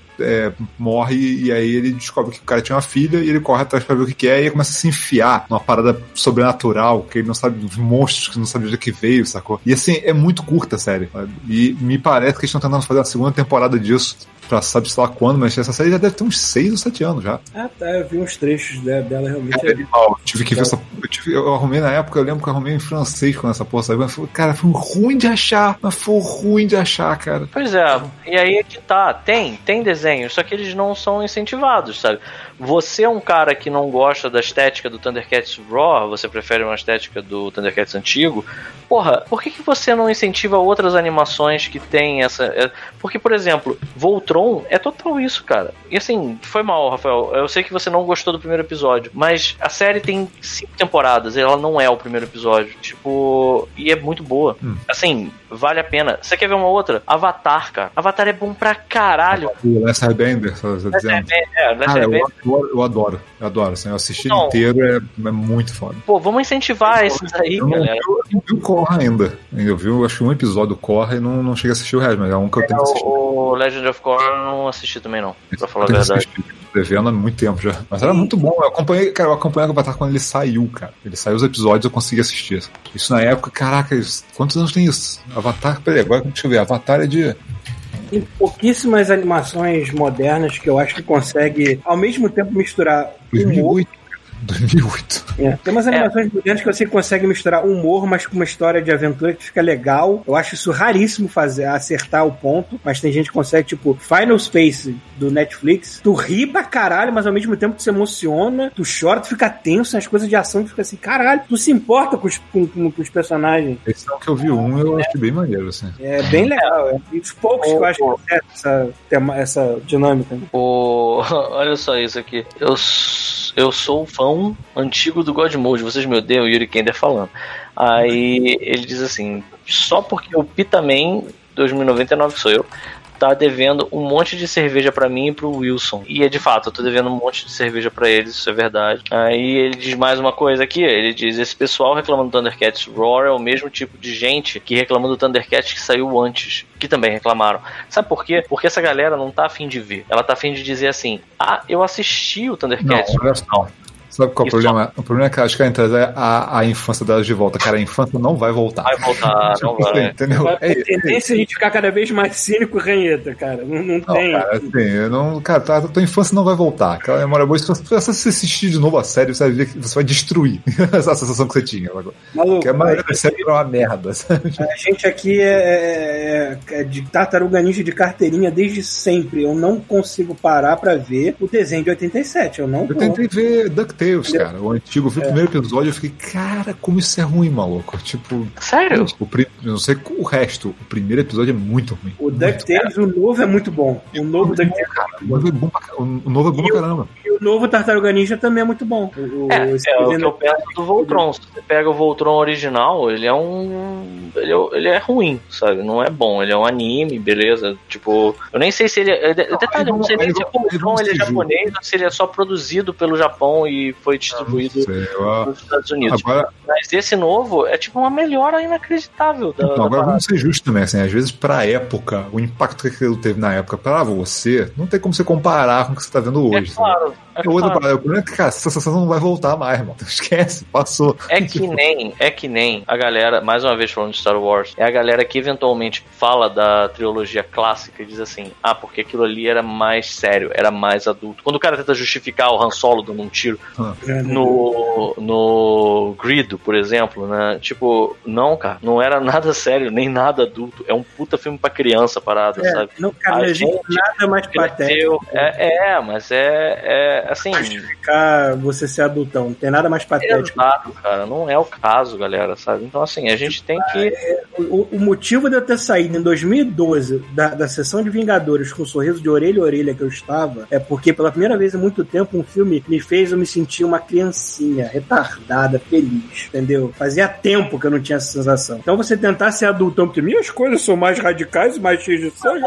morre, e aí ele descobre que o cara tinha uma filha, e ele corre atrás pra ver o que é, e começa a se enfiar numa parada sobrenatural, que ele não sabe, uns monstros que não sabe de onde que veio, sacou? E assim, é muito curta a série, sabe? E me parece que eles estão tentando fazer a segunda temporada disso, pra sabe-se lá quando, mas essa série já deve ter uns 6 ou 7 anos já. Ah, tá, eu vi uns trechos dela realmente. É animal, tive que ver essa... Eu arrumei na época, eu lembro que eu arrumei em francês quando essa porra saiu, mas foi ruim de achar, cara. Pois é, e aí é que tá, tem desenhos, só que eles não são incentivados, sabe? Você é um cara que não gosta da estética do Thundercats Raw, você prefere uma estética do Thundercats antigo, porra, por que você não incentiva outras animações que tem essa... Porque, por exemplo, Voltron Tron é total isso, cara. E assim, foi mal, Rafael. Eu sei que você não gostou do primeiro episódio, mas a série tem 5 temporadas, ela não é o primeiro episódio. Tipo, e é muito boa. Assim, vale a pena. Você quer ver uma outra? Avatar, cara. Avatar é bom pra caralho. O Last Airbender, só dizendo. Cara, eu adoro. Assim, eu assisti então, inteiro, é muito foda. Pô, vamos incentivar esses aí, galera. Eu vi o Korra ainda. Eu vi, acho que um episódio do Korra e não cheguei a assistir o resto, mas é um que eu tenho que assistir. O Legend of Korra eu não assisti também, não. Pra falar a verdade. Devendo há muito tempo já. Mas era muito bom. Eu acompanhei o Avatar quando ele saiu, cara. Ele saiu os episódios, eu consegui assistir. Isso na época, caraca, quantos anos tem isso? Avatar, peraí, agora deixa eu ver. Avatar é de... Tem pouquíssimas animações modernas que eu acho que consegue, ao mesmo tempo, misturar... 2008. É. Tem umas animações modernas que você consegue misturar humor, mas com uma história de aventura que fica legal. Eu acho isso raríssimo fazer, acertar o ponto, mas tem gente que consegue, tipo, Final Space do Netflix. Tu ri pra caralho, mas ao mesmo tempo tu se emociona, tu chora, tu fica tenso, as coisas de ação, tu fica assim, caralho, tu se importa com os personagens. Esse é o que eu vi eu achei bem maneiro, assim. É bem legal. É. E os poucos que eu acho que é essa dinâmica. Né? Olha só isso aqui. Eu sou um fã antigo do God Mode. Vocês me odeiam, o Yuri Kender falando. Aí ele diz assim, só porque o Pita Man 2099 sou eu, tá devendo um monte de cerveja pra mim e pro Wilson. E é de fato, eu tô devendo um monte de cerveja pra eles, isso é verdade. Aí ele diz mais uma coisa aqui, ele diz, esse pessoal reclamando do Thundercats Roar é o mesmo tipo de gente que reclama do Thundercats que saiu antes, que também reclamaram. Sabe por quê? Porque essa galera não tá afim de ver. Ela tá afim de dizer assim, eu assisti o Thundercats. Não. Sabe qual é o problema? O problema é que acho que a infância delas de volta. Cara, a infância não vai voltar. Vai voltar, não vai. Entendeu? É tendência a gente ficar cada vez mais cínico, Ranheta, cara. Não tem. Cara, a tua infância não vai voltar. Aquela memória boa, se você assistir de novo a série, você vai ver que você vai destruir essa sensação que você tinha. Maluco. Porque a maioria da série era uma merda, sabe? A gente aqui é de Tartaruga Ninja de carteirinha desde sempre. Eu não consigo parar pra ver o desenho de 87. Eu tentei ver DuckTales, cara. O antigo, o primeiro episódio, eu fiquei, cara, como isso é ruim, maluco. Tipo, sério? Não sei o resto. O primeiro episódio é muito ruim. O DuckTales, o novo é muito bom. O novo DuckTales, cara. O novo é bom pra caramba. E o novo Tartaruga Ninja também é muito bom. O que eu pego do Voltron. Se você pega o Voltron original, ele é ruim, sabe? Não é bom. Ele é um anime, beleza. Tipo, eu nem sei se ele é... Detalhe, eu não sei se o Voltron é japonês ou se ele é só produzido pelo Japão e foi distribuído nos Estados Unidos. Agora, mas esse novo é tipo uma melhora inacreditável. Agora vamos ser justos também, assim, às vezes pra época, o impacto que aquilo teve na época pra você, não tem como você comparar com o que você tá vendo hoje. É claro. Outra parada, o problema é que, cara, essa sensação não vai voltar mais, mano. Esquece, passou. É que nem a galera, mais uma vez falando de Star Wars, é a galera que eventualmente fala da trilogia clássica e diz assim, porque aquilo ali era mais sério, era mais adulto. Quando o cara tenta justificar o Han Solo dando um tiro no Greedo, por exemplo, né? Tipo, não, cara, não era nada sério, nem nada adulto. É um puta filme pra criança parado, sabe? Não, cara, a gente nada mais patético. Mas assim, justificar você ser adultão, não tem nada mais patético. Exato, cara, não é o caso, galera, sabe? Então, assim, a gente tem que... O motivo de eu ter saído em 2012 da sessão de Vingadores com um sorriso de orelha a orelha que eu estava, é porque pela primeira vez em muito tempo um filme me fez eu me sentir uma criancinha, retardada, feliz, entendeu? Fazia tempo que eu não tinha essa sensação. Então você tentar ser adultão, porque minhas coisas são mais radicais, mais cheias de sangue,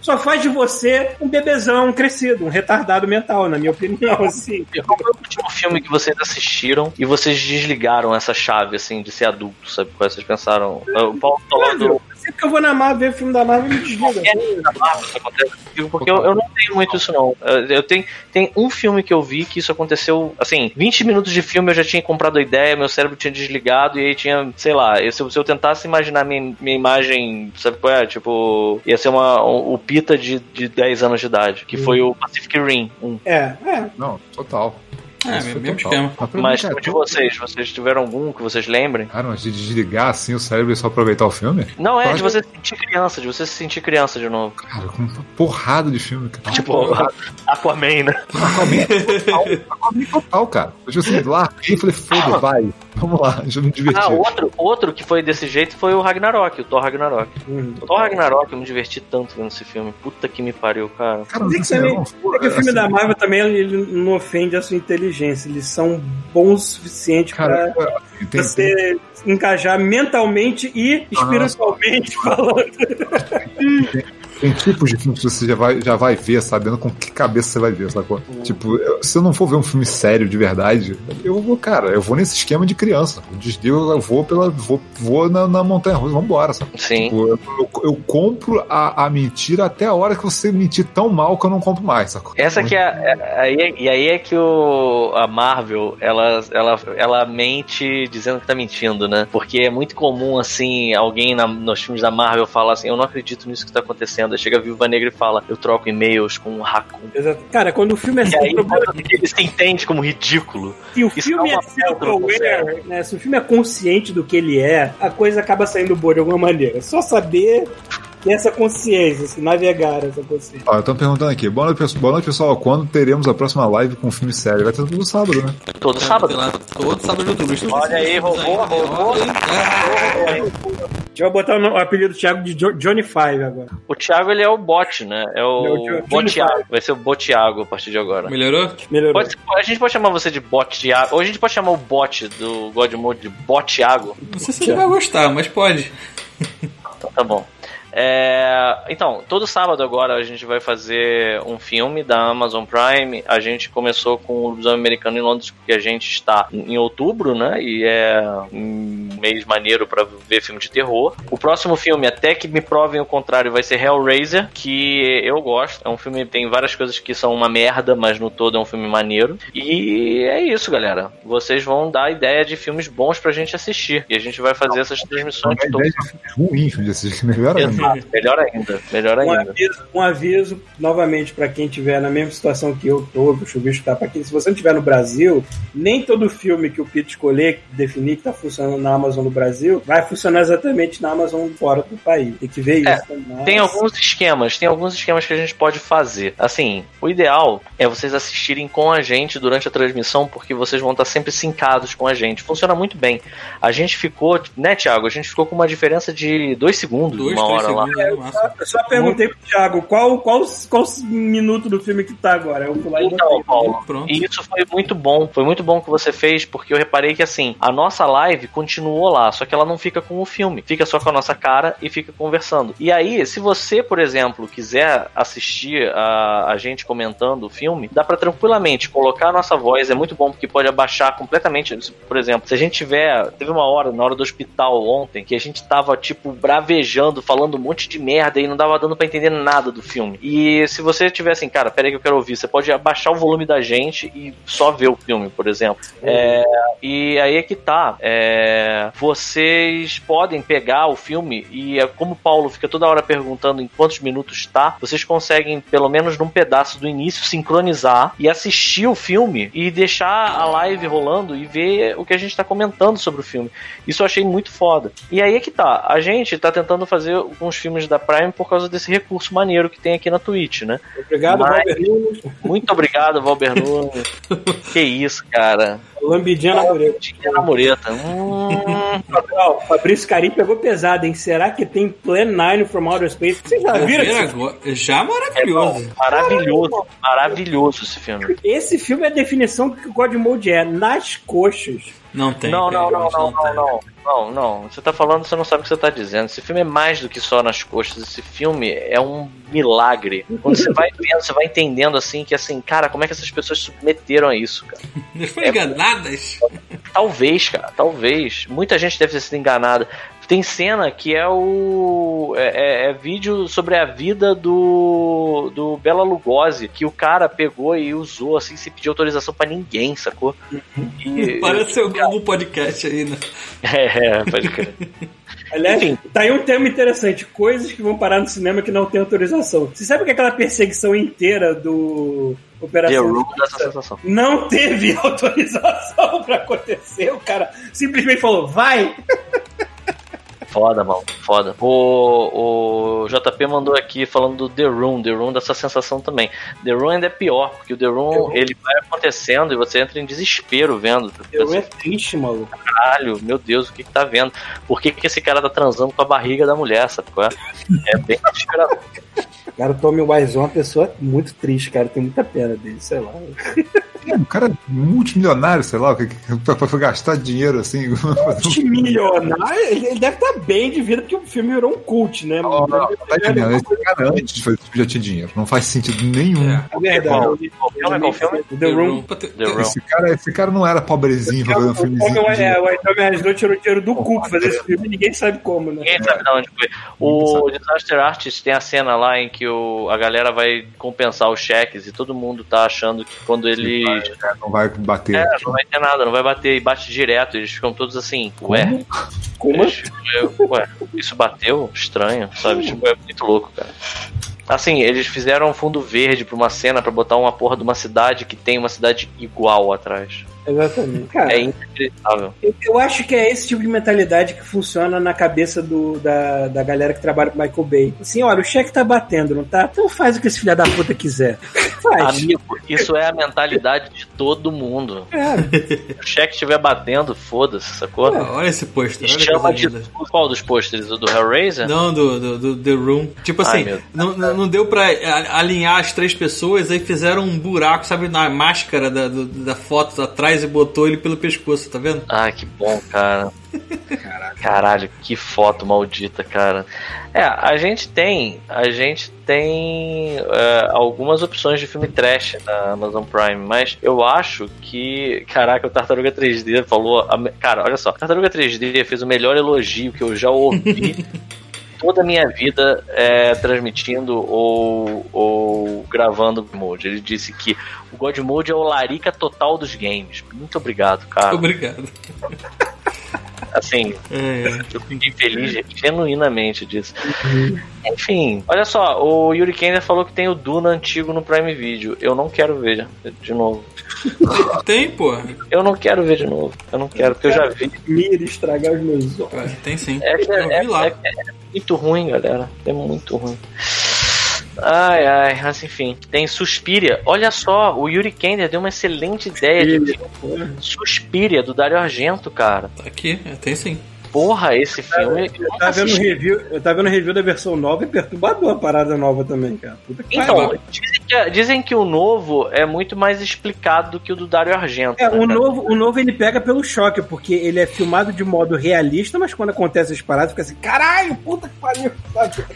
só faz de você um bebezão crescido, um retardado mental, na minha opinião, assim. Qual foi o último filme que vocês assistiram e vocês desligaram essa chave, assim, de ser adulto, sabe? Porque vocês pensaram... O Paulo falou... Sempre que eu vou na Marvel ver filme da Marvel, me desliga. Porque eu não tenho muito isso, não. Tem um filme que eu vi que isso aconteceu, assim, 20 minutos de filme eu já tinha comprado a ideia, meu cérebro tinha desligado e aí tinha, sei lá, se eu tentasse imaginar minha imagem, sabe qual é? Tipo, ia ser o Pita de 10 anos de idade, que foi o Pacific Rim 1. Não, total. É, mesmo esquema. Mas de vocês tiveram algum que vocês lembrem? Cara, mas de desligar assim o cérebro e só aproveitar o filme? Não, é de você se sentir criança, de você se sentir criança de novo. Cara, como uma porrada de filme. Cara. Tipo, Aquaman, né? Aquaman total, cara. Eu assim, lá, eu falei, foda, vai. Vamos lá, já me diverti. Ah, outro que foi desse jeito foi o Ragnarok, o Thor Ragnarok. O Thor Ragnarok, eu me diverti tanto vendo esse filme. Puta que me pariu, cara. Porque o filme da Marvel também, ele não ofende a sua inteligência. Eles são bons o suficiente para você engajar mentalmente e espiritualmente falando. Tem tipos de filmes que você já vai ver sabendo com que cabeça você vai ver, sacou? Tipo, se eu não for ver um filme sério de verdade, eu vou nesse esquema de criança. Eu desligo, eu vou na montanha russa, vambora, sacou? Sim. Tipo, eu compro a mentira até a hora que você mentir tão mal que eu não compro mais, sacou? Essa que aí é que a Marvel, ela mente dizendo que tá mentindo, né? Porque é muito comum, assim, alguém nos filmes da Marvel falar assim, eu não acredito nisso que tá acontecendo. Chega a Viúva Negra e fala, eu troco e-mails com um raccoon. Cara, quando o filme é self-aware, ele se entende como ridículo. Se o filme é self-aware, né? Se o filme é consciente do que ele é, a coisa acaba saindo boa de alguma maneira. Só saber essa consciência, se navegar essa consciência. Ó, estão perguntando aqui, boa noite pessoal, quando teremos a próxima live com um filme sério? Vai ter todo sábado, né? Todo sábado? Todo sábado no YouTube. Olha aí, roubou. A gente vai botar o apelido do Thiago de Johnny Five agora. O Thiago, ele é o bot, né? É o Botiago. Vai ser o Botiago a partir de agora. Melhorou? A gente pode chamar você de Botiago, ou a gente pode chamar o bot do God Mode de Botiago. Não sei se ele vai gostar, mas pode. Então tá bom. Então, todo sábado agora a gente vai fazer um filme da Amazon Prime. A gente começou com o Lobisomem Americano em Londres, porque a gente está em outubro, né? E é um mês maneiro pra ver filme de terror. O próximo filme, até que me provem o contrário, vai ser Hellraiser, que eu gosto. É um filme, tem várias coisas que são uma merda, mas no todo é um filme maneiro. E é isso, galera. Vocês vão dar ideia de filmes bons pra gente assistir. E a gente vai fazer essas transmissões todas. Ruins de assistir, melhor ainda. Melhor ainda. Um aviso novamente para quem estiver na mesma situação que eu tô, que o Chuvisco tá, para quem, se você não estiver no Brasil, nem todo filme que o Pita escolher, definir que tá funcionando na Amazon no Brasil, vai funcionar exatamente na Amazon fora do país. Tem que ver isso. Mas... Tem alguns esquemas que a gente pode fazer. Assim, o ideal é vocês assistirem com a gente durante a transmissão, porque vocês vão estar sempre sincados com a gente. Funciona muito bem. A gente ficou, né, Thiago? A gente ficou com uma diferença de 2 segundos, uma hora. Eu só perguntei pro Thiago qual minuto do filme que tá agora. Então, Paulo, e isso foi muito bom. Foi muito bom que você fez, porque eu reparei que assim, a nossa live continuou lá, só que ela não fica com o filme. Fica só com a nossa cara e fica conversando. E aí, se você, por exemplo, quiser assistir a gente comentando o filme, dá pra tranquilamente colocar a nossa voz. É muito bom, porque pode abaixar completamente. Por exemplo, se a gente tiver... Teve uma hora, na hora do hospital ontem, que a gente tava, tipo, bravejando, falando um monte de merda e não dava dando pra entender nada do filme. E se você tiver assim, cara, peraí que eu quero ouvir, você pode abaixar o volume da gente e só ver o filme, por exemplo. E aí é que tá. Vocês podem pegar o filme e, como o Paulo fica toda hora perguntando em quantos minutos tá, vocês conseguem, pelo menos num pedaço do início, sincronizar e assistir o filme e deixar a live rolando e ver o que a gente tá comentando sobre o filme. Isso eu achei muito foda. E aí é que tá. A gente tá tentando fazer com os filmes da Prime por causa desse recurso maneiro que tem aqui na Twitch, né? Obrigado, Valberno. Muito obrigado, Valberno. Que isso, cara. Lambidinha na mureta. Fabrício Carim pegou pesado, hein? Será que tem Plan 9 from Outer Space? Vocês já viram? Já maravilhoso. Maravilhoso esse filme. Esse filme é a definição do que o God Mode é. Nas coxas. Não. Você tá falando, você não sabe o que você tá dizendo. Esse filme é mais do que só nas costas. Esse filme é um milagre. Quando você vai vendo, você vai entendendo assim, que assim, cara, como é que essas pessoas se submeteram a isso, cara? Não foram enganadas? Talvez, cara, talvez. Muita gente deve ter sido enganada. Tem cena que é vídeo sobre a vida do Bela Lugosi, que o cara pegou e usou assim, sem pedir autorização pra ninguém, sacou? Parece algum podcast aí, né? Pode crer. Aliás, enfim, tá aí um tema interessante. Coisas que vão parar no cinema que não tem autorização. Você sabe que aquela perseguição inteira do Operação Pizza não teve autorização pra acontecer? O cara simplesmente falou, vai! Foda, mano, foda. O JP mandou aqui falando do The Room. The Room dá essa sensação também. The Room ainda é pior, porque o The Room, ele vai acontecendo e você entra em desespero vendo. The Room é triste, maluco. Caralho, meu Deus, o que que tá vendo? Por que que esse cara tá transando com a barriga da mulher, sabe? É bem desesperador. Cara, o Tommy Wiseau é uma pessoa muito triste, cara. Tem muita pena dele, sei lá. Um cara multimilionário, sei lá, pra gastar dinheiro assim. Multimilionário? Ele deve estar bem de vida, porque o filme virou um cult, né? Não, não, cara, antes de fazer já tinha dinheiro. Não faz sentido nenhum. É verdade. The Room. Esse cara não era pobrezinho pra fazer um filmezinho. O Aitome Harrisdon tirou dinheiro do cu pra fazer esse filme, ninguém sabe como, né? Ninguém sabe de onde foi. O Disaster Artist tem a cena lá em que a galera vai compensar os cheques e todo mundo tá achando que quando ele não vai bater. Não vai ter nada, não vai bater, e bate direto. Eles ficam todos assim, ué? Como? Ué, isso bateu? Estranho, sabe? Tipo, é muito louco, cara. Assim, eles fizeram um fundo verde pra uma cena pra botar uma porra de uma cidade que tem uma cidade igual atrás. Exatamente. Cara, é inacreditável. Eu acho que é esse tipo de mentalidade que funciona na cabeça da galera que trabalha com Michael Bay. Assim, olha, o cheque tá batendo, não tá? Então faz o que esse filho da puta quiser. Faz. Amigo, isso é a mentalidade de todo mundo. Se o cheque estiver batendo, foda-se, sacou? Olha esse pôster. Chama de... Qual dos pôsteres? O do Hellraiser? Não, do The Room. Tipo assim, não deu pra alinhar as três pessoas, aí fizeram um buraco, sabe, na máscara da foto atrás, e botou ele pelo pescoço, tá vendo? Ah, que bom, cara. Caralho, que foto maldita, cara. A gente tem algumas opções de filme trash na Amazon Prime, mas eu acho que, caraca, o Tartaruga 3D falou, cara, olha só, Tartaruga 3D fez o melhor elogio que eu já ouvi toda a minha vida transmitindo ou gravando Godmode. Ele disse que o Godmode é o larica total dos games. Muito obrigado, cara. Obrigado. Assim, eu fiquei feliz genuinamente disso. Enfim, olha só, o Yuri Kender falou que tem o Duna antigo no Prime Video. Eu não quero ver de novo. Tem, pô? Eu não quero ver de novo. Eu não quero, porque eu já vi. Mira estragar os meus olhos. Tem sim. É muito ruim, galera. É muito ruim. Ai, ai, mas enfim. Tem Suspiria. Olha só, o Yuri Kender deu uma excelente ideia de Suspiria, do Dario Argento, cara. Tá aqui, tem sim. Porra, esse filme... Eu tava vendo review da versão nova e perturbador a parada nova também, cara. Puta que então, dizem que o novo é muito mais explicado do que o do Dario Argento. O novo ele pega pelo choque, porque ele é filmado de modo realista, mas quando acontece as paradas fica assim, caralho, puta que pariu.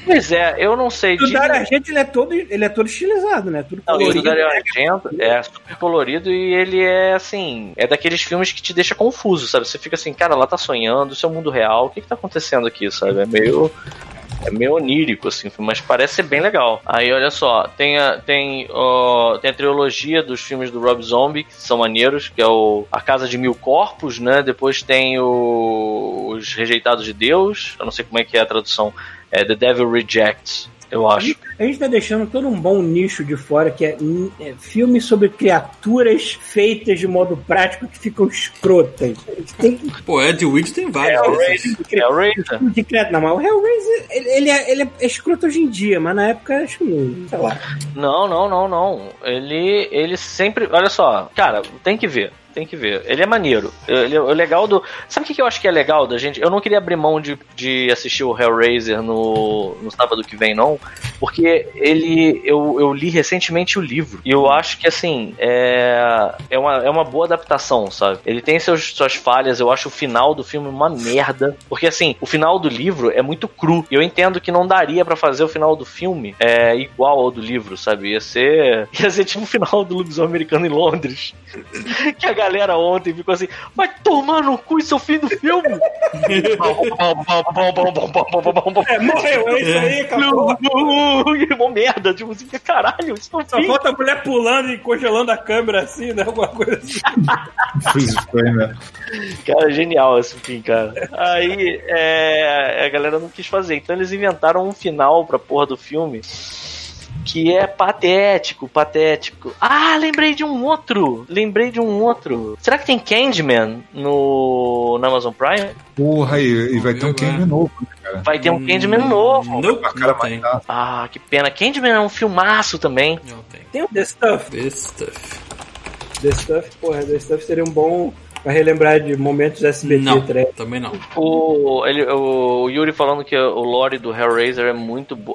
Pois é, eu não sei. O Dario Argento ele é todo estilizado, né? Tudo colorido. O Dario Argento é super colorido e ele é assim, é daqueles filmes que te deixa confuso, sabe? Você fica assim, cara, lá tá sonhando, isso é um mundo real, o que tá acontecendo aqui, sabe? É meio onírico, assim, mas parece ser bem legal. Aí, olha só, tem a trilogia dos filmes do Rob Zombie, que são maneiros, que é A Casa de Mil Corpos, né? Depois tem Os Rejeitados de Deus, eu não sei como é que é a tradução, The Devil Rejects, eu acho. A gente tá deixando todo um bom nicho de fora, que é filme sobre criaturas feitas de modo prático que ficam escrotas. Pô, Ed Wood tem vários. Hellraiser. Não, mas o Hellraiser, ele é escroto hoje em dia, mas na época, acho que sei lá. Não. Ele sempre... Olha só, cara, tem que ver. Ele é maneiro. Ele é legal do... Sabe o que eu acho que é legal da gente? Eu não queria abrir mão de assistir o Hellraiser no sábado que vem, não, porque eu li recentemente o livro, e eu acho que, assim, é uma boa adaptação, sabe? Ele tem suas falhas, eu acho o final do filme uma merda, porque, assim, o final do livro é muito cru, e eu entendo que não daria pra fazer o final do filme igual ao do livro, sabe? Ia ser tipo o final do Lobisomem Americano em Londres, que a galera ontem ficou assim, vai tomar no cu, isso é o fim do filme. Morreu, é isso aí, acabou. uma merda, tipo assim, caralho, isso não só falta a mulher pulando e congelando a câmera assim, né? Alguma coisa assim. Cara, genial esse fim, cara. Aí a galera não quis fazer, então eles inventaram um final pra porra do filme que é patético. Ah, lembrei de um outro. Será que tem Candyman na Amazon Prime? Porra, e vai ter um Candyman novo, cara. Vai ter um Candyman novo. Não, ah, que pena. Candyman é um filmaço também. Não tem. Tem o The Stuff, porra, The Stuff seria um bom... Pra relembrar de momentos SBT. Não, também não. O Yuri falando que o lore do Hellraiser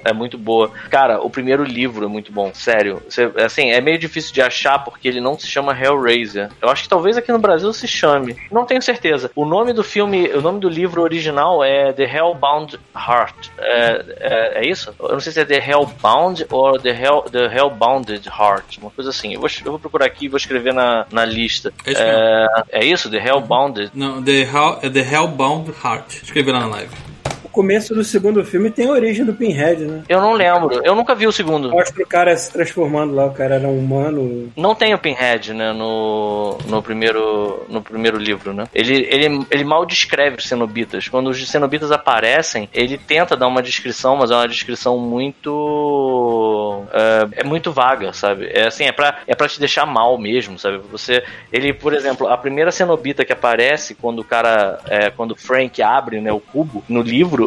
é muito boa. Cara, o primeiro livro é muito bom, sério. Assim, é meio difícil de achar porque ele não se chama Hellraiser. Eu acho que talvez aqui no Brasil se chame. Não tenho certeza. O nome do livro original é The Hellbound Heart. É isso? Eu não sei se é The Hellbound ou The Hellbounded Heart. Uma coisa assim. Eu vou procurar aqui e vou escrever na lista. É isso? The Hellbound? Não, The Hellbound Heart. Escreve lá na live. O começo do segundo filme tem a origem do Pinhead, né? Eu não lembro. Eu nunca vi o segundo. Mostra o cara se transformando lá. O cara era um humano. Não tem o Pinhead, né? No primeiro livro, né? Ele mal descreve os cenobitas. Quando os cenobitas aparecem, ele tenta dar uma descrição, mas é uma descrição muito... é muito vaga, sabe? É assim, é pra te deixar mal mesmo, sabe? Por exemplo, a primeira cenobita que aparece quando o cara, quando o Frank abre, né, o cubo, no livro,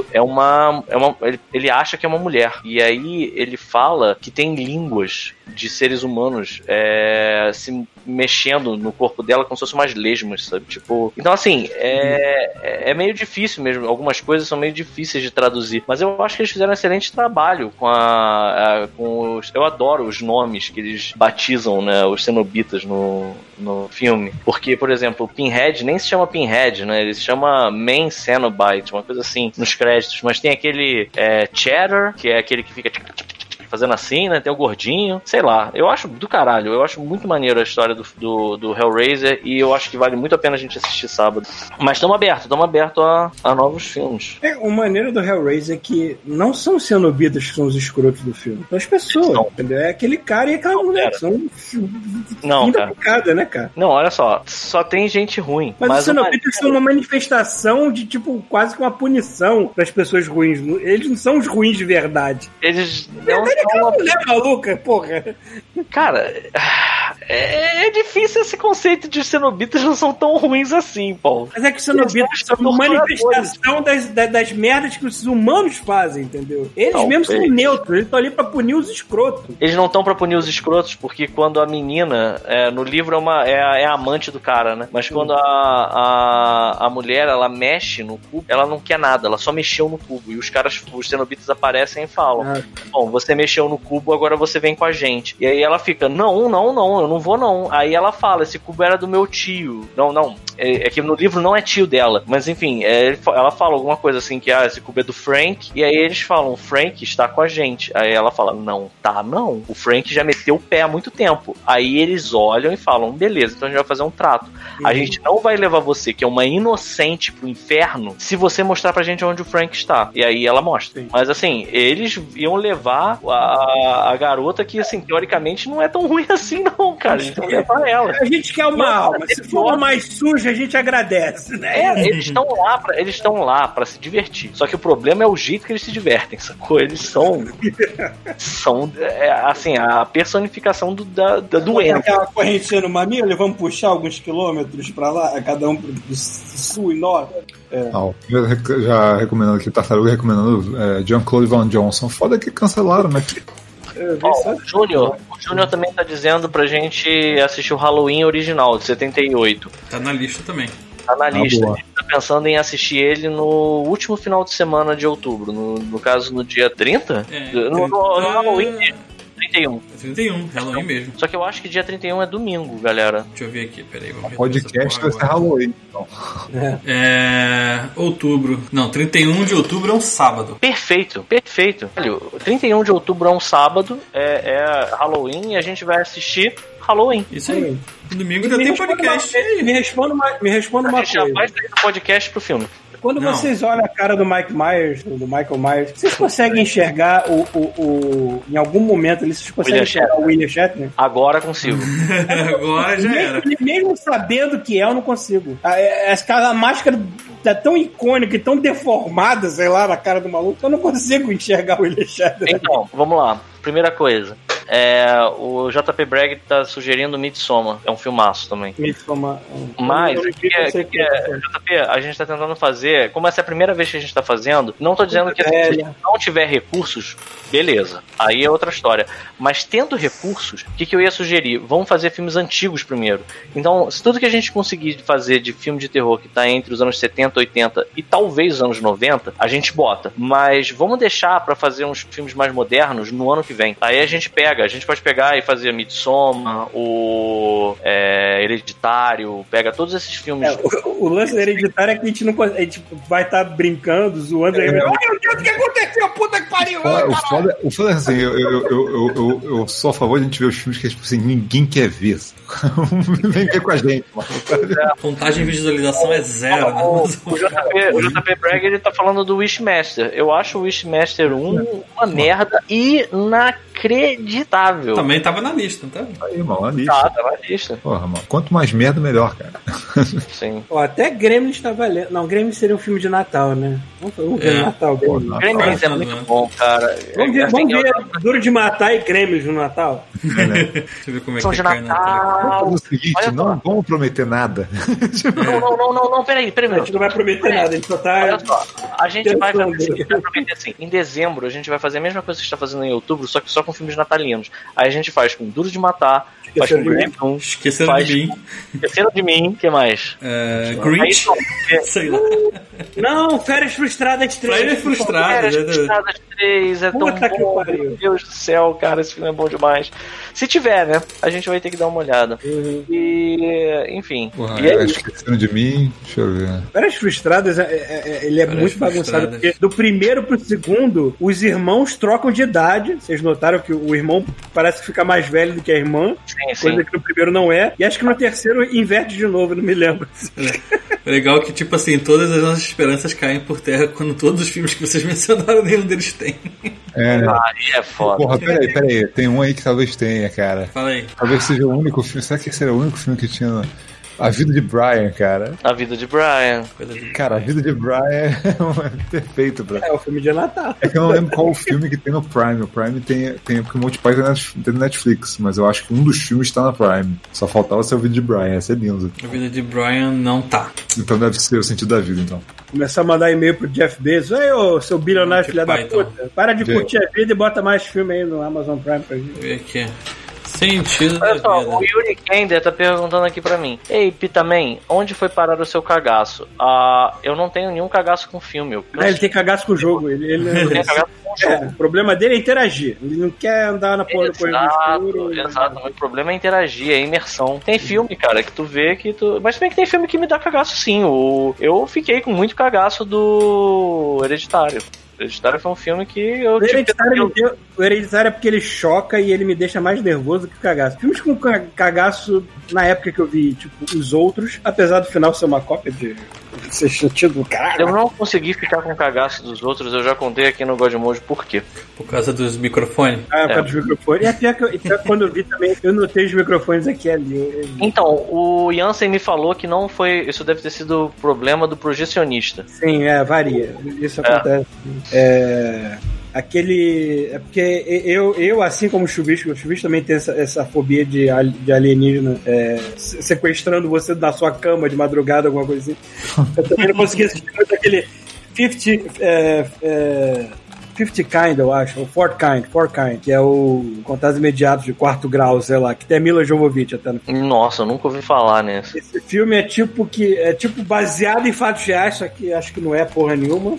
ele acha que é uma mulher. E aí ele fala que tem línguas de seres humanos se mexendo no corpo dela como se fossem umas lesmas, sabe? Tipo, então assim, é meio difícil mesmo. Algumas coisas são meio difíceis de traduzir. Mas eu acho que eles fizeram um excelente trabalho com eu adoro os nomes que eles batizam, né, os cenobitas no filme. Porque, por exemplo, o Pinhead nem se chama Pinhead, né? Ele se chama Man Cenobite, uma coisa assim, nos créditos. Mas tem aquele Cheddar, que é aquele que fica... fazendo assim, né? Tem o gordinho. Sei lá. Eu acho do caralho. Eu acho muito maneiro a história do Hellraiser e eu acho que vale muito a pena a gente assistir sábado. Mas estamos abertos a novos filmes. O maneiro do Hellraiser é que não são os cenobitas que são os escrotos do filme. São as pessoas. Não. Entendeu? É aquele cara e aquela mulher. São ainda bocada, né, cara? Não, olha só. Só tem gente ruim. Mas os cenobitas são uma manifestação de, tipo, quase que uma punição para as pessoas ruins. Eles não são os ruins de verdade. Eles não... Aquela mulher maluca, porra. Cara, é difícil esse conceito de cenobitas não são tão ruins assim, Paulo. Mas é que os cenobitas são uma manifestação das merdas que os humanos fazem, entendeu? Eles mesmos são neutros, eles estão ali pra punir os escrotos. Eles não estão pra punir os escrotos porque quando a menina, no livro é a amante do cara, né? Mas quando a mulher, ela mexe no cubo, ela não quer nada, ela só mexeu no cubo. E os cenobitas aparecem e falam, bom, você mexeu no cubo, agora você vem com a gente. E aí ela fica, não, eu não vou não. Aí ela fala, esse cubo era do meu tio. Não, é que no livro não é tio dela. Mas enfim, ela fala alguma coisa assim, que esse cubo é do Frank. E aí eles falam, Frank está com a gente. Aí ela fala, não. O Frank já meteu o pé há muito tempo. Aí eles olham e falam, beleza, então a gente vai fazer um trato. A gente não vai levar você, que é uma inocente, pro inferno, se você mostrar pra gente onde o Frank está. E aí ela mostra. Sim. Mas assim, eles iam levar a garota que, assim, teoricamente não é tão ruim assim, não, cara. A gente levar ela. A gente quer uma alma. Se for uma mais suja, a gente agradece, né? Eles estão lá pra se divertir. Só que o problema é o jeito que eles se divertem, sacou? Eles são assim, a personificação da doença. Aquela correntinha no mamilo, vamos puxar alguns quilômetros pra lá, cada um pro sul e norte. Não, já recomendando aqui, Tartaruga recomendando Jean-Claude Van Johnson. Foda que cancelaram, né? O Júnior também tá dizendo pra gente assistir o Halloween original de 78. Tá na lista também. A gente tá pensando em assistir ele no último final de semana de outubro. No caso, no dia 30? No Halloween 31. É 31, Halloween mesmo. Só que eu acho que dia 31 é domingo, galera. Deixa eu ver aqui, peraí. O podcast vai ser Halloween, então. Outubro. Não, 31 de outubro é um sábado. Perfeito. Olha, 31 de outubro é um sábado, é Halloween, e a gente vai assistir Halloween. Isso aí. Domingo ainda tem podcast. Me responda uma coisa. A gente já vai sair do podcast pro filme. Quando não. Vocês olham a cara do Mike Myers, do Michael Myers, vocês conseguem enxergar o em algum momento ali, vocês conseguem enxergar o William Shatner? Agora consigo. Agora já era. Mesmo sabendo que é, eu não consigo. A máscara tá tão icônica e tão deformada, sei lá, na cara do maluco, eu não consigo enxergar o William Shatner. Então, vamos lá. Primeira coisa. O JP Bragg tá sugerindo Midsommar, é um filmaço também. Midsommar. Mas, JP, a gente tá tentando fazer, como essa é a primeira vez que a gente tá fazendo, não tô dizendo que se a gente não tiver recursos, beleza, aí é outra história. Mas tendo recursos, o que eu ia sugerir? Vamos fazer filmes antigos primeiro. Então, se tudo que a gente conseguir fazer de filme de terror que tá entre os anos 70, 80 e talvez os anos 90, a gente bota. Mas vamos deixar pra fazer uns filmes mais modernos no ano que vem. Aí a gente pega. A gente pode pegar e fazer Midsommar, Hereditário, pega todos esses filmes. O lance do Hereditário é que a gente, não consegue, a gente vai estar brincando, zoando. Ai, meu Deus, o que aconteceu? Puta que pariu! O foda é assim, eu sou a favor de a gente ver os filmes que tipo, assim, ninguém quer ver. Vem ver com a gente. Contagem e visualização é zero. O JP Bragg, ele tá falando do Wishmaster. Eu acho o Wishmaster 1 uma merda inacreditável. Também tava na lista, tá? Aí, irmão, na lista. Tava na lista. Porra, mano, quanto mais merda, melhor, cara. Sim. Ó, até Gremlin está valendo. Não, Gremlin seria um filme de Natal, né? Vamos ver Natal. Gremlin é muito bom, cara. Vamos ver Duro de Matar e Gremlin no Natal. É, né? Deixa eu ver como é que de cai Natal. Vamos fazer o seguinte, não vamos prometer nada. Não, peraí. A gente não vai prometer nada, a gente só tá... Olha só, a gente vai prometer assim, em dezembro a gente vai fazer a mesma coisa que a gente tá fazendo em outubro, só que só com filmes natalinos. Aí a gente faz com Duro de Matar, Esqueceram de Mim, que mais? Grinch? Sei lá. Não, Férias Frustradas 3. Férias Frustradas 3 é tão bom. Meu Deus do céu, cara, esse filme é bom demais. Se tiver, né? A gente vai ter que dar uma olhada. Uhum. E, enfim. Porra, e é Esqueceram de Mim, deixa eu ver. Férias Frustradas, ele é muito bagunçado, porque do primeiro pro segundo, os irmãos trocam de idade. Vocês notaram que o irmão parece que fica mais velho do que a irmã. Sim. Coisa que no primeiro não é. E acho que no terceiro inverte de novo, não me lembro. Legal que, tipo assim, todas as nossas esperanças caem por terra quando todos os filmes que vocês mencionaram, nenhum deles tem. É foda. Porra, peraí. Tem um aí que talvez tenha, cara. Fala aí. Talvez seja o único filme. Será que esse era o único filme que tinha... A Vida de Brian, cara. Cara, A Vida de Brian é perfeito, bro. É o filme de Natal. É que eu não lembro qual o filme que tem no Prime. O Prime tem porque o Monty Python tem no Netflix, mas eu acho que um dos filmes tá na Prime. Só faltava ser O Vida de Brian, ia ser lindo. A Vida de Brian não tá. Então deve ser O Sentido da Vida, então. Começar a mandar e-mail pro Jeff Bezos. Aí, ô, seu bilionário filha da puta. Para de curtir a vida e bota mais filme aí no Amazon Prime pra gente. Vê aqui. Sentido. Olha só, o Yuri Kender tá perguntando aqui pra mim: ei, Pitaman, onde foi parar o seu cagaço? Eu não tenho nenhum cagaço com filme. Ele tem cagaço com o jogo. Ele tem cagaço com o jogo. O problema dele é interagir. Ele não quer andar na porra do corredor escuro. Exato. O problema é interagir, é imersão. Tem filme, cara, que tu vê que tu... Mas também que tem filme que me dá cagaço, sim. Eu fiquei com muito cagaço do Hereditário. Hereditário foi um filme que eu... O Hereditário é porque ele choca e ele me deixa mais nervoso do que o cagaço. Filmes com cagaço, na época que eu vi, tipo, Os Outros, apesar do final ser uma cópia de... Ser sentido do caralho. Eu não consegui ficar com o cagaço dos outros, eu já contei aqui no Godmojo por quê. Por causa dos microfones? Por causa dos microfones. E até que quando eu vi também, eu notei os microfones aqui ali. Então, o Jansen me falou que não foi... Isso deve ter sido o problema do projecionista. Sim, varia. Isso acontece. Aquele... É porque eu assim como o Chuvisco também tem essa fobia de alienígena sequestrando você na sua cama de madrugada, alguma coisa assim. Eu também não consegui assistir muito aquele 50 Kind, eu acho, ou Fourth Kind, que é o Contatos Imediatos de Quarto Grau, sei lá, que tem Mila Jovovich até no filme. Nossa, eu nunca ouvi falar nesse. Esse filme é tipo baseado em fatos reais, só que acho que não é porra nenhuma.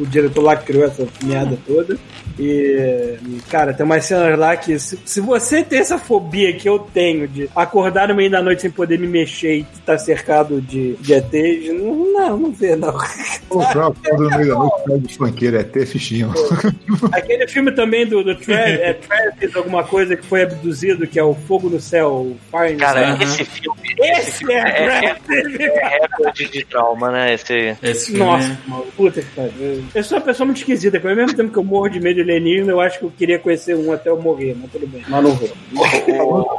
O diretor lá criou essa merda toda. E, cara, tem umas cenas lá que se você tem essa fobia que eu tenho de acordar no meio da noite sem poder me mexer e tá cercado de ETs, não vê, não. Comprar o pau do meio da noite, pé de funkeiro, é ter fichinho. Aquele filme também do Travis, alguma coisa que foi abduzido, que é o Fogo no Céu. Cara, esse filme... Esse é recorde de trauma, né? Esse filme. Nossa, puta que pariu. Eu sou uma pessoa muito esquisita, porque ao mesmo tempo que eu morro de medo de alienígena, eu acho que eu queria conhecer um até eu morrer, mas tudo bem. Mas não vou.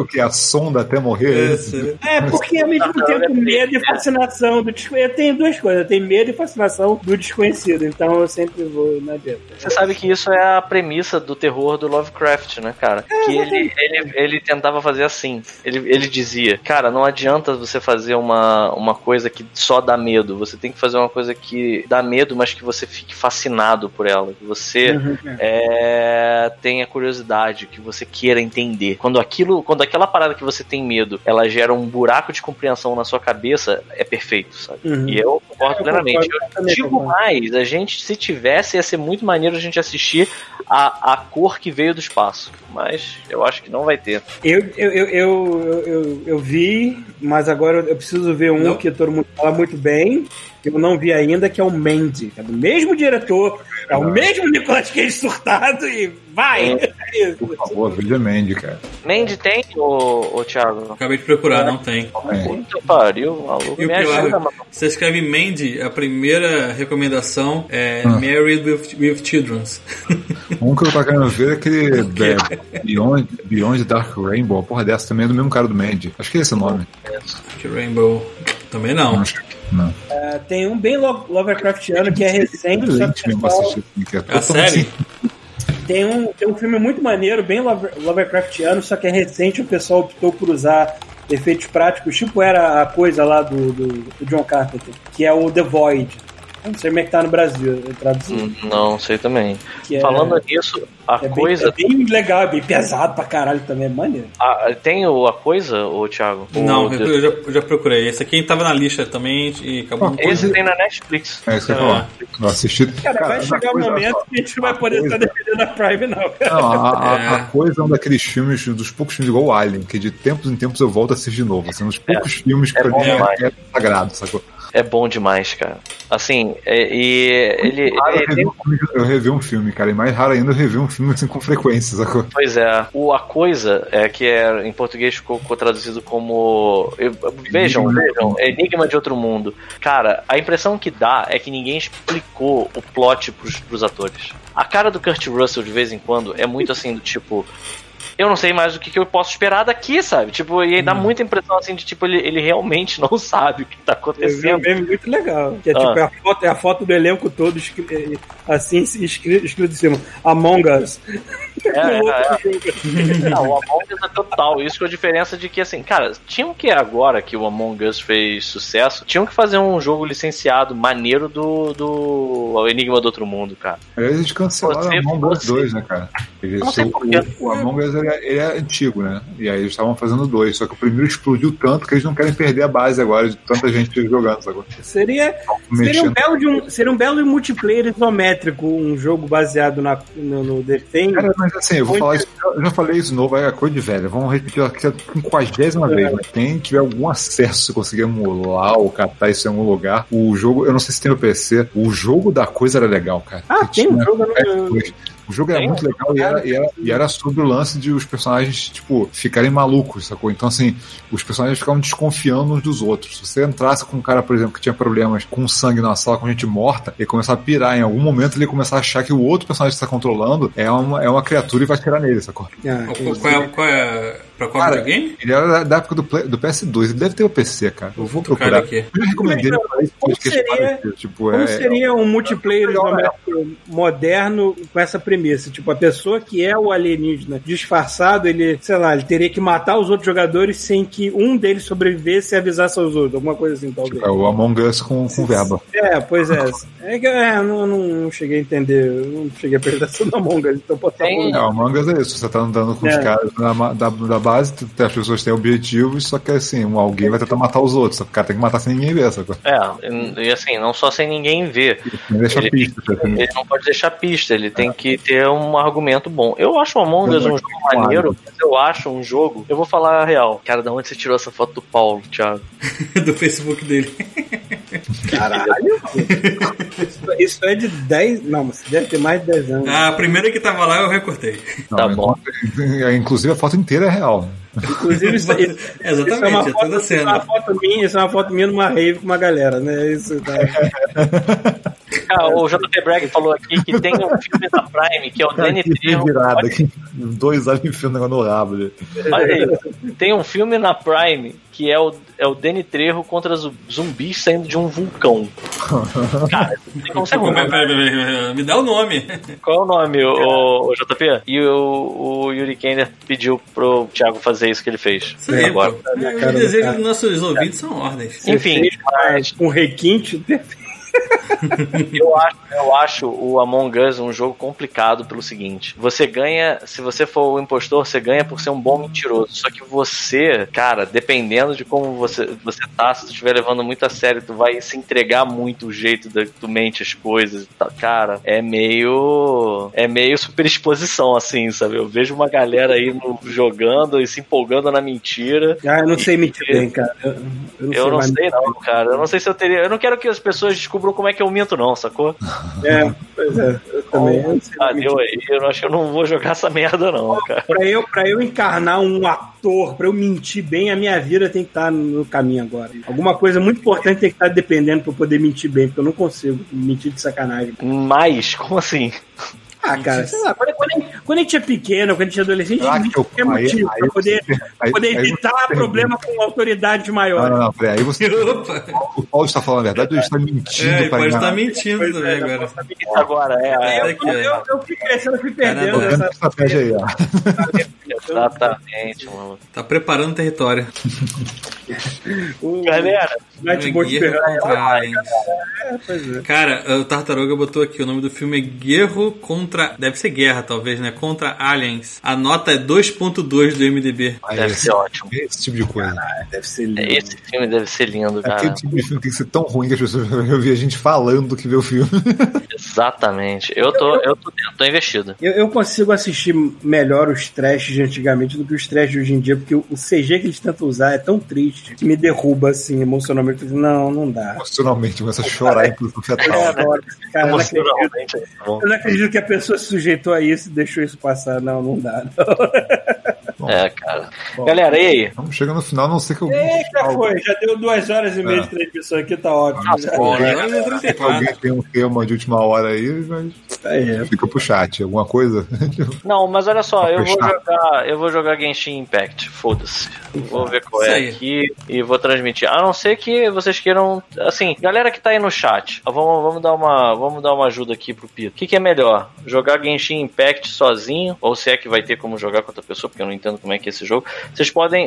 O que? A sonda até morrer? É, porque ao mesmo tempo medo e fascinação do desconhecido. Eu tenho duas coisas, eu tenho medo e fascinação do desconhecido, então eu sempre vou na dieta. Você sabe que isso é a premissa do terror do Lovecraft, né, cara? É, que ele tentava fazer assim. Ele dizia, cara, não adianta você fazer uma coisa que só dá medo, você tem que fazer uma coisa que dá medo, mas que você fique fascinado por ela, que você tenha curiosidade, que você queira entender. Quando aquela parada que você tem medo, ela gera um buraco de compreensão na sua cabeça, é perfeito, sabe? Uhum. E eu concordo plenamente. Eu digo mais, a gente, se tivesse, ia ser muito maneiro a gente assistir a Cor que Veio do Espaço. Mas eu acho que não vai ter. Eu vi, mas agora eu preciso ver um que todo mundo fala muito bem. Eu não vi ainda, que é o Mandy. É do mesmo diretor, é o mesmo Nicolas Cage surtado e vai! Por favor, veja Mandy, cara. Mandy tem, ô Thiago? Acabei de procurar, não tem. Puta pariu, maluco. Me ajuda, mano. Você escreve Mandy, a primeira recomendação é Married with Children. Um que eu tô querendo ver é aquele Beyond Dark Rainbow. A porra dessa também é do mesmo cara do Mandy. Acho que é esse o nome. Dark Rainbow. Também não. Não. Tem um bem Lovecraftiano que é recente. Só que a série? Tem um filme muito maneiro, bem Lovecraftiano, só que é recente. O pessoal optou por usar efeitos práticos, tipo era a coisa lá do John Carpenter, que é o The Void. Não sei como é que tá no Brasil traduzido. Não sei também. Falando nisso, coisa. Bem legal, bem pesado pra caralho também, é maneiro. Tem a coisa, ô Thiago? Não, eu já procurei. Esse aqui tava na lista também e acabou. Esse tem na Netflix. É, isso que eu ia falar. Eu assisti. Cara, vai chegar um momento que a gente vai poder estar defendendo a Prime, não. Não, a coisa é um daqueles filmes, dos poucos filmes igual o Alien, que de tempos em tempos eu volto a assistir de novo. Assim, uns poucos filmes que pra mim é sagrado, sacou? É bom demais, cara. Assim, eu revi um filme, cara. E mais raro ainda, eu revi um filme assim, com frequência, sacou? Pois é. A coisa que em português ficou traduzido como... Vejam, Enigma de Outro Mundo. Cara, a impressão que dá é que ninguém explicou o plot pros atores. A cara do Kurt Russell, de vez em quando, é muito assim, do tipo... Eu não sei mais o que eu posso esperar daqui, sabe? Tipo, e dá muita impressão assim de tipo, ele realmente não sabe o que tá acontecendo. É muito legal. Que tipo, é a foto do elenco todo assim, escrito em cima. Among Us. Não, o Among Us é total. Isso com a diferença de que, assim, cara, tinham que agora que o Among Us fez sucesso, tinham que fazer um jogo licenciado maneiro do Enigma do Outro Mundo, cara. Eles cancelaram Among Us 2, né, cara? Não sei porquê. O Among Us ele é antigo, né? E aí eles estavam fazendo dois, só que o primeiro explodiu tanto que eles não querem perder a base agora de tanta gente jogando essa coisa. Seria um belo multiplayer isométrico, um jogo baseado no Defend. Cara, mas assim, eu vou falar isso, eu já falei isso novo, é coisa de velha, vamos repetir aqui a 50ª vez, mas quem tiver algum acesso, conseguir emular ou catar isso em algum lugar, o jogo, eu não sei se tem no PC, o jogo da coisa era legal, cara. Tem um jogo no... O jogo era muito legal e era sobre o lance de os personagens, tipo, ficarem malucos, sacou? Então, assim, os personagens ficavam desconfiando uns dos outros. Se você entrasse com um cara, por exemplo, que tinha problemas com sangue na sala, com gente morta, ele começava a pirar. Em algum momento ele começava a achar que o outro personagem que está controlando é uma criatura e vai tirar nele, sacou? Qual é... Pra qual videogame? Ele era da época do PS2. Ele deve ter o PC, cara. Eu vou procurar aqui. Eu recomendei ele pra isso. Como seria um multiplayer moderno com essa premissa? Tipo, a pessoa que é o alienígena disfarçado, ele, sei lá, ele teria que matar os outros jogadores sem que um deles sobrevivesse e avisasse aos outros. Alguma coisa assim, talvez. Tipo, é o Among Us com verba. Pois é. Não cheguei a entender. Não cheguei a perder essa do Among Us. Então, o Among Us é isso. Você tá andando com os caras da base, as pessoas têm objetivos, só que assim, alguém vai tentar matar os outros, só que o cara tem que matar sem ninguém ver, sabe? E assim, não só sem ninguém ver. Ele não pode deixar pista, ele tem que ter um argumento bom. Eu acho o Among Us um jogo maneiro, mas eu acho um jogo, eu vou falar a real. Cara, da onde você tirou essa foto do Paulo, Thiago? Do Facebook dele. Caralho! Isso é de 10... Não, mas deve ter mais de 10 anos. A primeira que tava lá eu recortei. Não, tá bom. Inclusive a foto inteira é real. Inclusive, isso, exatamente, isso é foto, toda a cena. Isso é uma foto minha numa rave com uma galera, né? Isso, tá... O JP Bragg falou aqui que tem um filme da Prime, que é o Danny Trejo. Pode... 2 anos enfiando no rabo. Olha aí, tem um filme na Prime que é o Danny Trejo contra zumbis saindo de um vulcão. Cara, não sei como é. Me dá o nome. Qual é o nome, o JP? E o Yuri Kender pediu pro Thiago fazer isso que ele fez. Sim, agora. Os desejos dos nossos ouvintes são ordens. Enfim, mas com requinte... Eu acho o Among Us um jogo complicado pelo seguinte: você ganha, se você for o impostor, você ganha por ser um bom mentiroso. Só que você, cara, dependendo de como você tá, se tu estiver levando muito a sério, tu vai se entregar muito o jeito que tu mente as coisas. Cara, é meio super exposição, assim, sabe? Eu vejo uma galera aí jogando e se empolgando na mentira. Ah, eu não sei mentir bem, cara. Eu não sei, cara. Eu não sei se eu teria. Eu não quero que as pessoas descubram como é que eu minto, não, sacou? É, pois é, eu também. Eu acho que eu não vou jogar essa merda, não, cara. Pra eu encarnar um ator, pra eu mentir bem, a minha vida tem que estar no caminho agora. Alguma coisa muito importante tem que estar dependendo pra eu poder mentir bem, porque eu não consigo mentir de sacanagem. Mas, como assim? Ah, cara, sei lá, quando a gente é pequeno, quando a gente é adolescente, a gente tem qualquer motivo pra poder evitar problema com autoridade maior. Não, peraí, aí você... O Paulo está falando a verdade ou ele está mentindo? Ele pode estar mentindo também agora. Eu fui crescendo, eu fui perdendo. Essa estratégia aí, ó. Exatamente, mano. Tá preparando o território. Galera, cara, o Tartaruga botou aqui, o nome do filme é Guerro contra... Deve ser Guerra, talvez, né? Contra Aliens. A nota é 2.2 do MDB. Deve ser ótimo. Esse tipo de coisa. Caralho, deve ser lindo. Esse filme deve ser lindo, cara. Aquele tipo de filme tem que ser tão ruim que as pessoas vão ouvir a gente falando que vê o filme. Exatamente. Eu tô investido. Eu consigo assistir melhor os trashes de antigamente do que os trashes de hoje em dia, porque o CG que eles tentam usar é tão triste que me derruba, assim, emocionalmente. Não dá. Emocionalmente, começa a chorar, inclusive, cara, emocionalmente. Eu não acredito que a pessoa se sujeitou a isso e deixou isso passar. Não dá, não. Bom, é, cara. Bom, galera, e aí? Vamos chegando no final, não sei que eu... Eita, foi. Já deu 2h30 de transmissão aqui, tá ótimo. Alguém tem um tema de última hora aí, mas... Fica pro chat, alguma coisa? Não, mas olha só, eu vou jogar Genshin Impact, foda-se. Vou ver qual é aqui e vou transmitir. A não ser que vocês queiram... Assim, galera que tá aí no chat, vamos dar uma ajuda aqui pro Pito. O que é melhor? Jogar Genshin Impact sozinho? Ou se é que vai ter como jogar com outra pessoa, porque eu não entendo como é que é esse jogo. Vocês podem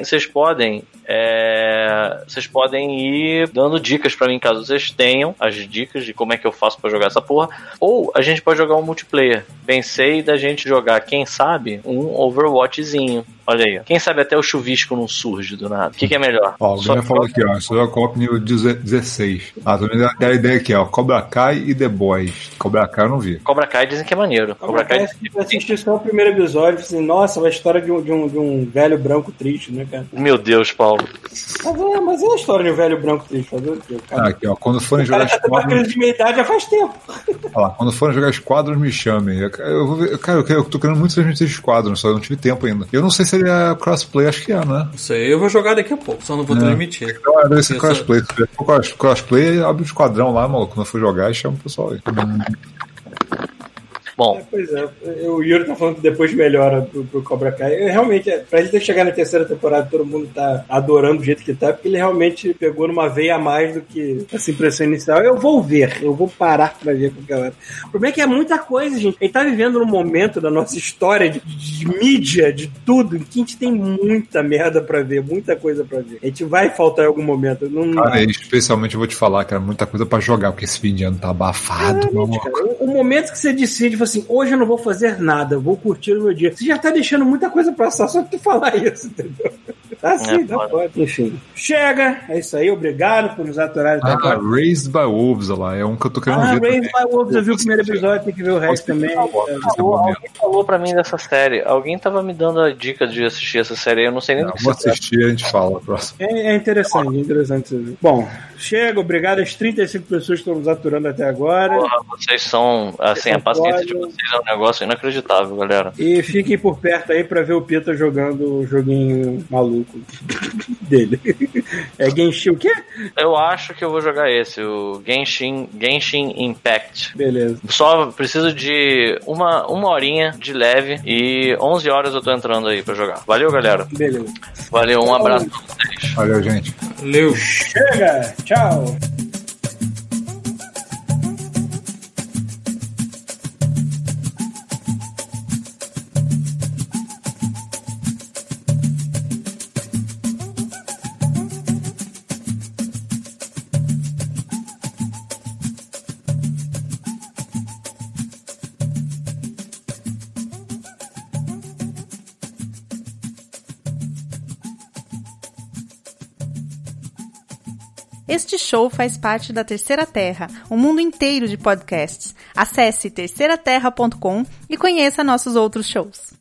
ir dando dicas pra mim, caso vocês tenham as dicas de como é que eu faço pra jogar essa porra. Ou a gente pode jogar um multiplayer. Pensei da gente jogar, quem sabe, um Overwatchzinho. Olha aí, quem sabe até o Chuvisco não surge do nada. O que é melhor? Ó, o Débora falou aqui, ó, só é o co-op nível 16. Ah, também dá a ideia aqui, ó, Cobra Kai e The Boys. Cobra Kai eu não vi. Cobra Kai dizem que é maneiro. Cobra Kai eu assisti só o primeiro episódio e assim, nossa, uma história de um velho branco triste, né, cara? Meu Deus, Paulo. Mas é a história de um velho branco triste, fazer o quê, cara? Ah, aqui, ó, quando forem jogar Squadrons... crise de meia-idade já faz tempo. Olha lá, quando forem jogar Squadrons, me chamem. Eu vou ver, cara, eu tô querendo muito transmitir Squadrons, só eu não tive tempo ainda. Eu não sei se é crossplay, acho que é, né? Não sei, eu vou jogar daqui a pouco, só não vou transmitir. Não, deve ser crossplay. Se for crossplay, abre o esquadrão lá, maluco, quando eu for jogar e chama o pessoal aí. Bom. Pois é, o Yuri tá falando que depois melhora pro Cobra Kai. Realmente, pra ele ter chegado na terceira temporada, todo mundo tá adorando o jeito que tá, porque ele realmente pegou numa veia a mais do que essa impressão inicial. Eu vou parar pra ver com galera. O problema é que é muita coisa, gente. A gente tá vivendo num momento da nossa história de mídia, de tudo, em que a gente tem muita merda pra ver, muita coisa pra ver. A gente vai faltar em algum momento. Cara, especialmente eu vou te falar, cara, muita coisa pra jogar, porque esse fim de ano tá abafado. O momento que você decide, assim, hoje eu não vou fazer nada, vou curtir o meu dia. Você já tá deixando muita coisa passar só pra tu falar isso, entendeu? Tá sim, tá foda. Enfim. Chega, é isso aí. Obrigado por nos aturar. Raised by Wolves, olha lá. É um que eu tô querendo ver. Raised by Wolves, eu vi o primeiro episódio, tem que ver o resto também. Alguém falou pra mim dessa série. Alguém tava me dando a dica de assistir essa série. Eu não sei nem o que vou assistir, a gente fala. É interessante, é interessante. Bom, chega, obrigado às 35 pessoas que estão nos aturando até agora. Porra, vocês são, assim, a paciência de vocês é um negócio inacreditável, galera. E fiquem por perto aí pra ver o Pita jogando o joguinho maluco dele. É Genshin o quê? Eu acho que eu vou jogar esse, o Genshin Impact. Beleza. Só preciso de uma horinha de leve e 11 horas eu tô entrando aí pra jogar. Valeu, galera. Beleza. Valeu, um abraço pra vocês. Valeu, gente. Valeu. Chega! Tchau! Este show faz parte da Terceira Terra, um mundo inteiro de podcasts. Acesse terceiraterra.com e conheça nossos outros shows.